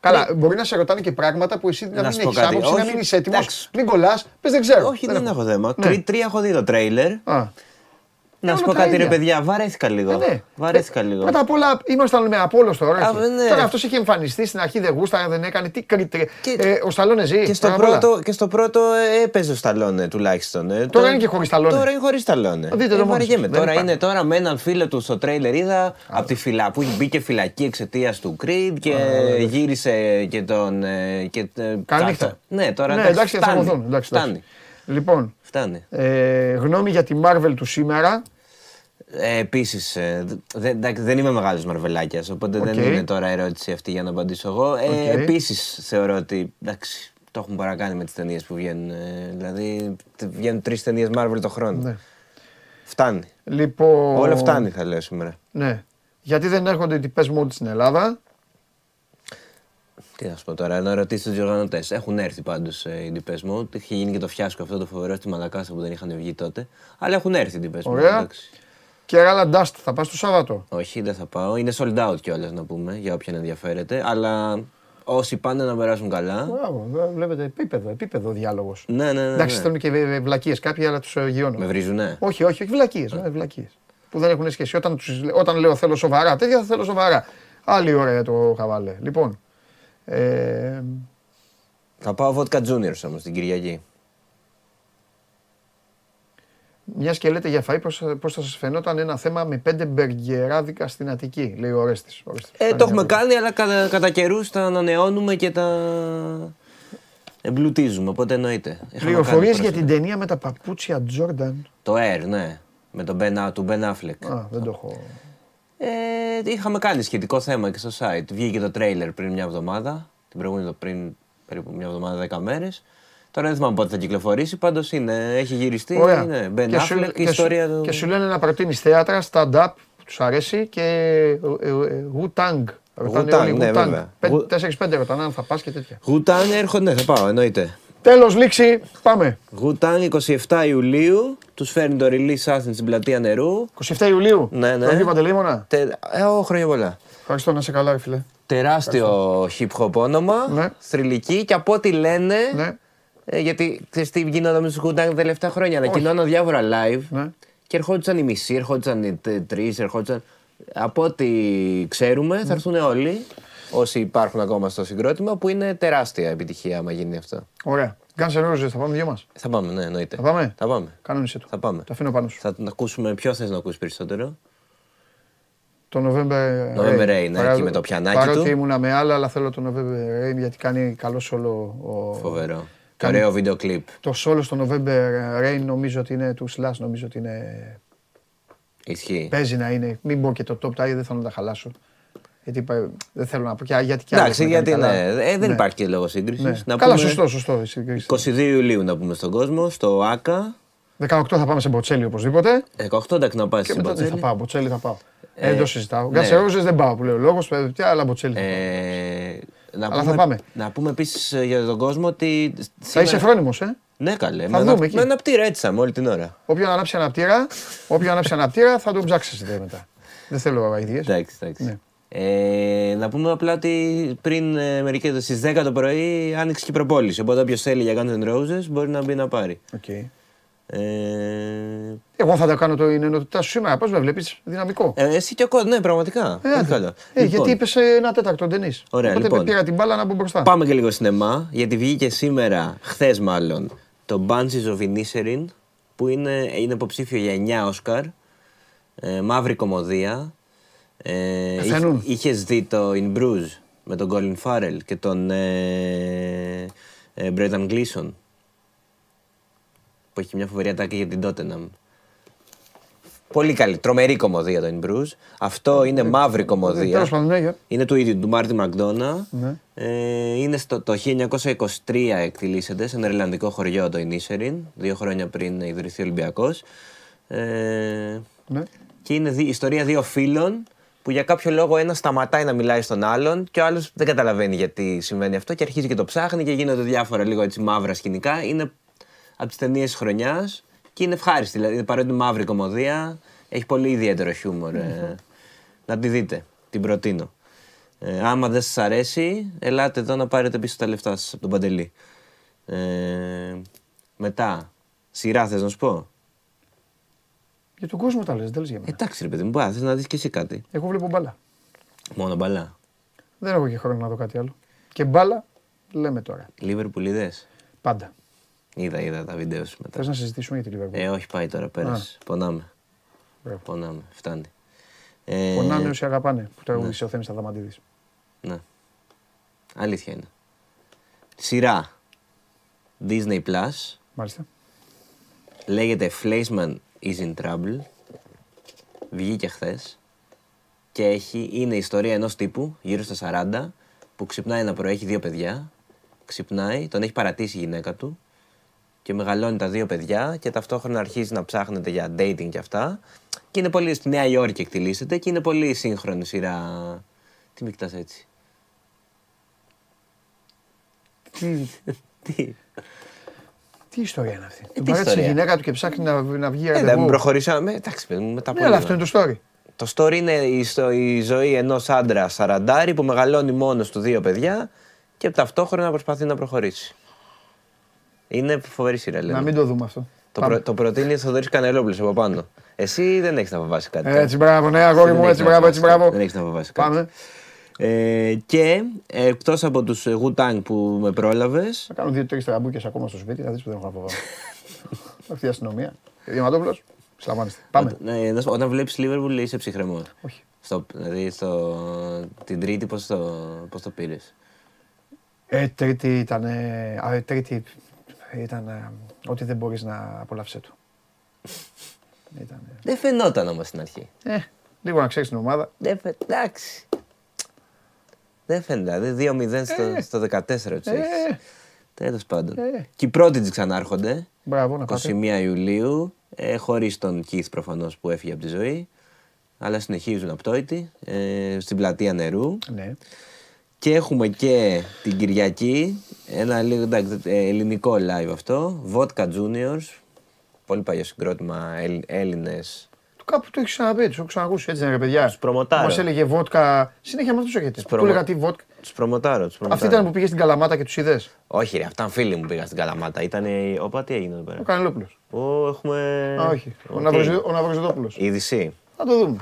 Καλά, μπορεί να σε ρωτάνε και πράγματα που εσύ να μην έχεις άποψη, να μην είσαι έτοιμος, μην κολλάς, πες δεν ξέρω. Όχι, δεν έχω θέμα. Creed 3 έχω δει το τρέιλερ. Να σου πω κάτι ρε παιδιά, βαρέθηκα λίγο. Πρώτα απ' όλα ήμασταν με Απόλλων τώρα. Τώρα αυτός είχε εμφανιστεί στην αρχή, δεν γούστα, δεν έκανε τι Κρήτρι. Ο Σταλόνε ζει. Και στο πρώτο έπαιζε ο Σταλόνε τουλάχιστον. Τώρα είναι και χωρίς Σταλόνε. Τώρα είναι χωρίς Σταλόνε. Δείτε το μόνο. Τώρα με έναν φίλο του στο τρέιλερ είδα από τη φυλακή που μπήκε φυλακή εξαιτίας του Κρήτ και γύρισε και τον. Καληνύχτα. Ναι, τώρα εντάξει, θα βοηθούν. Φτάνει. Λοιπόν, γνώμη για τη Marvel του σήμερα. Επίσης, δεν είμαι μεγάλος Μαρβελάκιας, οπότε δεν είναι τώρα ερώτηση αυτή για να απαντήσω εγώ. Επίσης, θεωρώ ότι εντάξει, το έχουμε παρακάνει με τις ταινίες που βγαίνουν. Δηλαδή, βγαίνουν 3 ταινίες Marvel το χρόνο. Φτάνει. Όλα φτάνει, θα λέω σήμερα. Ναι. Γιατί δεν έρχονται οι τυπές μόντ στην Ελλάδα? Τι να σου πω τώρα, να ρωτήσεις τους διοργανωτές. Έχουν έρθει πάντως οι τυπές μου. Είχε γίνει και το φιάσκο αυτό το φοβερό στη Μαδακάσα που δεν είχαν βγει τότε. Αλλά έχουν έρθει οι τυπές μου. Ωραία. Και Real Madrid, θα πας το Σάββατο? Όχι, δεν θα πάω. Είναι sold out κιόλας να πούμε, για όποιον ενδιαφέρεται. Αλλά όσοι πάνε να περάσουν καλά. Μπράβο, βλέπετε επίπεδο διάλογος. Ναι. Εντάξει, θέλουν και βλακίες κάποιοι, αλλά τους αγιώνουν. Με βρίζουν, ναι. Όχι, βλακίες. Που δεν έχουν σχέση. Όταν λέω θέλω σοβαρά, τέτοια θα θέλω σοβαρά. Άλλη ώρα για το χαβαλέ. Λοιπόν. Θα πάω βότκα Juniors όμως την Κυριακή. Μιας και λέτε για φαΐ, πώς θα σας φαινόταν ένα θέμα με 5 μπεργκεράδικα στην Αττική, λέει ο Ρέστης. Το έχουμε κάνει, αλλά κατά καιρούς τα ανανεώνουμε και τα εμπλουτίζουμε, οπότε εννοείται. Πληροφορίες για την ταινία με τα παπούτσια Τζόρνταν. Το Air, ναι, με του Μπεν Αφλεκ. Δεν το έχω... Είχαμε κάνει σχετικό θέμα και στο site. Βγήκε το τρέιλερ πριν μια εβδομάδα, την προηγούμενη πριν περίπου μια εβδομάδα 10 μέρες. Τώρα δεν θυμάμαι πότε θα κυκλοφορήσει, πάντως έχει γυριστεί, είναι Ben Affleck η ιστορία του. Και σου λένε να προτείνεις θέατρα, stand-up που τους αρέσει και Wu-Tang. Ναι βέβαια. 4-5 ρωτάνε αν θα πας και τέτοια. Wu-Tang έρχονται, θα πάω εννοείται. Τέλος, λήξη, πάμε. Wu-Tang 27 Ιουλίου, τους φέρνει το release Athens στην Πλατεία Νερού. 27 Ιουλίου, ναι. Χρονιά Παντελεήμωνα. Χρόνια πολλά. Ευχαριστώ, να είσαι καλά φίλε. Τεράστιο hip-hop όνομα, θρυλική και από ό,τι λένε, γιατί ξέρεις τι γινόταν με τους Wu-Tang τα τελευταία χρόνια, ανακοινώνω διάφορα live και ερχόντουσαν οι μισοί, ερχόντουσαν οι 3, ερχόντουσαν... Από ό,τι ξέρουμε θα έρθουν όλοι. Όσοι υπάρχουν ακόμα στο συγκρότημα, που είναι τεράστια επιτυχία άμα γίνει αυτό. Ωραία. Guns N' Roses, θα πάμε δυο μας. Θα πάμε, ναι, εννοείται. Θα πάμε. Θα πάμε. Κανόνισε το. Θα πάμε. Το αφήνω πάνω σου. Θα ακούσουμε, ποιο θες να ακούσεις περισσότερο. Το November Rain, ναι, εκεί με το πιανάκι του. Παρότι ήμουνα με άλλα, αλλά θέλω το November Rain γιατί κάνει καλό σόλο. Φοβερό. Ωραίο βίντεο κλιπ. Το σόλο στο November Rain νομίζω ότι είναι του Slash, νομίζω ότι είναι. Ισχύει. Παίζει να είναι. Μην μπω και το top tie, δεν θέλω να τα χαλάσω. Γιατί δεν θέλω να πω. Εντάξει, γιατί δεν υπάρχει και λόγο σύγκρισης. Καλά, σωστό. 22 Ιουλίου να πούμε στον κόσμο, στο ΆΚΑ. 18 θα πάμε σε Μποτσέλη οπωσδήποτε. 18 εντάξει να πάει σε Μποτσέλη. Θα πάω, Μποτσέλη θα πάω. Δεν το συζητάω. Guns N' Roses δεν πάω που λέει ο λόγος, αλλά Μποτσέλη θα πάω. Αλλά θα πάμε. Να πούμε επίσης για τον κόσμο ότι. Θα είσαι φρόνιμος, ε. Ναι, καλέ. Με αναπτήρα έτσαμε όλη την ώρα. Όποιον ανάψει αναπτήρα θα τον ψάξετε μετά. Δεν θέλω βαβαιδίες. Εντάξει. Να πούμε απλά ότι πριν μερικές στις 10 το πρωί άνοιξε και η προπόληση. Οπότε όποιος θέλει για Guns N' Roses μπορεί να μπει να πάρει. Εγώ θα τα κάνω την ενότητα σου σήμερα. Πώς με βλέπεις δυναμικό. Εσύ και ο Κόντ, ναι, πραγματικά. Γιατί είπες ένα τέταρτο ταινίς. Ωραία, λοιπόν. Πήρα την μπάλα να μπω μπροστά. Πάμε και λίγο σινεμά, γιατί βγήκε σήμερα, χθες μάλλον, το Banshees of Inisherin που είναι υποψήφιο για 9 Όσκαρ. Μαύρη κομμωδία. Είχες δει το In Bruges με τον Colin Farrell και τον Brendan Gleeson που έχει μια φοβερή ατάκα για την Tottenham. Πολύ καλή, τρομερή κομμωδία το In Bruges. Αυτό είναι μαύρη κομμωδία. Είναι του ίδιου, του Μάρτιν Μακδόνα. Είναι το 1923 εκτιλήσεται σε ένα ιρλανδικό χωριό το Inisherin, 2 χρόνια πριν ιδρυθεί ο Ολυμπιακός. Και είναι ιστορία 2 φίλων που για κάποιο λόγο ένας σταματάει να μιλάει στον άλλον και ο άλλος δεν καταλαβαίνει γιατί συμβαίνει αυτό και αρχίζει και το ψάχνει και γίνονται διάφορα λίγο έτσι μαύρα σκηνικά. Είναι από τις ταινίες της χρονιάς και είναι ευχάριστη, δηλαδή παρότι είναι μαύρη κομμωδία, έχει πολύ ιδιαίτερο χιούμορ. Να τη δείτε, την προτείνω. Άμα δεν σας αρέσει, ελάτε εδώ να πάρετε πίσω τα λεφτά σας από τον Παντελή. Μετά, σειρά θες να σου πω. Για τον κόσμο τα λες, δεν λες για μένα. Εντάξει ρε παιδί μου, θες να δεις και εσύ κάτι. Εγώ βλέπω μπάλα. Μόνο μπάλα. Δεν έχω και χρόνο να δω κάτι άλλο. Και μπάλα, λέμε τώρα. Λίβερπουλ είδες. Πάντα. Είδα τα βίντεο σου μετά. Θες να συζητήσουμε για τη Λίβερπουλ. Όχι πάει τώρα, πέρασε. Πονάμε. Πονάμε, φτάνει. Πονάνε όσοι αγαπάνε που τραγουδίσε ο Θέμης Αδαμαντίδης. Ναι. Αλήθεια είναι. Σειρά Disney Plus. Μάλιστα. Λέγεται Fleischman is in trouble. Βγήκε χθες και είναι η ιστορία ενός τύπου γύρω στα 40 που ξυπνάει ένα πρωί, έχει 2 παιδιά. Ξυπνάει, τον έχει παρατήσει η γυναίκα του και μεγαλώνει τα 2 παιδιά και ταυτόχρονα αρχίζει να ψάχνεται για dating και αυτά. Και είναι πολύ στη Νέα Υόρκη εκτιλήσεται και είναι πολύ σύγχρονη σειρά. Τι με κοιτάς έτσι. Τι. Τι ιστορία είναι αυτή. Του παρέτησε η γυναίκα του και ψάχνει να βγει αρκετά. Δεν προχωρήσαμε. Εντάξει, μετά από λίγο. Αλλά αυτό είναι το story. Το story είναι η ζωή ενός άντρα 40 που μεγαλώνει μόνος του 2 παιδιά και ταυτόχρονα προσπαθεί να προχωρήσει. Είναι φοβερή σειρά. Να μην το δούμε αυτό. Το προτείνει ο Θοδωρής Κανελόπουλος από πάνω. Εσύ δεν έχεις να φοβάσει κάτι. Έτσι μπράβο, ναι, αγόρι μου, έτσι μπράβο. Δεν έχεις να φοβάσει κάτι. Πάμε. Και εκτός από τους Wu-Tang που με πρόλαβες. Θα κάνω 2-3 τραμπούκες ακόμα στο σπίτι, θα δεις που δεν έχω να φοβάμαι. Αυτή η αστυνομία. Διαματόπουλος, συλλαμβάνεστε. Πάμε. Όταν βλέπεις Λίβερπουλ είσαι ψυχραιμό. Όχι. Δηλαδή την Τρίτη πώς το πήρες. Τρίτη ήταν. Τρίτη ήταν ό,τι δεν μπορείς να απολαύσεις του. Δεν φαινόταν όμως στην αρχή. Λίγο να ξέρεις την ομάδα. Εντάξει. Δεν φαίνεται, 2-0 στο 14 έτσι. Τέλος πάντων. Και οι Prodigy ξανάρχονται. Μπράβο, να πάτε. 21 Ιουλίου, χωρίς τον Keith προφανώς που έφυγε από τη ζωή. Αλλά συνεχίζουν απτόητοι, στην πλατεία Νερού. Και έχουμε και την Κυριακή, ένα ελληνικό live αυτό, Vodka Juniors. Πολύ παλιό συγκρότημα, Έλληνες. Κάπου το έχεις ξαναπεί, τους έχω ξανακούσει, έτσι δεν είναι παιδιά. Τους προμοτάρω. Μας έλεγε βότκα, συνέχεια με αυτούς ο χέτης. Του έλεγα τι βότκα. Τους προμοτάρω. Αυτή ήταν που πήγε στην Καλαμάτα και τους είδες. Όχι ρε, αυτά ήταν φίλοι μου πήγαν στην Καλαμάτα. Ήτανε, όπα τι έγινε εδώ πέρα. Ο Κανελόπουλος. Έχουμε... Α, όχι. Ο Ναυροζητόπουλος. Είδηση. Θα το δούμε.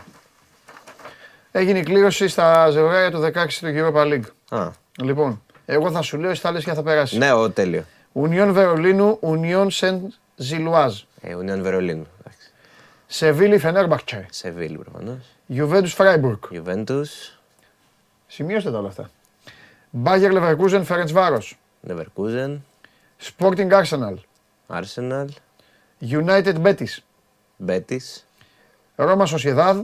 Έγινε η κλήρωση στα ζευγάρια του 16 του Europa League. Λοιπόν, εγώ θα σου λέω, εσύ θα λες και θα περάσει. Ναι, τέλειο. Ουνιών Βερολίνου, Ουνιών Σεντ-Ζιλουάζ. Ουνιών Βερολίνου. Σεβίλη Φενέρμπαχτσε. Σεβίλη προφανώς. Juventus Φράιμπουργκ. Juventus. Σημειώστε τα όλα αυτά. Bayer Leverkusen Ferencváros. Leverkusen. Sporting Arsenal. Arsenal. United Betis. Betis. Roma Sociedad.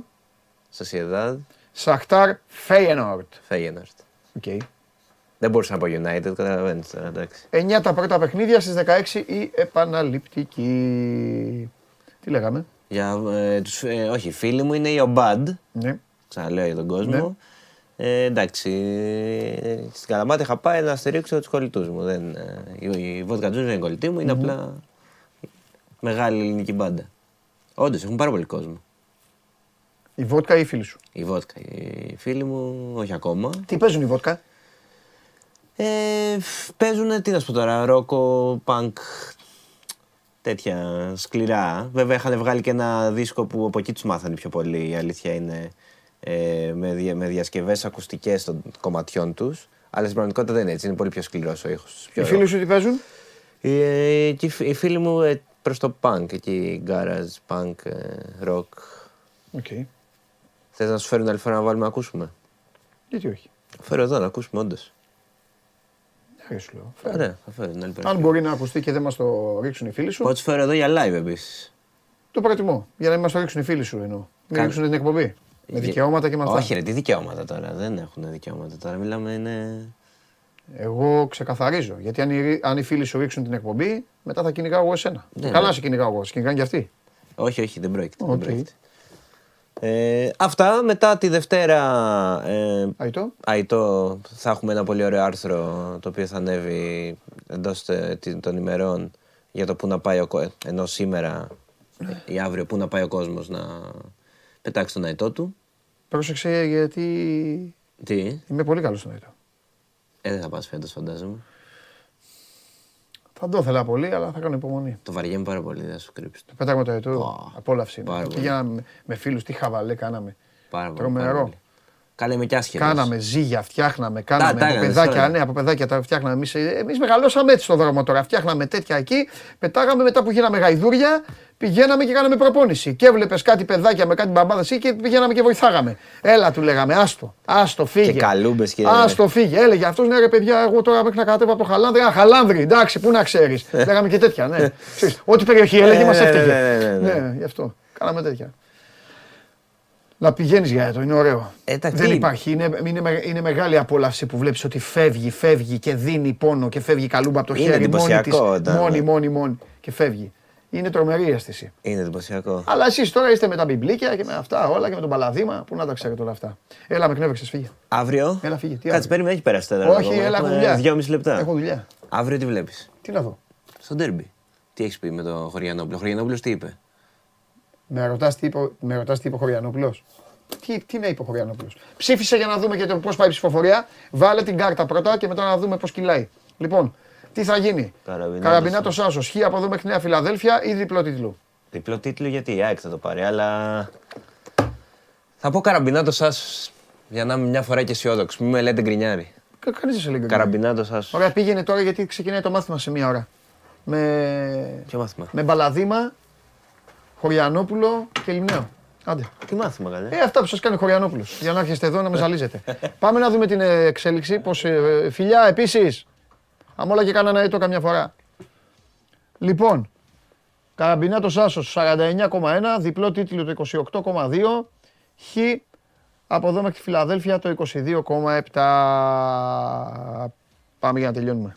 Sociedad. Shakhtar Feyenoord. Feyenoord. Okay. Δεν μπορούσα να πω United, καταλαβαίνεις τώρα, εντάξει. 9 τα πρώτα παιχνίδια, στις 16 η επαναληπτική. Τι λέγαμε? Για τους, όχι, φίλοι μου είναι η Ομπάντ. Ναι. Ξαναλέω για τον κόσμο. Ναι. Εντάξει, στην Καλαμάτα είχα πάει να στηρίξω τους κολλητούς μου. Δεν, η Βότκα Τζούνς δεν είναι κολλητή μου, είναι απλά μεγάλη ελληνική μπάντα. Όντως, έχουν πάρα πολύ κόσμο. Η Βότκα ή οι φίλοι σου? Η Βότκα. Οι φίλοι μου, όχι ακόμα. Τι παίζουν οι Βότκα? Παίζουν, τι να σου πω τώρα, ρόκο, πανκ, τέτοια σκληρά. Βέβαια είχαν βγάλει και ένα δίσκο που από εκεί τους μάθανε πιο πολύ, η αλήθεια είναι, με διασκευές ακουστικές των κομματιών τους. Αλλά στην πραγματικότητα δεν είναι έτσι, είναι πολύ πιο σκληρός ο ήχος. Οι φίλοι σου τι παίζουν? Οι φίλοι μου προς το πανκ, εκεί garage, punk, rock. Okay. Θες να σου φέρουν άλλη φορά να βάλουμε να ακούσουμε? Γιατί όχι. Φέρω εδώ να ακούσουμε όντως. Ναι, θα φέρω την άλλη περίπτωση. Αν μπορεί να ακουστεί και δεν μας το ρίξουν οι φίλοι σου. Πώς φέρω εδώ για live επίσης. Το προτιμώ. Για να μην μας το ρίξουν οι φίλοι σου εννοώ. Μην ρίξουν την εκπομπή. Με δικαιώματα και με αυτά. Όχι, ρε, τι δικαιώματα τώρα. Δεν έχουν δικαιώματα τώρα. Μιλάμε είναι. Εγώ ξεκαθαρίζω. Γιατί αν οι φίλοι σου ρίξουν την εκπομπή, μετά θα κυνηγάω εγώ εσένα. Καλά σε κυνηγάω εγώ. Σε κυνηγάνε και αυτοί. Όχι, όχι, δεν πρόκειται. Αυτά, μετά τη Δευτέρα Αιτό θα έχουμε ένα πολύ ωραίο άρθρο το οποίο θα ανέβει εντός των ημερών για το που να πάει ο κόσμος, ενώ σήμερα ή αύριο που να πάει ο κόσμος να πετάξει τον Αιτό του. Πρόσεξε γιατί είμαι πολύ καλός στον Αιτό. Δεν θα πας φέτος φαντάζομαι. Θα το ήθελα πολύ, αλλά θα κάνω υπομονή. Το βαριέμαι πάρα πολύ, δεν θα σου κρύψω. Το πέταγμα του Αιτού, απόλαυση. Πήγαμε με φίλους, τι χαβαλέ κάναμε. Τρομερό. Κάναμε κι άσχετες. Κάναμε ζύγια, φτιάχναμε, κάναμε παιδάκια. Ναι, από παιδάκια τα φτιάχναμε εμείς. Εμείς μεγαλώσαμε έτσι στον δρόμο τώρα. Φτιάχναμε τέτοια εκεί, πετάγαμε μετά που γίναμε γαϊδούρια, πηγαίναμε και κάναμε προπόνηση. Και έβλεπες κάτι παιδάκια με κάτι μπαμπάδες και πηγαίναμε και βοηθάγαμε. Έλα, του λέγαμε, άστο, άστο φύγε. Και καλούμπες και. Άστο φύγε. Έλεγε αυτός, ναι, ρε παιδιά, εγώ τώρα μέχρι να κατέβω από το Χαλάνδρι. Α, Χαλάνδρι, εντάξει, πού να ξέρεις. Λέγαμε και τέτοια, ναι. Ό,τι περιοχή έλεγε μας έφτιαγε. Ναι, γι' αυτό. Κάναμε τέτοια. Να πηγαίνεις για το, είναι ωραίο. Δεν υπάρχει, είναι μεγάλη απόλαυση που βλέπεις ότι φεύγει, φεύγει και δίνει πόνο και φεύγει καλούμπα από το χέρι μόνη της, μόνη και φεύγει. Είναι τρομερή αίσθηση. Είναι εντυπωσιακό. Αλλά εσείς τώρα είστε με τα μπιμπλίκια και με αυτά όλα και με τον Παλαδίμα, που να τα ξέρετε όλα αυτά. Έλα με κνεύεξες, φύγε. Αύριο. Έλα φύγε. Κάτσε, περίμενε, έχει περάσει τώρα. Όχι, έλα, έχω δουλειά. 2,5 λεπτά. Έχω δουλειά. Αύριο τι βλέπεις? Τι να δω? Στο ντέρμπι. Τι έχεις πει με τον Χωριανόπουλο? Ο Χωριανόπουλος τι είπε? Με ρωτάς τι είπε ο Χωριανόπουλος? Τι να είπε ο Χωριανόπουλος? Ψήφισε για να δούμε και πώς πάει η ψηφοφορία. Βάλε την κάρτα πρώτα και μετά να δούμε πώς κυλάει. Λοιπόν, τι θα γίνει? Καραμπινάτος Άσος. Χ από εδώ μέχρι Νέα Φιλαδέλφια ή διπλό τίτλο? Διπλό τίτλο γιατί η ΑΕΚ θα το πάρει, αλλά θα πω Καραμπινάτος Άσος για να είμαι μια φορά και αισιόδοξο. Μην με λέτε γκρινιάρι. Κανείς δεν σε λέει Καραμπινάτος Άσος. Ωραία, πήγαινε τώρα γιατί ξεκινάει το μάθημα σε μία ώρα. Με Μπαλαδίμα. Χωριανόπουλο και Λιμνέο. Άντε. Τι μάθημα, καλέ. Αυτά που σας κάνει ο Χωριανόπουλος. Για να έρχεστε εδώ να με ζαλίζετε. Πάμε να δούμε την εξέλιξη. Πως, φιλιά, επίσης. Αμόλα και κανένα έτο καμιά φορά. Λοιπόν, Καραμπινάτος Άσος 49,1. Διπλό τίτλο το 28,2. Χ από εδώ μέχρι τη Φιλαδέλφια το 22,7. Πάμε για να τελειώνουμε.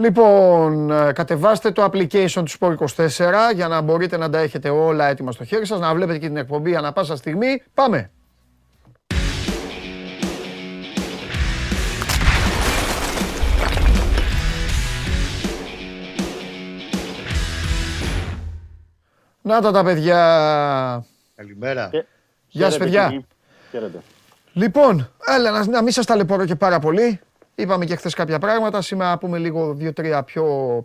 Λοιπόν, κατεβάστε το application του Sport24 για να μπορείτε να τα έχετε όλα έτοιμα στο χέρι σας, να βλέπετε και την εκπομπή ανά πάσα στιγμή. Πάμε! Να τα παιδιά. Καλημέρα. Γεια σας παιδιά. Χαίρετε. Λοιπόν, έλα να μην σας ταλαιπωρώ και πάρα πολύ. Είπαμε και χθες κάποια πράγματα. Σήμερα πούμε λίγο 2-3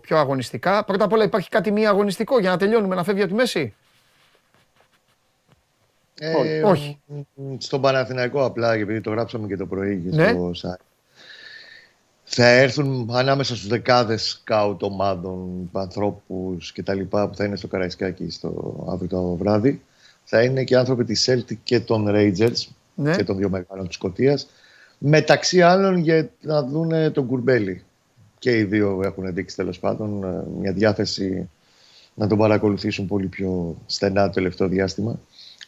πιο αγωνιστικά. Πρώτα απ' όλα υπάρχει κάτι μη αγωνιστικό για να τελειώνουμε, να φεύγει από τη μέση. Όχι. Στον Παναθηναϊκό απλά, επειδή το γράψαμε και το πρωί και στο site. Θα έρθουν ανάμεσα στους δεκάδες σκάουτ ομάδων, ανθρώπους και τα λοιπά που θα είναι στο Καραϊσκάκη αύριο το βράδυ. Θα είναι και άνθρωποι της Celtic και των Rangers και των δύο μεγάλων της Σκωτίας. Μεταξύ άλλων για να δουν τον Κουρμπέλη. Και οι δύο έχουν δείξει τέλος πάντων μια διάθεση να τον παρακολουθήσουν πολύ πιο στενά το τελευταίο διάστημα.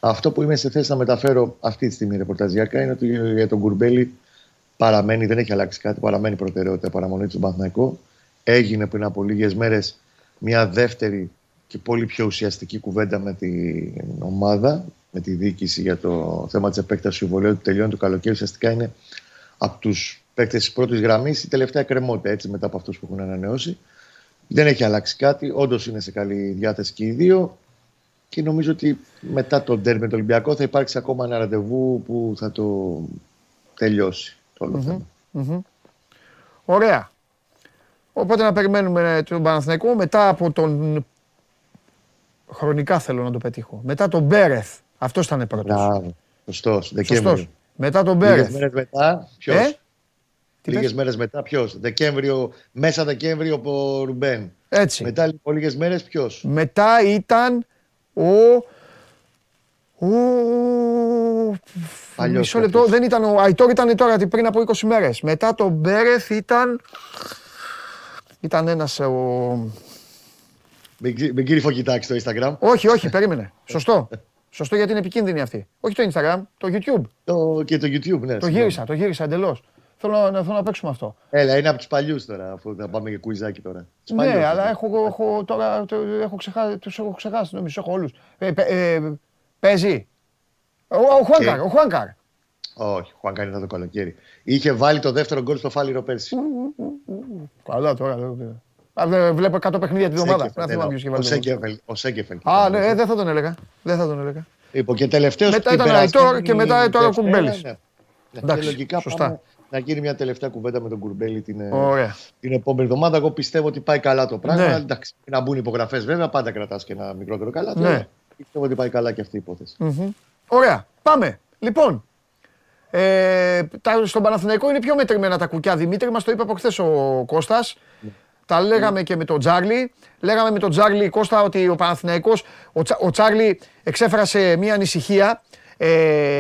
Αυτό που είμαι σε θέση να μεταφέρω αυτή τη στιγμή ρεπορταζιακά είναι ότι για τον Κουρμπέλη παραμένει, δεν έχει αλλάξει κάτι, παραμένει προτεραιότητα παραμονή του Παναθηναϊκού. Έγινε πριν από λίγες μέρες μια δεύτερη και πολύ πιο ουσιαστική κουβέντα με την ομάδα, με τη διοίκηση για το θέμα της επέκτασης του συμβολαίου του τελειώνει το καλοκαίρι. Ουσιαστικά είναι από τους παίκτες της πρώτης γραμμής η τελευταία κρεμότητα, έτσι, μετά από αυτούς που έχουν ανανεώσει. Δεν έχει αλλάξει κάτι, όντως είναι σε καλή διάθεση και οι δύο. Και νομίζω ότι μετά τον ντέρμπι με τον Ολυμπιακό θα υπάρξει ακόμα ένα ραντεβού που θα το τελειώσει. Ωραία. Οπότε να περιμένουμε τον Παναθηναϊκό μετά από τον. Χρονικά θέλω να το πετύχω. Μετά τον Μπέρεθ. Αυτός ήταν πρώτος. Σωστός. Δεκέμβριος. Μετά τον Μπέρεθ. Λίγες μέρες μετά ποιος. Λίγες μέρες μετά ποιος. Δεκέμβριο, μέσα Δεκέμβριο από Ρουμπέν. Έτσι. Μετά από λίγες μέρες ποιος. Μετά ήταν μισό λεπτό, δεν ήταν ο Αϊτόρ, ήταν τώρα πριν από 20 μέρες. Μετά τον Μπέρεθ ήταν ένας ο... Μην κρυφό κοιτάξει το Instagram. Όχι, περίμενε. Σωστό. Σωστό, γιατί είναι επικίνδυνη αυτή. Όχι το Instagram, το YouTube. Και το YouTube, ναι. Το γύρισα εντελώς. Θέλω να παίξουμε αυτό. Έλα, είναι από τους παλιούς τώρα, αφού θα πάμε για κουιζάκι τώρα. Ναι, αλλά έχω ξεχάσει, νομίζω, έχω όλους. Παίζει. Ο Χουάνκαρ. Όχι, ο Χουάνκαρ ήταν το καλοκαίρι. Είχε βάλει το δεύτερο γκολ στο Φάληρο πέρσι. Καλά τώρα. Βλέπω 100 παιχνίδια την εβδομάδα. Ο Σέκεφελ. Α, ναι, δεν θα τον έλεγα. Και τελευταίος. Μετά ήταν Αϊτόρ και μετά τώρα ο Κουρμπέλης. Λογικά πάμε να γίνει μια τελευταία κουβέντα με τον Κουρμπέλη την επόμενη εβδομάδα. Εγώ πιστεύω ότι πάει καλά το πράγμα. Εντάξει, να μπουν υπογραφές βέβαια, πάντα κρατάς και ένα μικρότερο καλά. Πιστεύω ότι πάει καλά και αυτή η υπόθεση. Ωραία, πάμε. Λοιπόν, στον Παναθηναϊκό είναι πιο μετρημένα τα κουκιά, Δημήτρη. Μας το είπε από χθες ο Κώστας. Τα λέγαμε και με τον Τζάρλι. Λέγαμε με τον Τζάρλι, Κώστα, ότι ο Παναθηναϊκός, ο Τζάρλι εξέφρασε μια ανησυχία.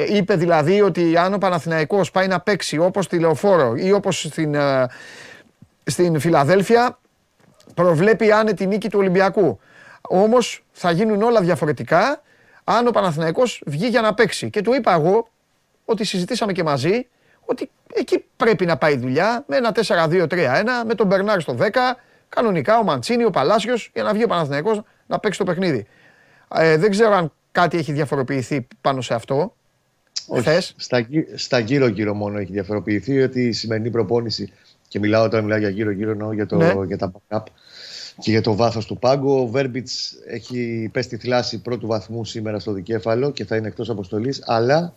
Είπε δηλαδή ότι αν ο Παναθηναϊκός πάει να παίξει όπως στη Λεωφόρο ή όπως στην Φιλαδέλφια, προβλέπει άνετη νίκη του Ολυμπιακού. Όμως θα γίνουν όλα διαφορετικά αν ο Παναθηναϊκός βγει για να παίξει. Και του είπα εγώ ότι συζητήσαμε και μαζί ότι εκεί πρέπει να πάει η δουλειά με ένα 4-2-3-1, με τον Μπερνάρ στο 10, κανονικά ο Μαντσίνι, ο Παλάσιος, για να βγει ο Παναθηναϊκός να παίξει το παιχνίδι. Δεν ξέρω αν κάτι έχει διαφοροποιηθεί πάνω σε αυτό. Όχι, στα γύρω-γύρω μόνο έχει διαφοροποιηθεί, ότι η σημερινή προπόνηση, και όταν μιλάω για γύρω-γύρω, εννοώ για τα backup και για το βάθος του πάγκου. Ο Βέρμπιτς έχει πέσει στη θλάση πρώτου βαθμού σήμερα στο δικέφαλο και θα είναι εκτός αποστολής, αλλά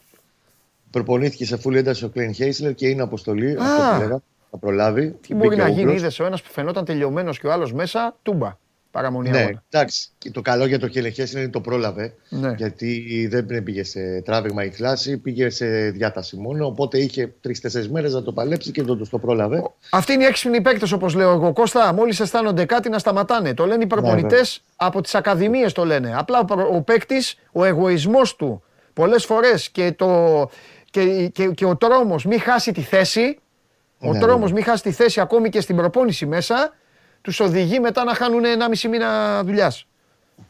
προπονήθηκε σε φούλη ένταση ο Κλέιν Χέισλερ και είναι αποστολή. Αυτό που λέγαμε, θα προλάβει. Τι μπορεί να γίνει, είδες ο ένας που φαινόταν τελειωμένος και ο άλλος μέσα, τούμπα. Παραμονή. Ναι, εντάξει. Και το καλό για το Κλέιν Χέισλερ είναι ότι το πρόλαβε. Ναι. Γιατί δεν πήγε σε τράβηγμα η θλάση, πήγε σε διάταση μόνο. Οπότε είχε 3-4 μέρες να το παλέψει και δεν το πρόλαβε. Αυτοί είναι οι έξυπνοι παίκτες, όπως λέω εγώ, Κώστα. Μόλις αισθάνονται κάτι να σταματάνε. Το λένε οι προπονητές από τις ακαδημίες, το λένε. Απλά ο παίκτης, ο εγωισμός του πολλές φορές και ο τρόμος μη χάσει τη θέση, μη χάσει τη θέση ακόμη και στην προπόνηση μέσα, τους οδηγεί μετά να χάνουν 1,5 μήνα δουλειάς.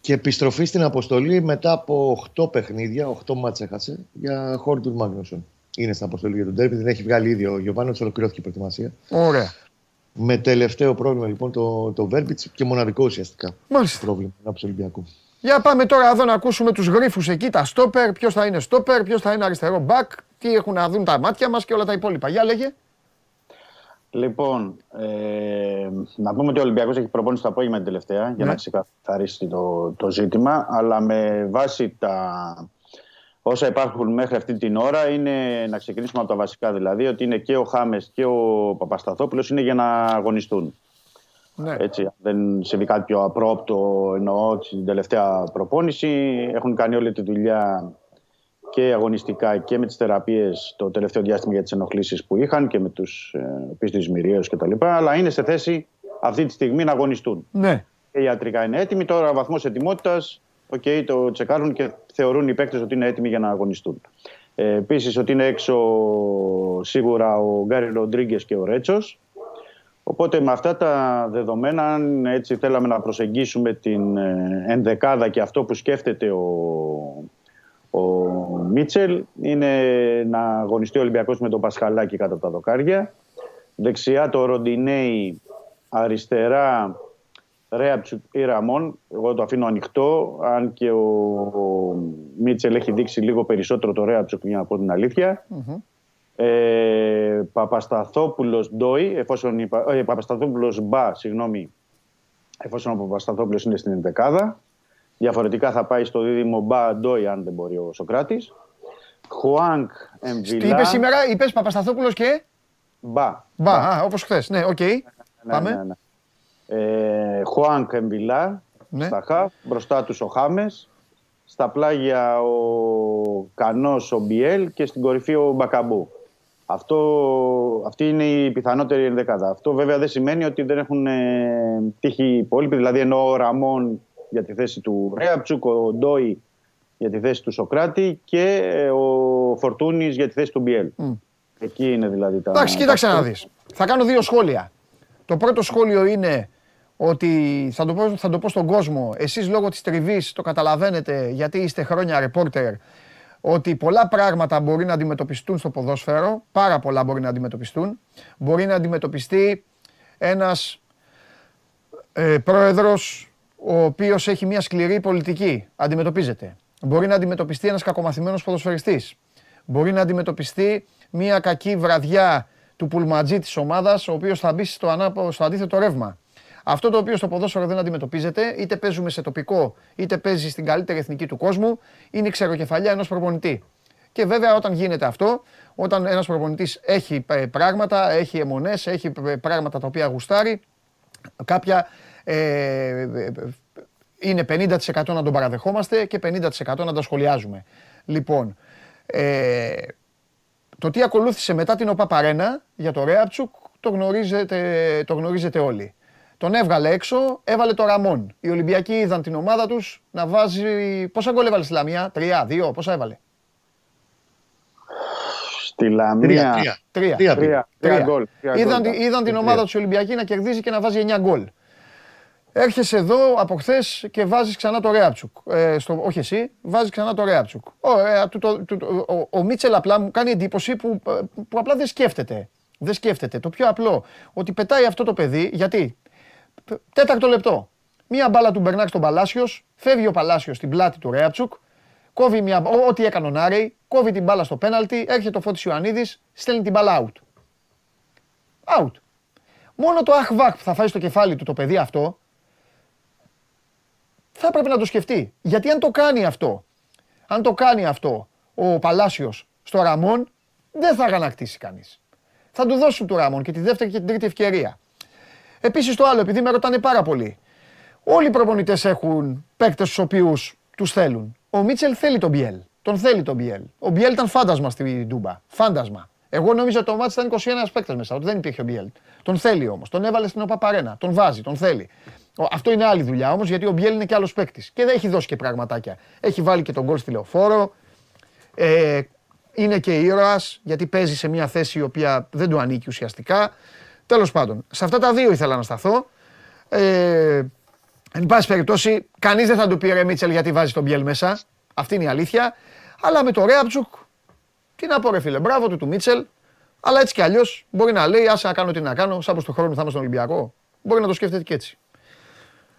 Και επιστροφή στην αποστολή μετά από 8 παιχνίδια, 8 μάτς έχασε, για Χόρντουρ Μάγνουσον. Είναι στην αποστολή για τον ντέρμπι, δεν έχει βγάλει ήδη ο Γιωβάνοβιτς, ολοκληρώθηκε η προετοιμασία. Ωραία. Με τελευταίο πρόβλημα λοιπόν το Βέρμπιτς και μοναδικό ουσιαστικά. Μάλιστα. Πρόβλημα από τον Ολυμπιακό. Για πάμε τώρα εδώ να ακούσουμε τους γρίφους εκεί, τα στόπερ, ποιος θα είναι στόπερ, ποιος θα είναι αριστερό μπακ, τι έχουν να δουν τα μάτια μας και όλα τα υπόλοιπα. Για λέγε. Λοιπόν, να πούμε ότι ο Ολυμπιακός έχει προπόνηση το απόγευμα την τελευταία για να ξεκαθαρίσει το ζήτημα, αλλά με βάση τα όσα υπάρχουν μέχρι αυτή την ώρα είναι, να ξεκινήσουμε από τα βασικά δηλαδή, ότι είναι και ο Χάμες και ο Παπασταθόπουλος είναι για να αγωνιστούν. Ναι. Έτσι, δεν συμβεί κάτι πιο απρόπτο, εννοώ την τελευταία προπόνηση. Έχουν κάνει όλη τη δουλειά και αγωνιστικά και με τις θεραπείες το τελευταίο διάστημα για τις ενοχλήσεις που είχαν και με τους πίστης μυρίως κτλ. Αλλά είναι σε θέση αυτή τη στιγμή να αγωνιστούν. Ναι. Και ιατρικά είναι έτοιμοι. Τώρα ο βαθμός ετοιμότητας, okay, το τσεκάρουν και θεωρούν οι παίκτες ότι είναι έτοιμοι για να αγωνιστούν. Επίσης ότι είναι έξω σίγουρα ο Γκάρι Ροντρίγκες και ο Ρέτσος. Οπότε με αυτά τα δεδομένα, αν έτσι θέλαμε να προσεγγίσουμε την ενδεκάδα και αυτό που σκέφτεται ο Μίτσελ, είναι να αγωνιστεί ο Ολυμπιακός με τον Πασχαλάκη κάτω από τα δοκάρια. Δεξιά το Ροντινέι, αριστερά Ρέατσου ή Ραμόν. Εγώ το αφήνω ανοιχτό, αν και ο Μίτσελ έχει δείξει λίγο περισσότερο το Ρέατσου, για να πω την αλήθεια. Παπασταθόπουλος Ντόι, εφόσον Παπασταθόπουλος Μπα, συγγνώμη, εφόσον ο Παπασταθόπουλος είναι στην ενδεκάδα. Διαφορετικά θα πάει στο δίδυμο Μπα Ντόι, αν δεν μπορεί ο Σοκράτης. Χουάνκ Εμβιλά. Τι είπες σήμερα, είπες Παπασταθόπουλος και Μπα. Μπα, όπως χθες. Ναι, οκ. Πάμε. Χουάνκ Εμβιλά στα χαφ, μπροστά τους ο Χάμες. Στα πλάγια ο Κανός, ο Μπιέλ και στην κορυφή ο Μπακαμπού. Αυτή είναι η πιθανότερη ενδεκάδα. Αυτό βέβαια δεν σημαίνει ότι δεν έχουν τύχει οι υπόλοιποι. Δηλαδή εννοώ ο Ραμόν για τη θέση του Ρέατσουκ, ο Ντόι για τη θέση του Σοκράτη και ο Φορτούνης για τη θέση του Μπιέλ. Εκεί είναι δηλαδή τα... Εντάξει, κοίταξε να δεις. Θα κάνω δύο σχόλια. Το πρώτο σχόλιο είναι ότι θα το πω στον κόσμο, εσείς λόγω της τριβής το καταλαβαίνετε γιατί είστε χρόνια ρεπόρτερ, ότι πολλά πράγματα μπορεί να αντιμετωπιστούν στο ποδόσφαιρο, πάρα πολλά μπορεί να αντιμετωπιστούν. Μπορεί να αντιμετωπιστεί ένας πρόεδρος ο οποίος έχει μια σκληρή πολιτική, αντιμετωπίζεται. Μπορεί να αντιμετωπιστεί ένας κακομαθημένος ποδοσφαιριστής. Μπορεί να αντιμετωπιστεί μια κακή βραδιά του πουλματζή της ομάδας, ο οποίος θα μπει στο αντίθετο ρεύμα. Αυτό το οποίο στο ποδόσφαιρο δεν αντιμετωπίζεται, είτε παίζουμε σε τοπικό, είτε παίζει στην καλύτερη εθνική του κόσμου, είναι η ξεροκεφαλιά ενός προπονητή. Και βέβαια όταν γίνεται αυτό, όταν ένας προπονητής έχει πράγματα, έχει αιμονές, έχει πράγματα τα οποία γουστάρει, κάποια είναι 50% να τον παραδεχόμαστε και 50% να τα σχολιάζουμε. Λοιπόν, το τι ακολούθησε μετά την ΟΠΑΠΑΡΕΝΑ για το Ρέατσουκ το γνωρίζετε όλοι. Τον έβγαλε έξω, έβαλε το Ραμόν. Οι Ολυμπιακοί είδαν την ομάδα τους να βάζει... Πόσα γκολ έβαλε στη Λαμία, 3, 2, πόσα έβαλε? Στη Λαμία... 3 γκολ. Είδαν την ομάδα τους οι Ολυμπιακοί να κερδίζει και να βάζει 9 γκολ. Έρχεσαι εδώ από χθες και βάζεις ξανά το Ρέατσουκ. Όχι εσύ, βάζεις ξανά το Ρέατσουκ. Ο Μίτσελ απλά μου κάνει εντύπωση που απλά δεν σκέφτεται. Δεν σκέφτεται. Το πιο απλό, ότι πετάει αυτό το παιδί, γιατί... Τέταρτο λεπτό. Μία μπάλα του Μπερνάκ στον Παλάσιος, φεύγει ο Παλάσιος στην πλάτη του Ρέατσουκ, κόβει μια ό,τι έκανε ο Νάρεϊ, κόβει την μπάλα στο πέναλτι, έρχεται ο Φώτης Ιωαννίδης, στέλνει την μπάλα out. Out. Μόνο το αχβάκ που θα φάει στο κεφάλι του το παιδί αυτό, θα έπρεπε να το σκεφτεί. Γιατί αν το κάνει αυτό ο Παλάσιος στο Ραμόν, δεν θα αγανακτήσει κανείς. Θα του δώσουν του Ραμόν και τη δεύτερη και την τρίτη ευκαιρία. Επίσης το άλλο, επειδή με ρωτάνε πάρα πολύ. Όλοι οι προπονητές έχουν παίκτες στους οποίους τους θέλουν. Ο Μίτσελ θέλει τον Μπιέλ. Ο Μπιέλ ήταν φάντασμα στη Ντούμπα. Φάντασμα. Εγώ νομίζω ότι το μάτς ήταν 21 παίκτες μέσα, ότι δεν υπήρχε ο Μπιέλ. Τον θέλει όμως. Τον έβαλε στην ΟΠΑΠΑΡΕΝΑ. Τον βάζει, τον θέλει. Αυτό είναι άλλη δουλειά όμως, γιατί ο Μπιέλ είναι και άλλος παίκτης. Και δεν έχει δώσει και πραγματάκια. Έχει βάλει και τον γκολ στη Λεωφόρο. Είναι και ήρωας, γιατί παίζει σε μια θέση η οποία δεν του ανήκει ουσιαστικά. Τέλος πάντων, σε αυτά τα δύο ήθελα να σταθώ. Εν πάση περιπτώσει, κανείς δεν θα του πει ρε Μίτσελ γιατί βάζει τον Μπιέλ μέσα. Αυτή είναι η αλήθεια. Αλλά με το Ρέατσουκ, τι να πω ρε φίλε, μπράβο του Μίτσελ. Αλλά έτσι κι αλλιώς μπορεί να λέει, άσε να κάνω τι να κάνω, σαν πως του χρόνου θα είμαι στον Ολυμπιακό. Μπορεί να το σκέφτεται και έτσι.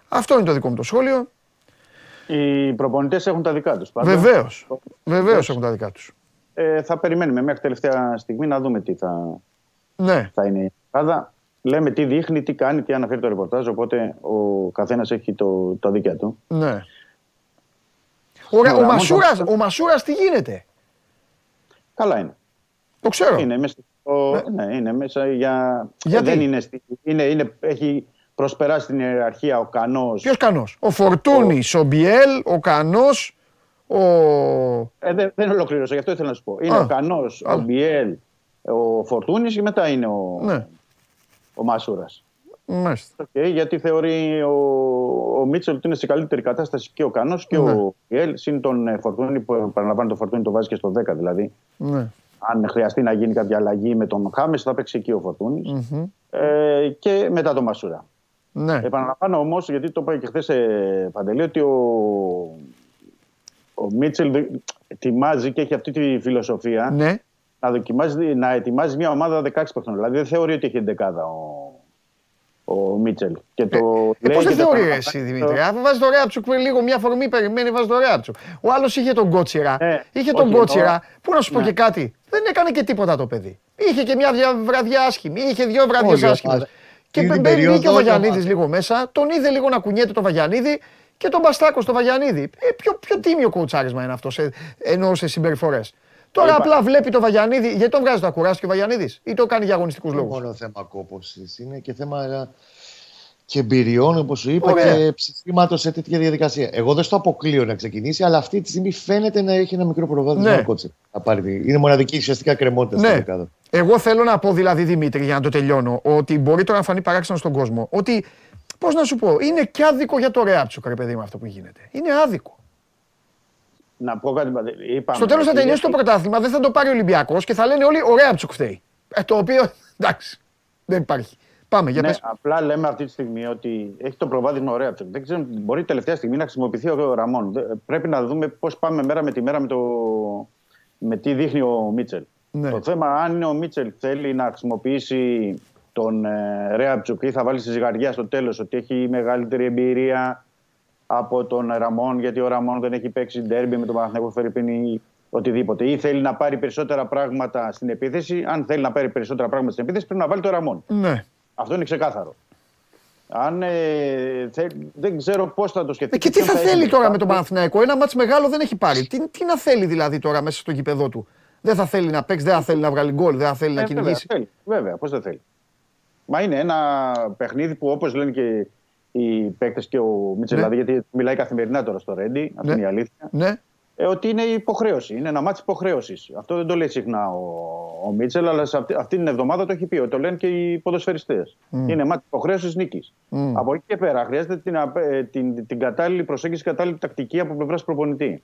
Αυτό είναι το δικό μου το σχόλιο. Οι προπονητές έχουν τα δικά τους. Βεβαίως έχουν τα δικά τους. Θα περιμένουμε μέχρι τελευταία στιγμή να δούμε τι θα είναι. Ελλάδα λέμε τι δείχνει, τι κάνει, τι αναφέρει το ρεπορτάζ. Οπότε ο καθένας έχει τα δίκαια του. Ναι. Ωραία, ο Μασούρας τι γίνεται? Καλά είναι. Το ξέρω. Είναι μέσα, ναι, είναι μέσα για... Γιατί? Δεν είναι, έχει προσπεράσει την ιεραρχία ο Κανός. Ποιος Κανός? Ο Φορτούνης, ο Μπιέλ, ο Κανός, ο... Δεν ολοκλήρωσα, γι' αυτό ήθελα να σου πω. Είναι ο Κανός, ο Μπιέλ, ο Φορτούνης και μετά είναι ο Μασούρας. Μάλιστα. Okay, γιατί θεωρεί ο Μίτσελ ότι είναι σε καλύτερη κατάσταση και ο Κανός και ο Μπιέλ, συν τον Φορτούνη που παραλαμβάνει, το Φορτούνη το βάζει και στο 10 δηλαδή. Ναι. Αν χρειαστεί να γίνει κάποια αλλαγή με τον Χάμες, θα παίξει εκεί ο Φορτούνης. Mm-hmm. Και μετά τον Μασούρα. Ναι. Επαναλαμβάνω όμως, γιατί το είπα και χθες, Παντελή, ότι ο Μίτσελ ετοιμάζει και έχει αυτή τη φιλοσοφία, ναι, να ετοιμάζει μια ομάδα 16 παιχνών. Δηλαδή δεν θεωρεί ότι έχει 11 ο Μίτσελ. Και το πώς δεν θεωρεί εσύ, Δημήτρη? Αφού βάζει το Ρέαπτσουκ πριν λίγο, μια φορμή περιμένει, βάζει το Ρέαπτσουκ. Ο άλλος είχε τον Κότσιρα. Είχε τον Κότσιρα. Πού να σου πω και κάτι. Δεν έκανε και τίποτα το παιδί. Είχε και μια βραδιά άσχημη. Είχε δύο βραδιές άσχημες. Και μπαίνει και ο Βαγιανίδης λίγο μέσα. Τον είδε λίγο να κουνιέται το Βαγιανίδη και τον Μπαστάκο στο Βαγιανίδη. Πιο τίμιο κοουτσάρισμα είναι αυτό, εννοώ σε συμπεριφορές. Τώρα απλά βλέπει το Βαγιανίδη, γιατί τον βγάζει το ακουράστηκε ο Βαγιανίδης ή το κάνει για αγωνιστικούς λόγους? Δεν είναι μόνο θέμα κόπωσης, είναι και θέμα και εμπειριών, όπως σου είπα, και ψηφίματος σε τέτοια διαδικασία. Εγώ δεν στο αποκλείω να ξεκινήσει, αλλά αυτή τη στιγμή φαίνεται να έχει ένα μικρό προβάδισμα. Ναι. Κότσιρα. Είναι μοναδική ουσιαστικά κρεμότητα. Ναι. Εγώ θέλω να πω δηλαδή, Δημήτρη, για να το τελειώνω, ότι μπορεί τώρα να φανεί παράξενο στον κόσμο. Ότι, πώς να σου πω, είναι και άδικο για το Ρεάπτσουκ, ρε παιδί μου, αυτό που γίνεται. Είναι άδικο. Να πω κάτι, είπαμε, στο τέλος θα τελειώσει το πρωτάθλημα, δεν θα το πάρει ο Ολυμπιακός και θα λένε όλοι ο Ρέαπτσουκ φταίει. Το οποίο εντάξει, δεν υπάρχει. Πάμε για πες. Ναι, απλά λέμε αυτή τη στιγμή ότι έχει το προβάδισμα ο Ρέαπτσουκ. Δεν ξέρω, μπορεί τελευταία στιγμή να χρησιμοποιηθεί ο Ραμόν. Πρέπει να δούμε πώς πάμε μέρα με τη μέρα με τι δείχνει ο Μίτσελ. Ναι. Το θέμα αν ο Μίτσελ θέλει να χρησιμοποιήσει τον Ρέαπτσουκ ή θα βάλει στη ζυγαριά στο τέλος ότι έχει μεγαλύτερη εμπειρία από τον Ραμόν, γιατί ο Ραμόν δεν έχει παίξει ντέρμπι με τον Παναθηναϊκό Φερρυπίνη, οτιδήποτε. Ή θέλει να πάρει περισσότερα πράγματα στην επίθεση. Αν θέλει να πάρει περισσότερα πράγματα στην επίθεση, πρέπει να βάλει τον Ραμόν. Ναι. Αυτό είναι ξεκάθαρο. Αν, δεν ξέρω πώς θα το σκεφτεί. Και τι θα θέλει τώρα με τον Παναθηναϊκό? Ένα μάτς μεγάλο δεν έχει πάρει. Τι να θέλει δηλαδή τώρα μέσα στο γήπεδό του? Δεν θα θέλει να παίξει, δεν θα θέλει να βγάλει γκολ, δεν θα θέλει να κυνηγήσει. Βέβαια, πώς δεν θέλει. Μα είναι ένα παιχνίδι που, όπως λένε και οι παίκτες και ο Μίτσελ, ναι, δηλαδή, γιατί μιλάει καθημερινά τώρα στο Ρέντι, αυτή είναι η αλήθεια. Ναι. Ότι είναι υποχρέωση. Είναι ένα μάτς υποχρέωσης. Αυτό δεν το λέει συχνά ο Μίτσελ, αλλά αυτή την εβδομάδα το έχει πει. Το λένε και οι ποδοσφαιριστές. Είναι μάτς υποχρέωσης νίκης. Από εκεί και πέρα χρειάζεται την κατάλληλη προσέγγιση, κατάλληλη τακτική από πλευράς προπονητή.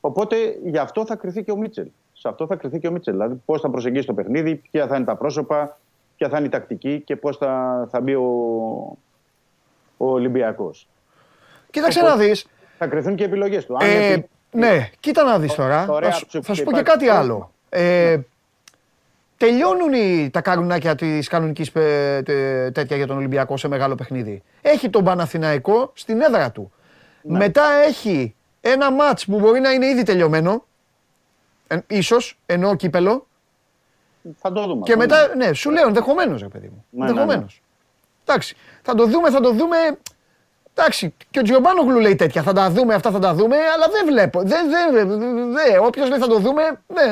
Οπότε γι' αυτό θα κριθεί και ο Μίτσελ. Σε αυτό θα κριθεί και ο Μίτσελ. Δηλαδή, πώς θα προσεγγίσει το παιχνίδι, ποια θα είναι τα πρόσωπα, ποια θα είναι η τακτική και πώς θα μπει ο Ολυμπιακός. Κοίταξε να δεις. Θα κρυθούν και οι επιλογές του. Ναι, κοίτα να δεις τώρα. Θα σου πω και κάτι άλλο. Τελειώνουν τα καρουνάκια της κανονικής τέτοια για τον Ολυμπιακό σε μεγάλο παιχνίδι. Έχει τον Παναθηναϊκό στην έδρα του. Ναι. Μετά έχει ένα μάτς που μπορεί να είναι ήδη τελειωμένο. Ίσως, εννοώ κύπελο. Θα το δούμε. Και μετά, ναι, σου λέω ενδεχομένως, ρε παιδί μου. Ναι, ενδεχομένως. Ναι. Εντάξει, θα το δούμε. Εντάξει, και ο Τζιομπάνογλου λέει τέτοια. Θα τα δούμε, αυτά θα τα δούμε, αλλά δεν βλέπω. Όποιος λέει θα το δούμε,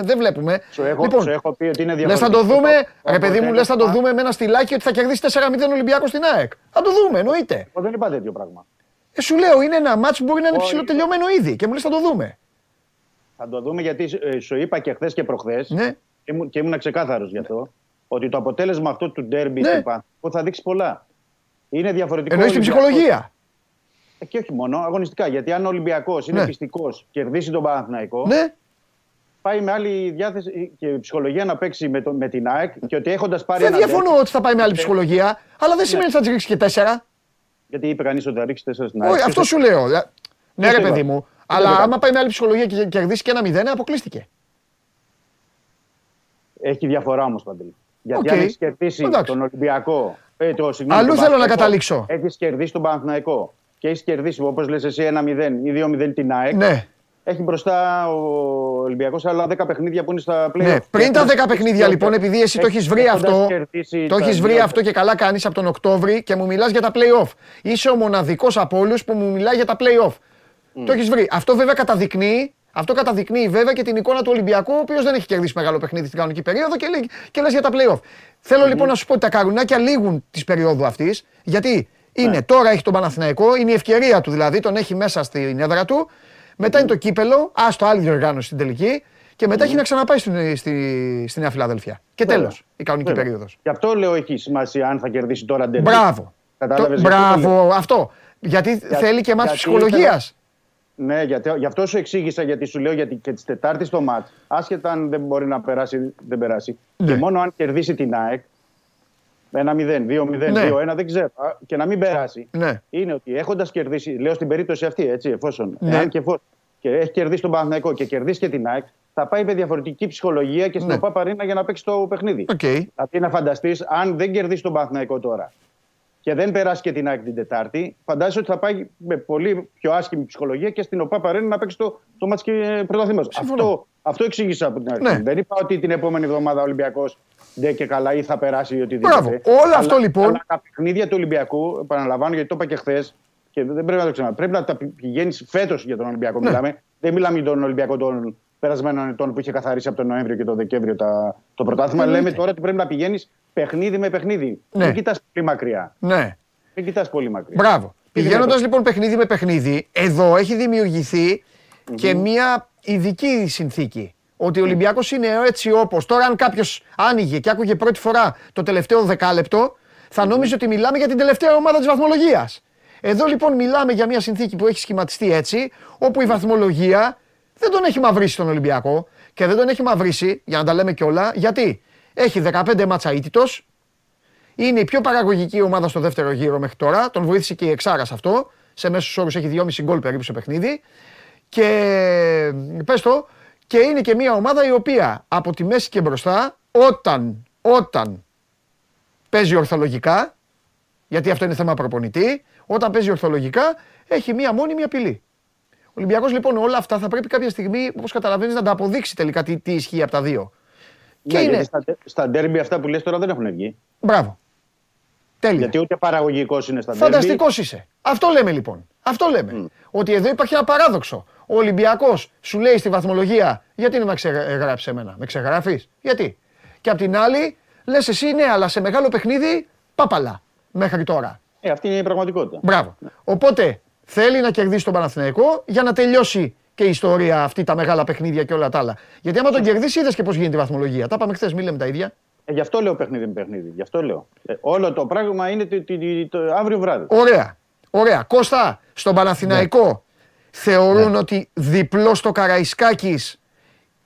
δεν βλέπουμε. Σου έχω πει ότι είναι διαφορετικό. Λες θα το δούμε, ρε παιδί μου, λες θα το δούμε με ένα στυλάκι ότι θα κερδίσει 4-0 Ολυμπιακό στην ΑΕΚ. Θα το δούμε, εννοείται. Εγώ δεν είπα τέτοιο πράγμα. Σου λέω, είναι ένα μάτσο που μπορεί να είναι ψηλοτελειωμένο ήδη και μου λες θα το δούμε. Θα το δούμε γιατί σου είπα και χθες και προχθές και ήμουν ξεκάθαρος γι' αυτό. Ότι το αποτέλεσμα αυτό του ντέρμπι θα δείξει πολλά. Είναι διαφορετικό. Εννοείς την ψυχολογία. Και όχι μόνο, αγωνιστικά. Γιατί αν ο Ολυμπιακός είναι πιστικός, κερδίσει τον Παναθηναϊκό, πάει με άλλη διάθεση και ψυχολογία να παίξει με την ΑΕΚ. Και ότι έχοντας πάρει δεν διαφωνώ ότι θα πάει με άλλη ψυχολογία, αλλά δεν σημαίνει ότι θα τη ρίξει και 4. Γιατί είπε κανείς ότι θα ρίξει 4 στην ΑΕΚ. Όχι, αυτό σου λέω. Ναι, ρε παιδί μου. Αλλά άμα πάει με άλλη ψυχολογία και κερδίσει και 1-0, αποκλείστηκε. Έχει διαφορά όμως, Παντελή. Γιατί αν έχεις κερδίσει τον Ολυμπιακό. Αλλού θέλω να καταλήξω. Έχεις κερδίσει τον Παναθηναϊκό και έχεις κερδίσει, όπως λες εσύ, 1-0 ή 2-0 την ΑΕΚ. Ναι. Έχει μπροστά ο Ολυμπιακός άλλα 10 παιχνίδια που είναι στα play-off. Ναι, πριν τα 10 παιχνίδια λοιπόν, επειδή εσύ το έχεις βρει αυτό, και καλά κάνεις από τον Οκτώβρη και μου μιλάς για τα play-off. Είσαι ο μοναδικός από όλους που μου μιλάει για τα play-off. Το έχεις βρει. Αυτό βέβαια καταδεικνύει, βέβαια και την εικόνα του Ολυμπιακού, ο οποίος δεν έχει κερδίσει μεγάλο παιχνίδι στην κανονική περίοδο και λες για τα play-off. Θέλω λοιπόν να σου πω ότι τα καρουνάκια λήγουν της περίοδου αυτής, γιατί είναι τώρα έχει τον Παναθηναϊκό, είναι η ευκαιρία του δηλαδή, τον έχει μέσα στην έδρα του. Μετά είναι το κύπελο, άστο άλλη διοργάνωση στην τελική και μετά έχει να ξαναπάει στη Νέα Φιλαδέλφια. Και τέλος, η κανονική περίοδος. Γι' αυτό λέω έχει σημασία αν θα κερδίσει τώρα ντέρμπι. Μπράβο. Μπράβο, αυτό. Γιατί θέλει και μάτς ψυχολογίας. Ναι, γι' αυτό σου εξήγησα, γιατί σου λέω γιατί και τη Τετάρτη το μάτς, άσχετα αν δεν μπορεί να περάσει, δεν περάσει. Και μόνο αν κερδίσει την ΑΕΚ 1-0, 2-0, 2-1, δεν ξέρω. Και να μην περάσει. Είναι ότι έχοντας κερδίσει, λέω στην περίπτωση αυτή, έτσι, εφόσον. Και έχει κερδίσει τον Παναθηναϊκό και κερδίσει και την ΑΕΚ, θα πάει με διαφορετική ψυχολογία και στην ΟΠΑΠ Αρένα για να παίξει το παιχνίδι. Δηλαδή, να φανταστείς, αν δεν κερδίσει τον Παναθηναϊκό τώρα και δεν περάσει και την ΑΕΚ την Τετάρτη, φαντάζεσαι ότι θα πάει με πολύ πιο άσχημη ψυχολογία και στην ΟΠΑΠ Αρένα να παίξει το μάτς και πρωταθλήματος. Αυτό εξήγησα από την αρχή. Δεν είπα ότι την επόμενη εβδομάδα ο Ολυμπιακός ναι και καλά ή θα περάσει ή οτιδήποτε. Μπράβο. Όλο αυτό λοιπόν. Αλλά τα παιχνίδια του Ολυμπιακού, επαναλαμβάνω γιατί το είπα και χθες και δεν πρέπει να το ξαναπώ. Πρέπει να τα πηγαίνεις φέτος για τον Ολυμπιακό. Ναι. Μιλάμε. Δεν μιλάμε για τον Ολυμπιακό των περασμένων ετών που είχε καθαρίσει από τον Νοέμβριο και τον Δεκέμβριο το πρωτάθλημα. Λέμε τώρα ότι πρέπει να πηγαίνεις παιχνίδι με παιχνίδι. Ναι. Μην κοιτάς πολύ μακριά. Ναι. Μην κοιτάς πολύ μακριά. Μπράβο. Πηγαίνοντας λοιπόν παιχνίδι με παιχνίδι, εδώ έχει δημιουργηθεί και μια ειδική συνθήκη. Ότι ο Ολυμπιακός είναι έτσι όπως. Τώρα, αν κάποιος άνοιγε και άκουγε πρώτη φορά το τελευταίο δεκάλεπτο, θα νόμιζε ότι μιλάμε για την τελευταία ομάδα της βαθμολογίας. Εδώ λοιπόν μιλάμε για μια συνθήκη που έχει σχηματιστεί έτσι, όπου η βαθμολογία δεν τον έχει μαυρίσει τον Ολυμπιακό. Και δεν τον έχει μαυρίσει, για να τα λέμε κιόλα, γιατί έχει 15 μάτσα ήττητος, είναι η πιο παραγωγική ομάδα στο δεύτερο γύρο μέχρι τώρα, τον βοήθησε και η Εξάρας αυτό, σε μέσους όρους έχει 2,5 γκολ περίπου σε παιχνίδι. Και πες το. Και είναι και μια ομάδα η οποία από τη μέση και μπροστά, όταν παίζει ορθολογικά, γιατί αυτό είναι θέμα προπονητή, όταν παίζει ορθολογικά, έχει μια μόνιμη απειλή. Ο Ολυμπιακός λοιπόν όλα αυτά θα πρέπει κάποια στιγμή, όπως καταλαβαίνεις, να τα αποδείξει τελικά τι ισχύει από τα δύο. Ναι, και είναι... Στα ντέρμπι αυτά που λες τώρα δεν έχουν βγει. Μπράβο. Τέλεια. Γιατί ούτε παραγωγικός είναι στα ντέρμπι. Φανταστικός είσαι. Αυτό λέμε λοιπόν. Αυτό λέμε. Ότι εδώ υπάρχει ένα παράδοξο. Ο Ολυμπιακός σου λέει στη βαθμολογία, γιατί είναι να ξεγράψεις εμένα, με ξεγράφεις, γιατί. Και απ' την άλλη, λες εσύ ναι, αλλά σε μεγάλο παιχνίδι, πάπαλα, μέχρι τώρα. Αυτή είναι η πραγματικότητα. Μπράβο. Οπότε, θέλει να κερδίσει τον Παναθηναϊκό για να τελειώσει και η ιστορία αυτή, τα μεγάλα παιχνίδια και όλα τα άλλα. Γιατί άμα τον κερδίσει, είδες και πώς γίνεται η βαθμολογία. Τα είπαμε χθες, μην λέμε τα ίδια. Γι' αυτό λέω παιχνίδι με παιχνίδι. Γι' αυτό λέω. Όλο το πράγμα είναι το αύριο βράδυ. Ωραία. Ωραία. Κώστα, στον Παναθηναϊκό. Θεωρούν ότι διπλό στο Καραϊσκάκης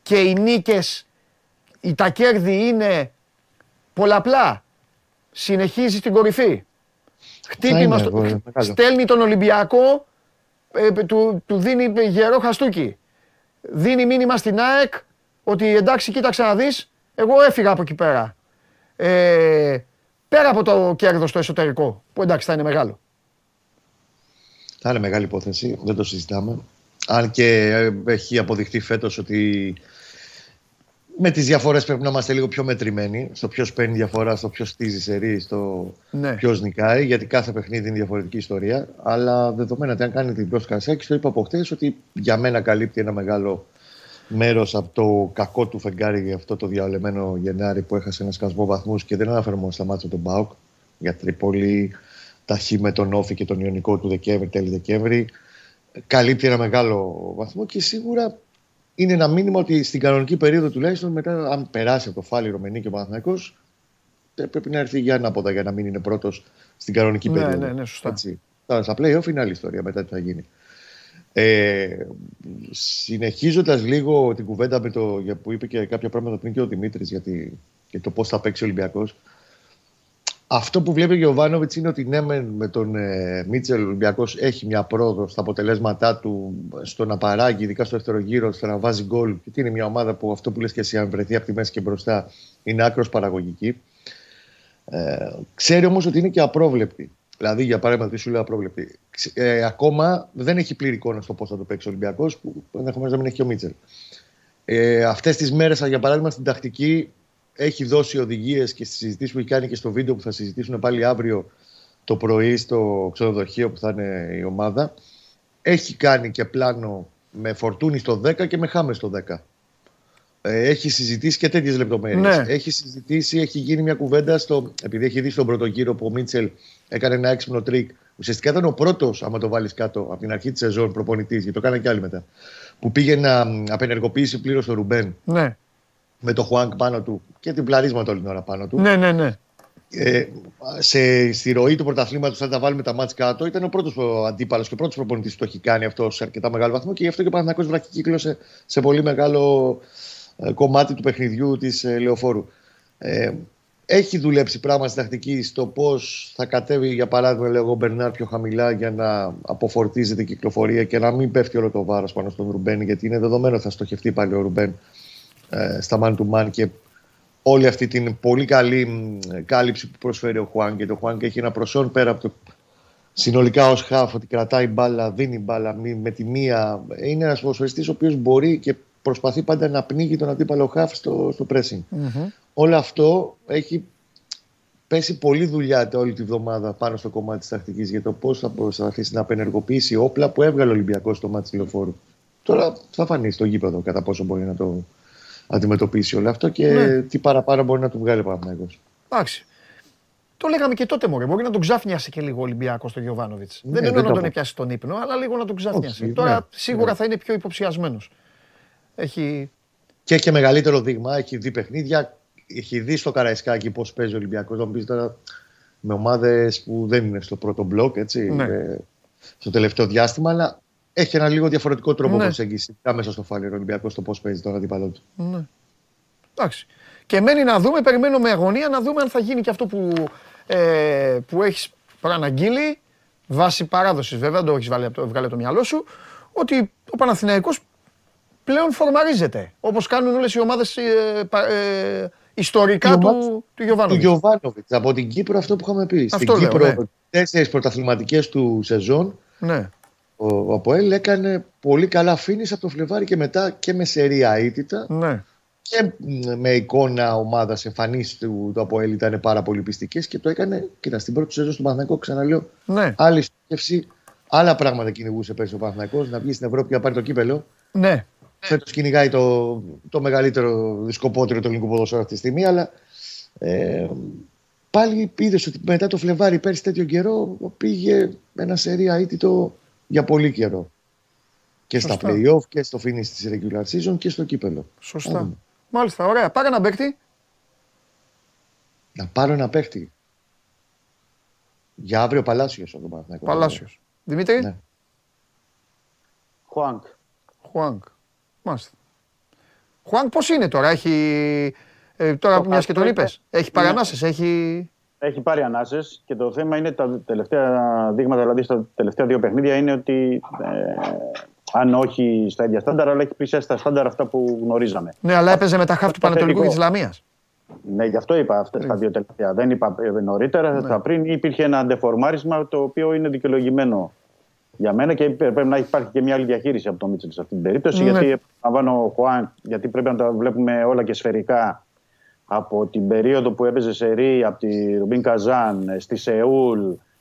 και οι νίκες, τα κέρδη είναι πολλαπλά. Συνεχίζει στην κορυφή. Χτύπημα στέλνει τον Ολυμπιακό, του δίνει γερό χαστούκι. Δίνει μήνυμα στην ΑΕΚ ότι εντάξει κοίταξε να δεις, εγώ έφυγα από εκεί πέρα. Πέρα από το κέρδος στο εσωτερικό, που εντάξει θα είναι μεγάλο. Θα είναι μεγάλη υπόθεση, δεν το συζητάμε. Αν και έχει αποδειχτεί φέτος ότι με τις διαφορές πρέπει να είμαστε λίγο πιο μετρημένοι στο ποιος παίρνει διαφορά, στο ποιος στίζει σερί, στο ποιος νικάει, γιατί κάθε παιχνίδι είναι διαφορετική ιστορία. Αλλά δεδομένα ότι αν κάνει την πρώτη Καραϊσκάκη, το είπα από χτες ότι για μένα καλύπτει ένα μεγάλο μέρος από το κακό του φεγγάρι για αυτό το διαολεμένο Γενάρη που έχασε ένα σκασμό βαθμούς και δεν αναφέρομαι στα μάτια του Μπάουκ για Τρίπολη. Ταχύ με τον Όφη και τον Ιωνικό του Δεκέμβρη, τέλη Δεκέμβρη, καλύπτει ένα μεγάλο βαθμό και σίγουρα είναι ένα μήνυμα ότι στην κανονική περίοδο τουλάχιστον, μετά, αν περάσει από το φάλι Ρωμενή και ο Παναθηναϊκός, πρέπει να έρθει για ανάποδα για να μην είναι πρώτος στην κανονική περίοδο. Ναι, σωστά. Έτσι. Τώρα, στα play-off είναι άλλη ιστορία μετά τι θα γίνει. Συνεχίζοντας λίγο την κουβέντα με που είπε και κάποια πράγματα πριν και ο Δημήτρης για το πώς θα παίξει ο Ολυμπιακός. Αυτό που βλέπει ο Γιοβάνοβιτς είναι ότι ναι, με τον Μίτσελ ο Ολυμπιακός έχει μια πρόοδο στα αποτελέσματά του, στο να παράγει, ειδικά στο δεύτερο γύρο, στο να βάζει γκολ. Γιατί είναι μια ομάδα που αυτό που λες και εσύ, αν βρεθεί από τη μέση και μπροστά, είναι άκρως παραγωγική. Ξέρει όμως ότι είναι και απρόβλεπτη. Δηλαδή, για παράδειγμα, τη σου λέω απρόβλεπτη. Ακόμα δεν έχει πλήρη εικόνα στο πώς θα το παίξει ο Ολυμπιακός, που ενδεχομένως να μην έχει και ο Μίτσελ. Αυτές τις μέρες, για παράδειγμα, στην τακτική έχει δώσει οδηγίες και στις συζητήσεις που έχει κάνει και στο βίντεο που θα συζητήσουν πάλι αύριο το πρωί στο ξενοδοχείο που θα είναι η ομάδα. Έχει κάνει και πλάνο με Φορτούνι στο 10 και με Χάμες στο 10. Έχει συζητήσει και τέτοιες λεπτομέρειες. Ναι. Έχει συζητήσει, έχει γίνει μια κουβέντα στο. Επειδή έχει δει στον πρώτο γύρο που ο Μίτσελ έκανε ένα έξυπνο τρίκ. Ουσιαστικά ήταν ο πρώτος, άμα το βάλεις κάτω από την αρχή της σεζόν, προπονητής, γιατί το κάνανε και άλλοι μετά. Που πήγε να απενεργοποιήσει πλήρως ο Ρουμπέν. Ναι. Με το Χουάνκ πάνω του και την πλαρίσματα όλη την ώρα πάνω του. Ναι, ναι, ναι. Στη ροή του πρωταθλήματος, θα τα βάλουμε τα μάτς κάτω, ήταν ο πρώτος αντίπαλος και ο πρώτος προπονητής που το έχει κάνει αυτό σε αρκετά μεγάλο βαθμό και γι' αυτό και ο Παναθηναϊκός βραχικύκλωσε σε πολύ μεγάλο κομμάτι του παιχνιδιού της Λεωφόρου. Έχει δουλέψει πράγμα στην τακτική στο πώς θα κατέβει, για παράδειγμα, λέγω ο Μπερνάρ πιο χαμηλά για να αποφορτίζεται η κυκλοφορία και να μην πέφτει όλο το βάρος πάνω στον Ρουμπέν, γιατί είναι δεδομένο θα στοχευτεί πάλι ο Ρουμπέν στα man to man και όλη αυτή την πολύ καλή κάλυψη που προσφέρει ο Χουάνγκ. Γιατί ο Χουάνγκ έχει ένα προσόν πέρα από το συνολικά ως χαφ, ότι κρατάει μπάλα, δίνει μπάλα με τη μία. Είναι ένας ποδοσφαιριστής ο οποίος μπορεί και προσπαθεί πάντα να πνίγει τον αντίπαλο χαφ στο pressing. Mm-hmm. Όλο αυτό έχει πέσει πολλή δουλειά όλη τη βδομάδα πάνω στο κομμάτι της τακτικής για το πώς θα προσπαθήσει να απενεργοποιήσει όπλα που έβγαλε ο Ολυμπιακός στο μάτι της Λεωφόρου. Τώρα θα φανεί στο γήπεδο κατά πόσο μπορεί να το αντιμετωπίσει όλο αυτό και ναι, τι παραπάνω μπορεί να του βγάλει ο Παναθηναϊκός. Εντάξει. Το λέγαμε και τότε, μωρέ. Μπορεί να τον ξάφνιασε και λίγο ο Ολυμπιακός τον Γιοβάνοβιτς. Ναι, δεν εννοώ να τον πιάσει τον ύπνο, αλλά λίγο να τον ξάφνιασε. Όχι, τώρα ναι, σίγουρα ναι, θα είναι πιο υποψιασμένος. Έχει... Και έχει μεγαλύτερο δείγμα. Έχει δει παιχνίδια. Έχει δει στο Καραϊσκάκη πώς παίζει ο Ολυμπιακός. Θα μου πεις τώρα με ομάδες που δεν είναι στο πρώτο μπλοκ, έτσι, ναι, στο τελευταίο διάστημα, αλλά. Έχει ένα λίγο διαφορετικό τρόπο προσέγγιση μέσα στο φάληρο Ολυμπιακό στο πώς παίζει τον αντίπαλό του. Ναι. Εντάξει. Και μένει να δούμε, περιμένω με αγωνία να δούμε αν θα γίνει και αυτό που έχεις προαναγγείλει, βάσει παράδοσης βέβαια, το έχεις βγάλει από το μυαλό σου, ότι ο Παναθηναϊκός πλέον φορμαρίζεται. Όπως κάνουν όλες οι ομάδες ιστορικά του Γιοβάνοβιτς. Του Γιοβάνοβιτς. Από την Κύπρο αυτό που είχαμε πει. Στην Κύπρο, 4 πρωταθληματικές του σεζόν. Ναι. Ο ΑΠΟΕΛ έκανε πολύ καλά φίνις από το Φλεβάρι και μετά και με σερία αίτητα, ναι, και με εικόνα ομάδας εμφανής του ΑΠΟΕΛ ήταν πάρα πολύ πιστικές και το έκανε, κοίτα, στην πρώτη σεζόν στον Παναθηναϊκό, ξαναλέω, ναι, άλλη στόχευση, άλλα πράγματα κυνηγούσε πέρσι ο Παναθηναϊκός, να βγει στην Ευρώπη και να πάρει το κύπελο. Ναι. Φέτος κυνηγάει το μεγαλύτερο δισκοπότηρο του ελληνικού ποδοσφαίρου αυτή τη στιγμή, αλλά... πάλι είδες ότι μετά το Φλεβάρι πέρσι τέτοιο καιρό πήγε ένα σερία αίτητο για πολύ καιρό. Και σωστά, στα play-off και στο finish της regular season και στο κύπελο. Σωστά. Άρα. Μάλιστα, ωραία. Πάρε ένα παίκτη. Να πάρω ένα παίκτη. Για αύριο Παλάσιος. Παλάσιος. Δημήτρη. Ναι. Χουάνκ. Μάλιστα. Χουάνκ πώς είναι τώρα. Έχει... τώρα μιας και τον είπες. Έχει πάρει ανάσες. Έχει πάρει ανάσες και το θέμα είναι τα τελευταία δείγματα, δηλαδή στα τελευταία 2 παιχνίδια, είναι ότι αν όχι στα ίδια στάνταρ, αλλά έχει πλησιάσει στα στάνταρ αυτά που γνωρίζαμε. Ναι, αλλά έπαιζε με τα χαφ του Πανατολικού και της Λαμίας. Ναι, γι' αυτό είπα αυτά τα 2 τελευταία. Δεν είπα νωρίτερα, ναι, πριν υπήρχε ένα αντεφορμάρισμα το οποίο είναι δικαιολογημένο για μένα και πρέπει να υπάρχει και μια άλλη διαχείριση από τον Μίτσελ σε αυτή την περίπτωση. Ναι. Γιατί επαναλαμβάνω, Χουάν, γιατί πρέπει να τα βλέπουμε όλα και σφαιρικά. Από την περίοδο που έπαιζε σε Ρή, από τη Ρουμπίν Καζάν, στη Σεούλ,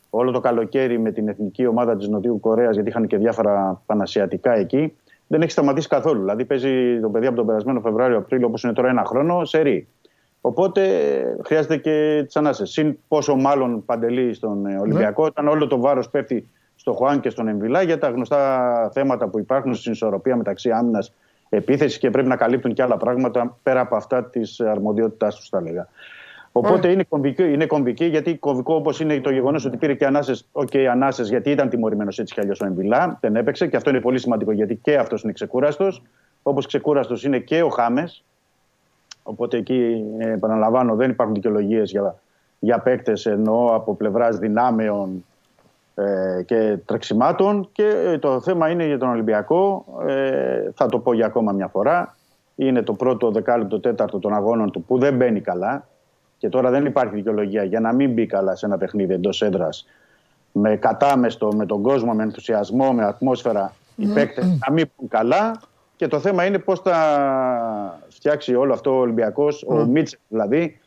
όλο το καλοκαίρι με την εθνική ομάδα της Νοτιού Κορέας, γιατί είχαν και διάφορα πανασιατικά εκεί, δεν έχει σταματήσει καθόλου. Δηλαδή, παίζει το παιδί από τον περασμένο Φεβρουάριο-Απρίλιο, όπως είναι τώρα, ένα χρόνο, σε Ρή. Οπότε χρειάζεται και τις ανάσες. Συν πόσο μάλλον, Παντελή, στον Ολυμπιακό, όταν όλο το βάρος πέφτει στο Χουάν και στον Εμβιλά για τα γνωστά θέματα που υπάρχουν στην ισορροπία μεταξύ άμυνας επίθεση και πρέπει να καλύπτουν και άλλα πράγματα πέρα από αυτά της αρμοδιότητάς τους, τα λέγα. Οπότε είναι κομβική, γιατί κομβικό όπως είναι το γεγονός ότι πήρε και ανάσες, ανάσες, γιατί ήταν τιμωρημένος έτσι κι αλλιώς ο Εμβιλά, δεν έπαιξε και αυτό είναι πολύ σημαντικό γιατί και αυτός είναι ξεκούραστος, όπως ξεκούραστος είναι και ο Χάμες. Οπότε εκεί, επαναλαμβάνω, δεν υπάρχουν δικαιολογίες για παίκτες, εννοώ από πλευράς δυνάμεων και τρεξιμάτων και το θέμα είναι για τον Ολυμπιακό, θα το πω για ακόμα μια φορά, είναι το πρώτο δεκάλεπτο τέταρτο των αγώνων του που δεν μπαίνει καλά και τώρα δεν υπάρχει δικαιολογία για να μην μπει καλά σε ένα παιχνίδι εντός έδρας με κατάμεστο, με τον κόσμο, με ενθουσιασμό, με ατμόσφαιρα οι παίκτες να μην πούν καλά. Και το θέμα είναι πώς θα φτιάξει όλο αυτό ο Ολυμπιακός, ο Μίτσελ δηλαδή,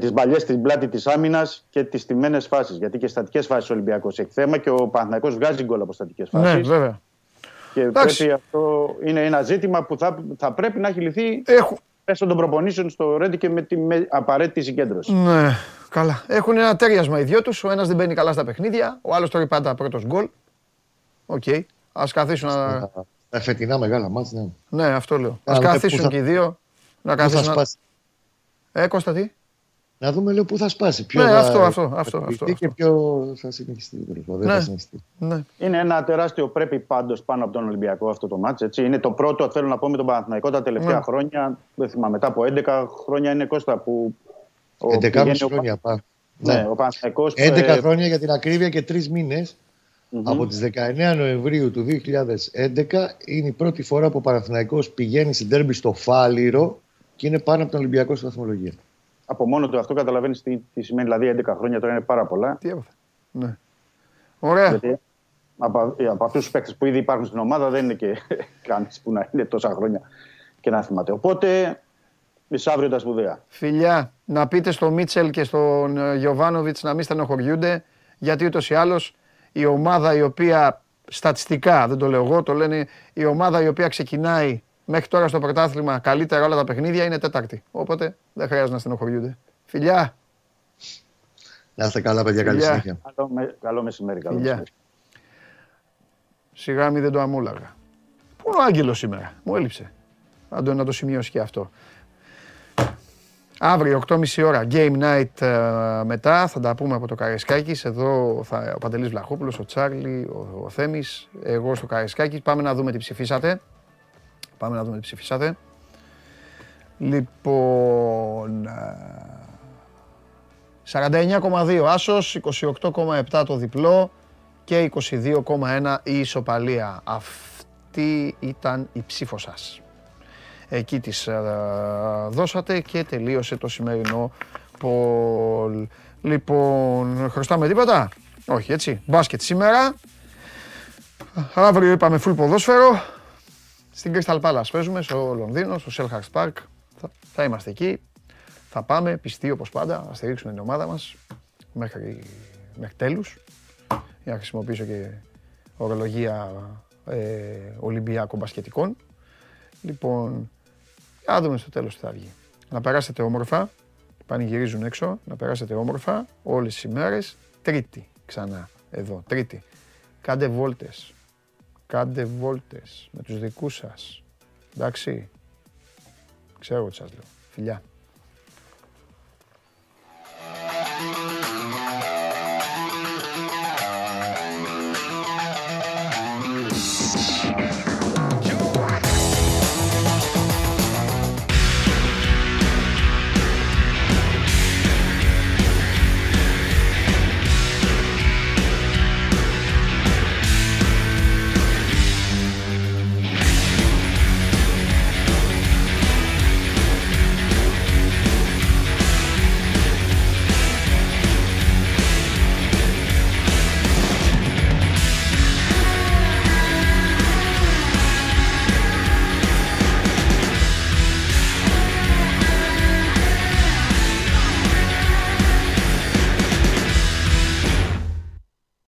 τις μπαλιές στην πλάτη της άμυνας και τις στιμένες φάσεις. Γιατί και στατικές φάσεις ο Ολυμπιακός έχει θέμα και ο Παναθηναϊκός βγάζει γκολ από στατικές φάσεις. Ναι, βέβαια. Και πρέπει, αυτό είναι ένα ζήτημα που θα πρέπει να έχει λυθεί μέσω των προπονήσεων στο Ρέντι και με την απαραίτητη συγκέντρωση. Ναι, καλά. Έχουν ένα τέριασμα οι δυο τους. Ο ένας δεν μπαίνει καλά στα παιχνίδια, ο άλλος τρώει πάντα πρώτος γκολ. Οκ. Ας καθίσουν να. Τα φετινά μεγάλα μάτς, ναι. Ναι, αυτό λέω. Ας καθίσουν και οι δύο. Να καθίσουν. Κώστα, τι. Να δούμε, λέω, πού θα σπάσει. Ποιο ναι, αυτό. Και ποιο θα συνεχιστεί. Δεν θα συνεχιστεί. Ναι. Είναι ένα τεράστιο πρέπει πάντως πάνω από τον Ολυμπιακό αυτό το μάτς. Έτσι. Είναι το πρώτο, θέλω να πω, με τον Παναθηναϊκό τα τελευταία χρόνια. Δεν θυμάμαι, μετά από 11 χρόνια είναι, Κώστα, που. 11,5 χρόνια πά. Ναι, ο Παναθηναϊκός. 11 χρόνια για την ακρίβεια και 3 μήνες. Από τις 19 Νοεμβρίου του 2011 είναι η πρώτη φορά που ο Παναθηναϊκός πηγαίνει στην ντέρμπι στο Φάληρο και είναι πάνω από τον Ολυμπιακό στη βαθμολογία. Από μόνο του αυτό καταλαβαίνεις τι σημαίνει, δηλαδή 11 χρόνια τώρα είναι πάρα πολλά. Τι έπαθε. Ναι. Ωραία. Γιατί από αυτούς τους παίκτες που ήδη υπάρχουν στην ομάδα δεν είναι και κανείς που να είναι τόσα χρόνια και να θυμάται. Οπότε μισάβριο τα σπουδαία. Φιλιά, να πείτε στο Μίτσελ και στον Γιοβάνοβιτς να μην στενοχωριούνται, γιατί ούτως ή άλλως η ομάδα η οποία στατιστικά, δεν το λέω εγώ, το λένε, η ομάδα η οποία ξεκινάει μέχρι τώρα στο πρωτάθλημα καλύτερα όλα τα παιχνίδια είναι τέταρτη. Οπότε δεν χρειάζεται να στενοχωριούνται. Φιλιά! Να είστε καλά, παιδιά, καλή συνέχεια. Καλό μεσημέρι, καλό μεσημέρι. Σιγά μη δεν το αμούλαγα. Πού είναι ο Άγγελος σήμερα, μου έλειψε. Αντώνη, να το σημειώσει και αυτό. Αύριο 8.30 ώρα, Game Night μετά, θα τα πούμε από το Καραϊσκάκης. Εδώ ο Παντελής Βλαχόπουλος, ο Τσάρλι, ο Θέμης, εγώ στο Καραϊσκάκη. Πάμε να δούμε τι ψηφίσατε. Λοιπόν, 49,2 άσος, 28,7 το διπλό και 22,1 η ισοπαλία. Αυτή ήταν η ψήφος σας. Εκεί τις δώσατε και τελείωσε το σημερινό πολ. Λοιπόν, χρωστάμε τίποτα? Όχι, έτσι. Μπάσκετ σήμερα. Αύριο είπαμε φουλ ποδόσφαιρο. Στην Crystal Palace παίζουμε στο Λονδίνο, στο Selhurst Park. Θα είμαστε εκεί. Θα πάμε πιστοί όπως πάντα. Θα στηρίξουμε την ομάδα μας μέχρι τέλους. Για να χρησιμοποιήσω και ορολογία Ολυμπιακών μπασκετικών. Λοιπόν, να δούμε στο τέλος τι θα βγει. Να περάσετε όμορφα. Πανηγυρίζουν έξω. Να περάσετε όμορφα όλες τις ημέρες. Τρίτη ξανά εδώ. Τρίτη. Κάντε βόλτες. Κάντε βόλτες με τους δικούς σας. Εντάξει. Ξέρω τι σας λέω. Φιλιά.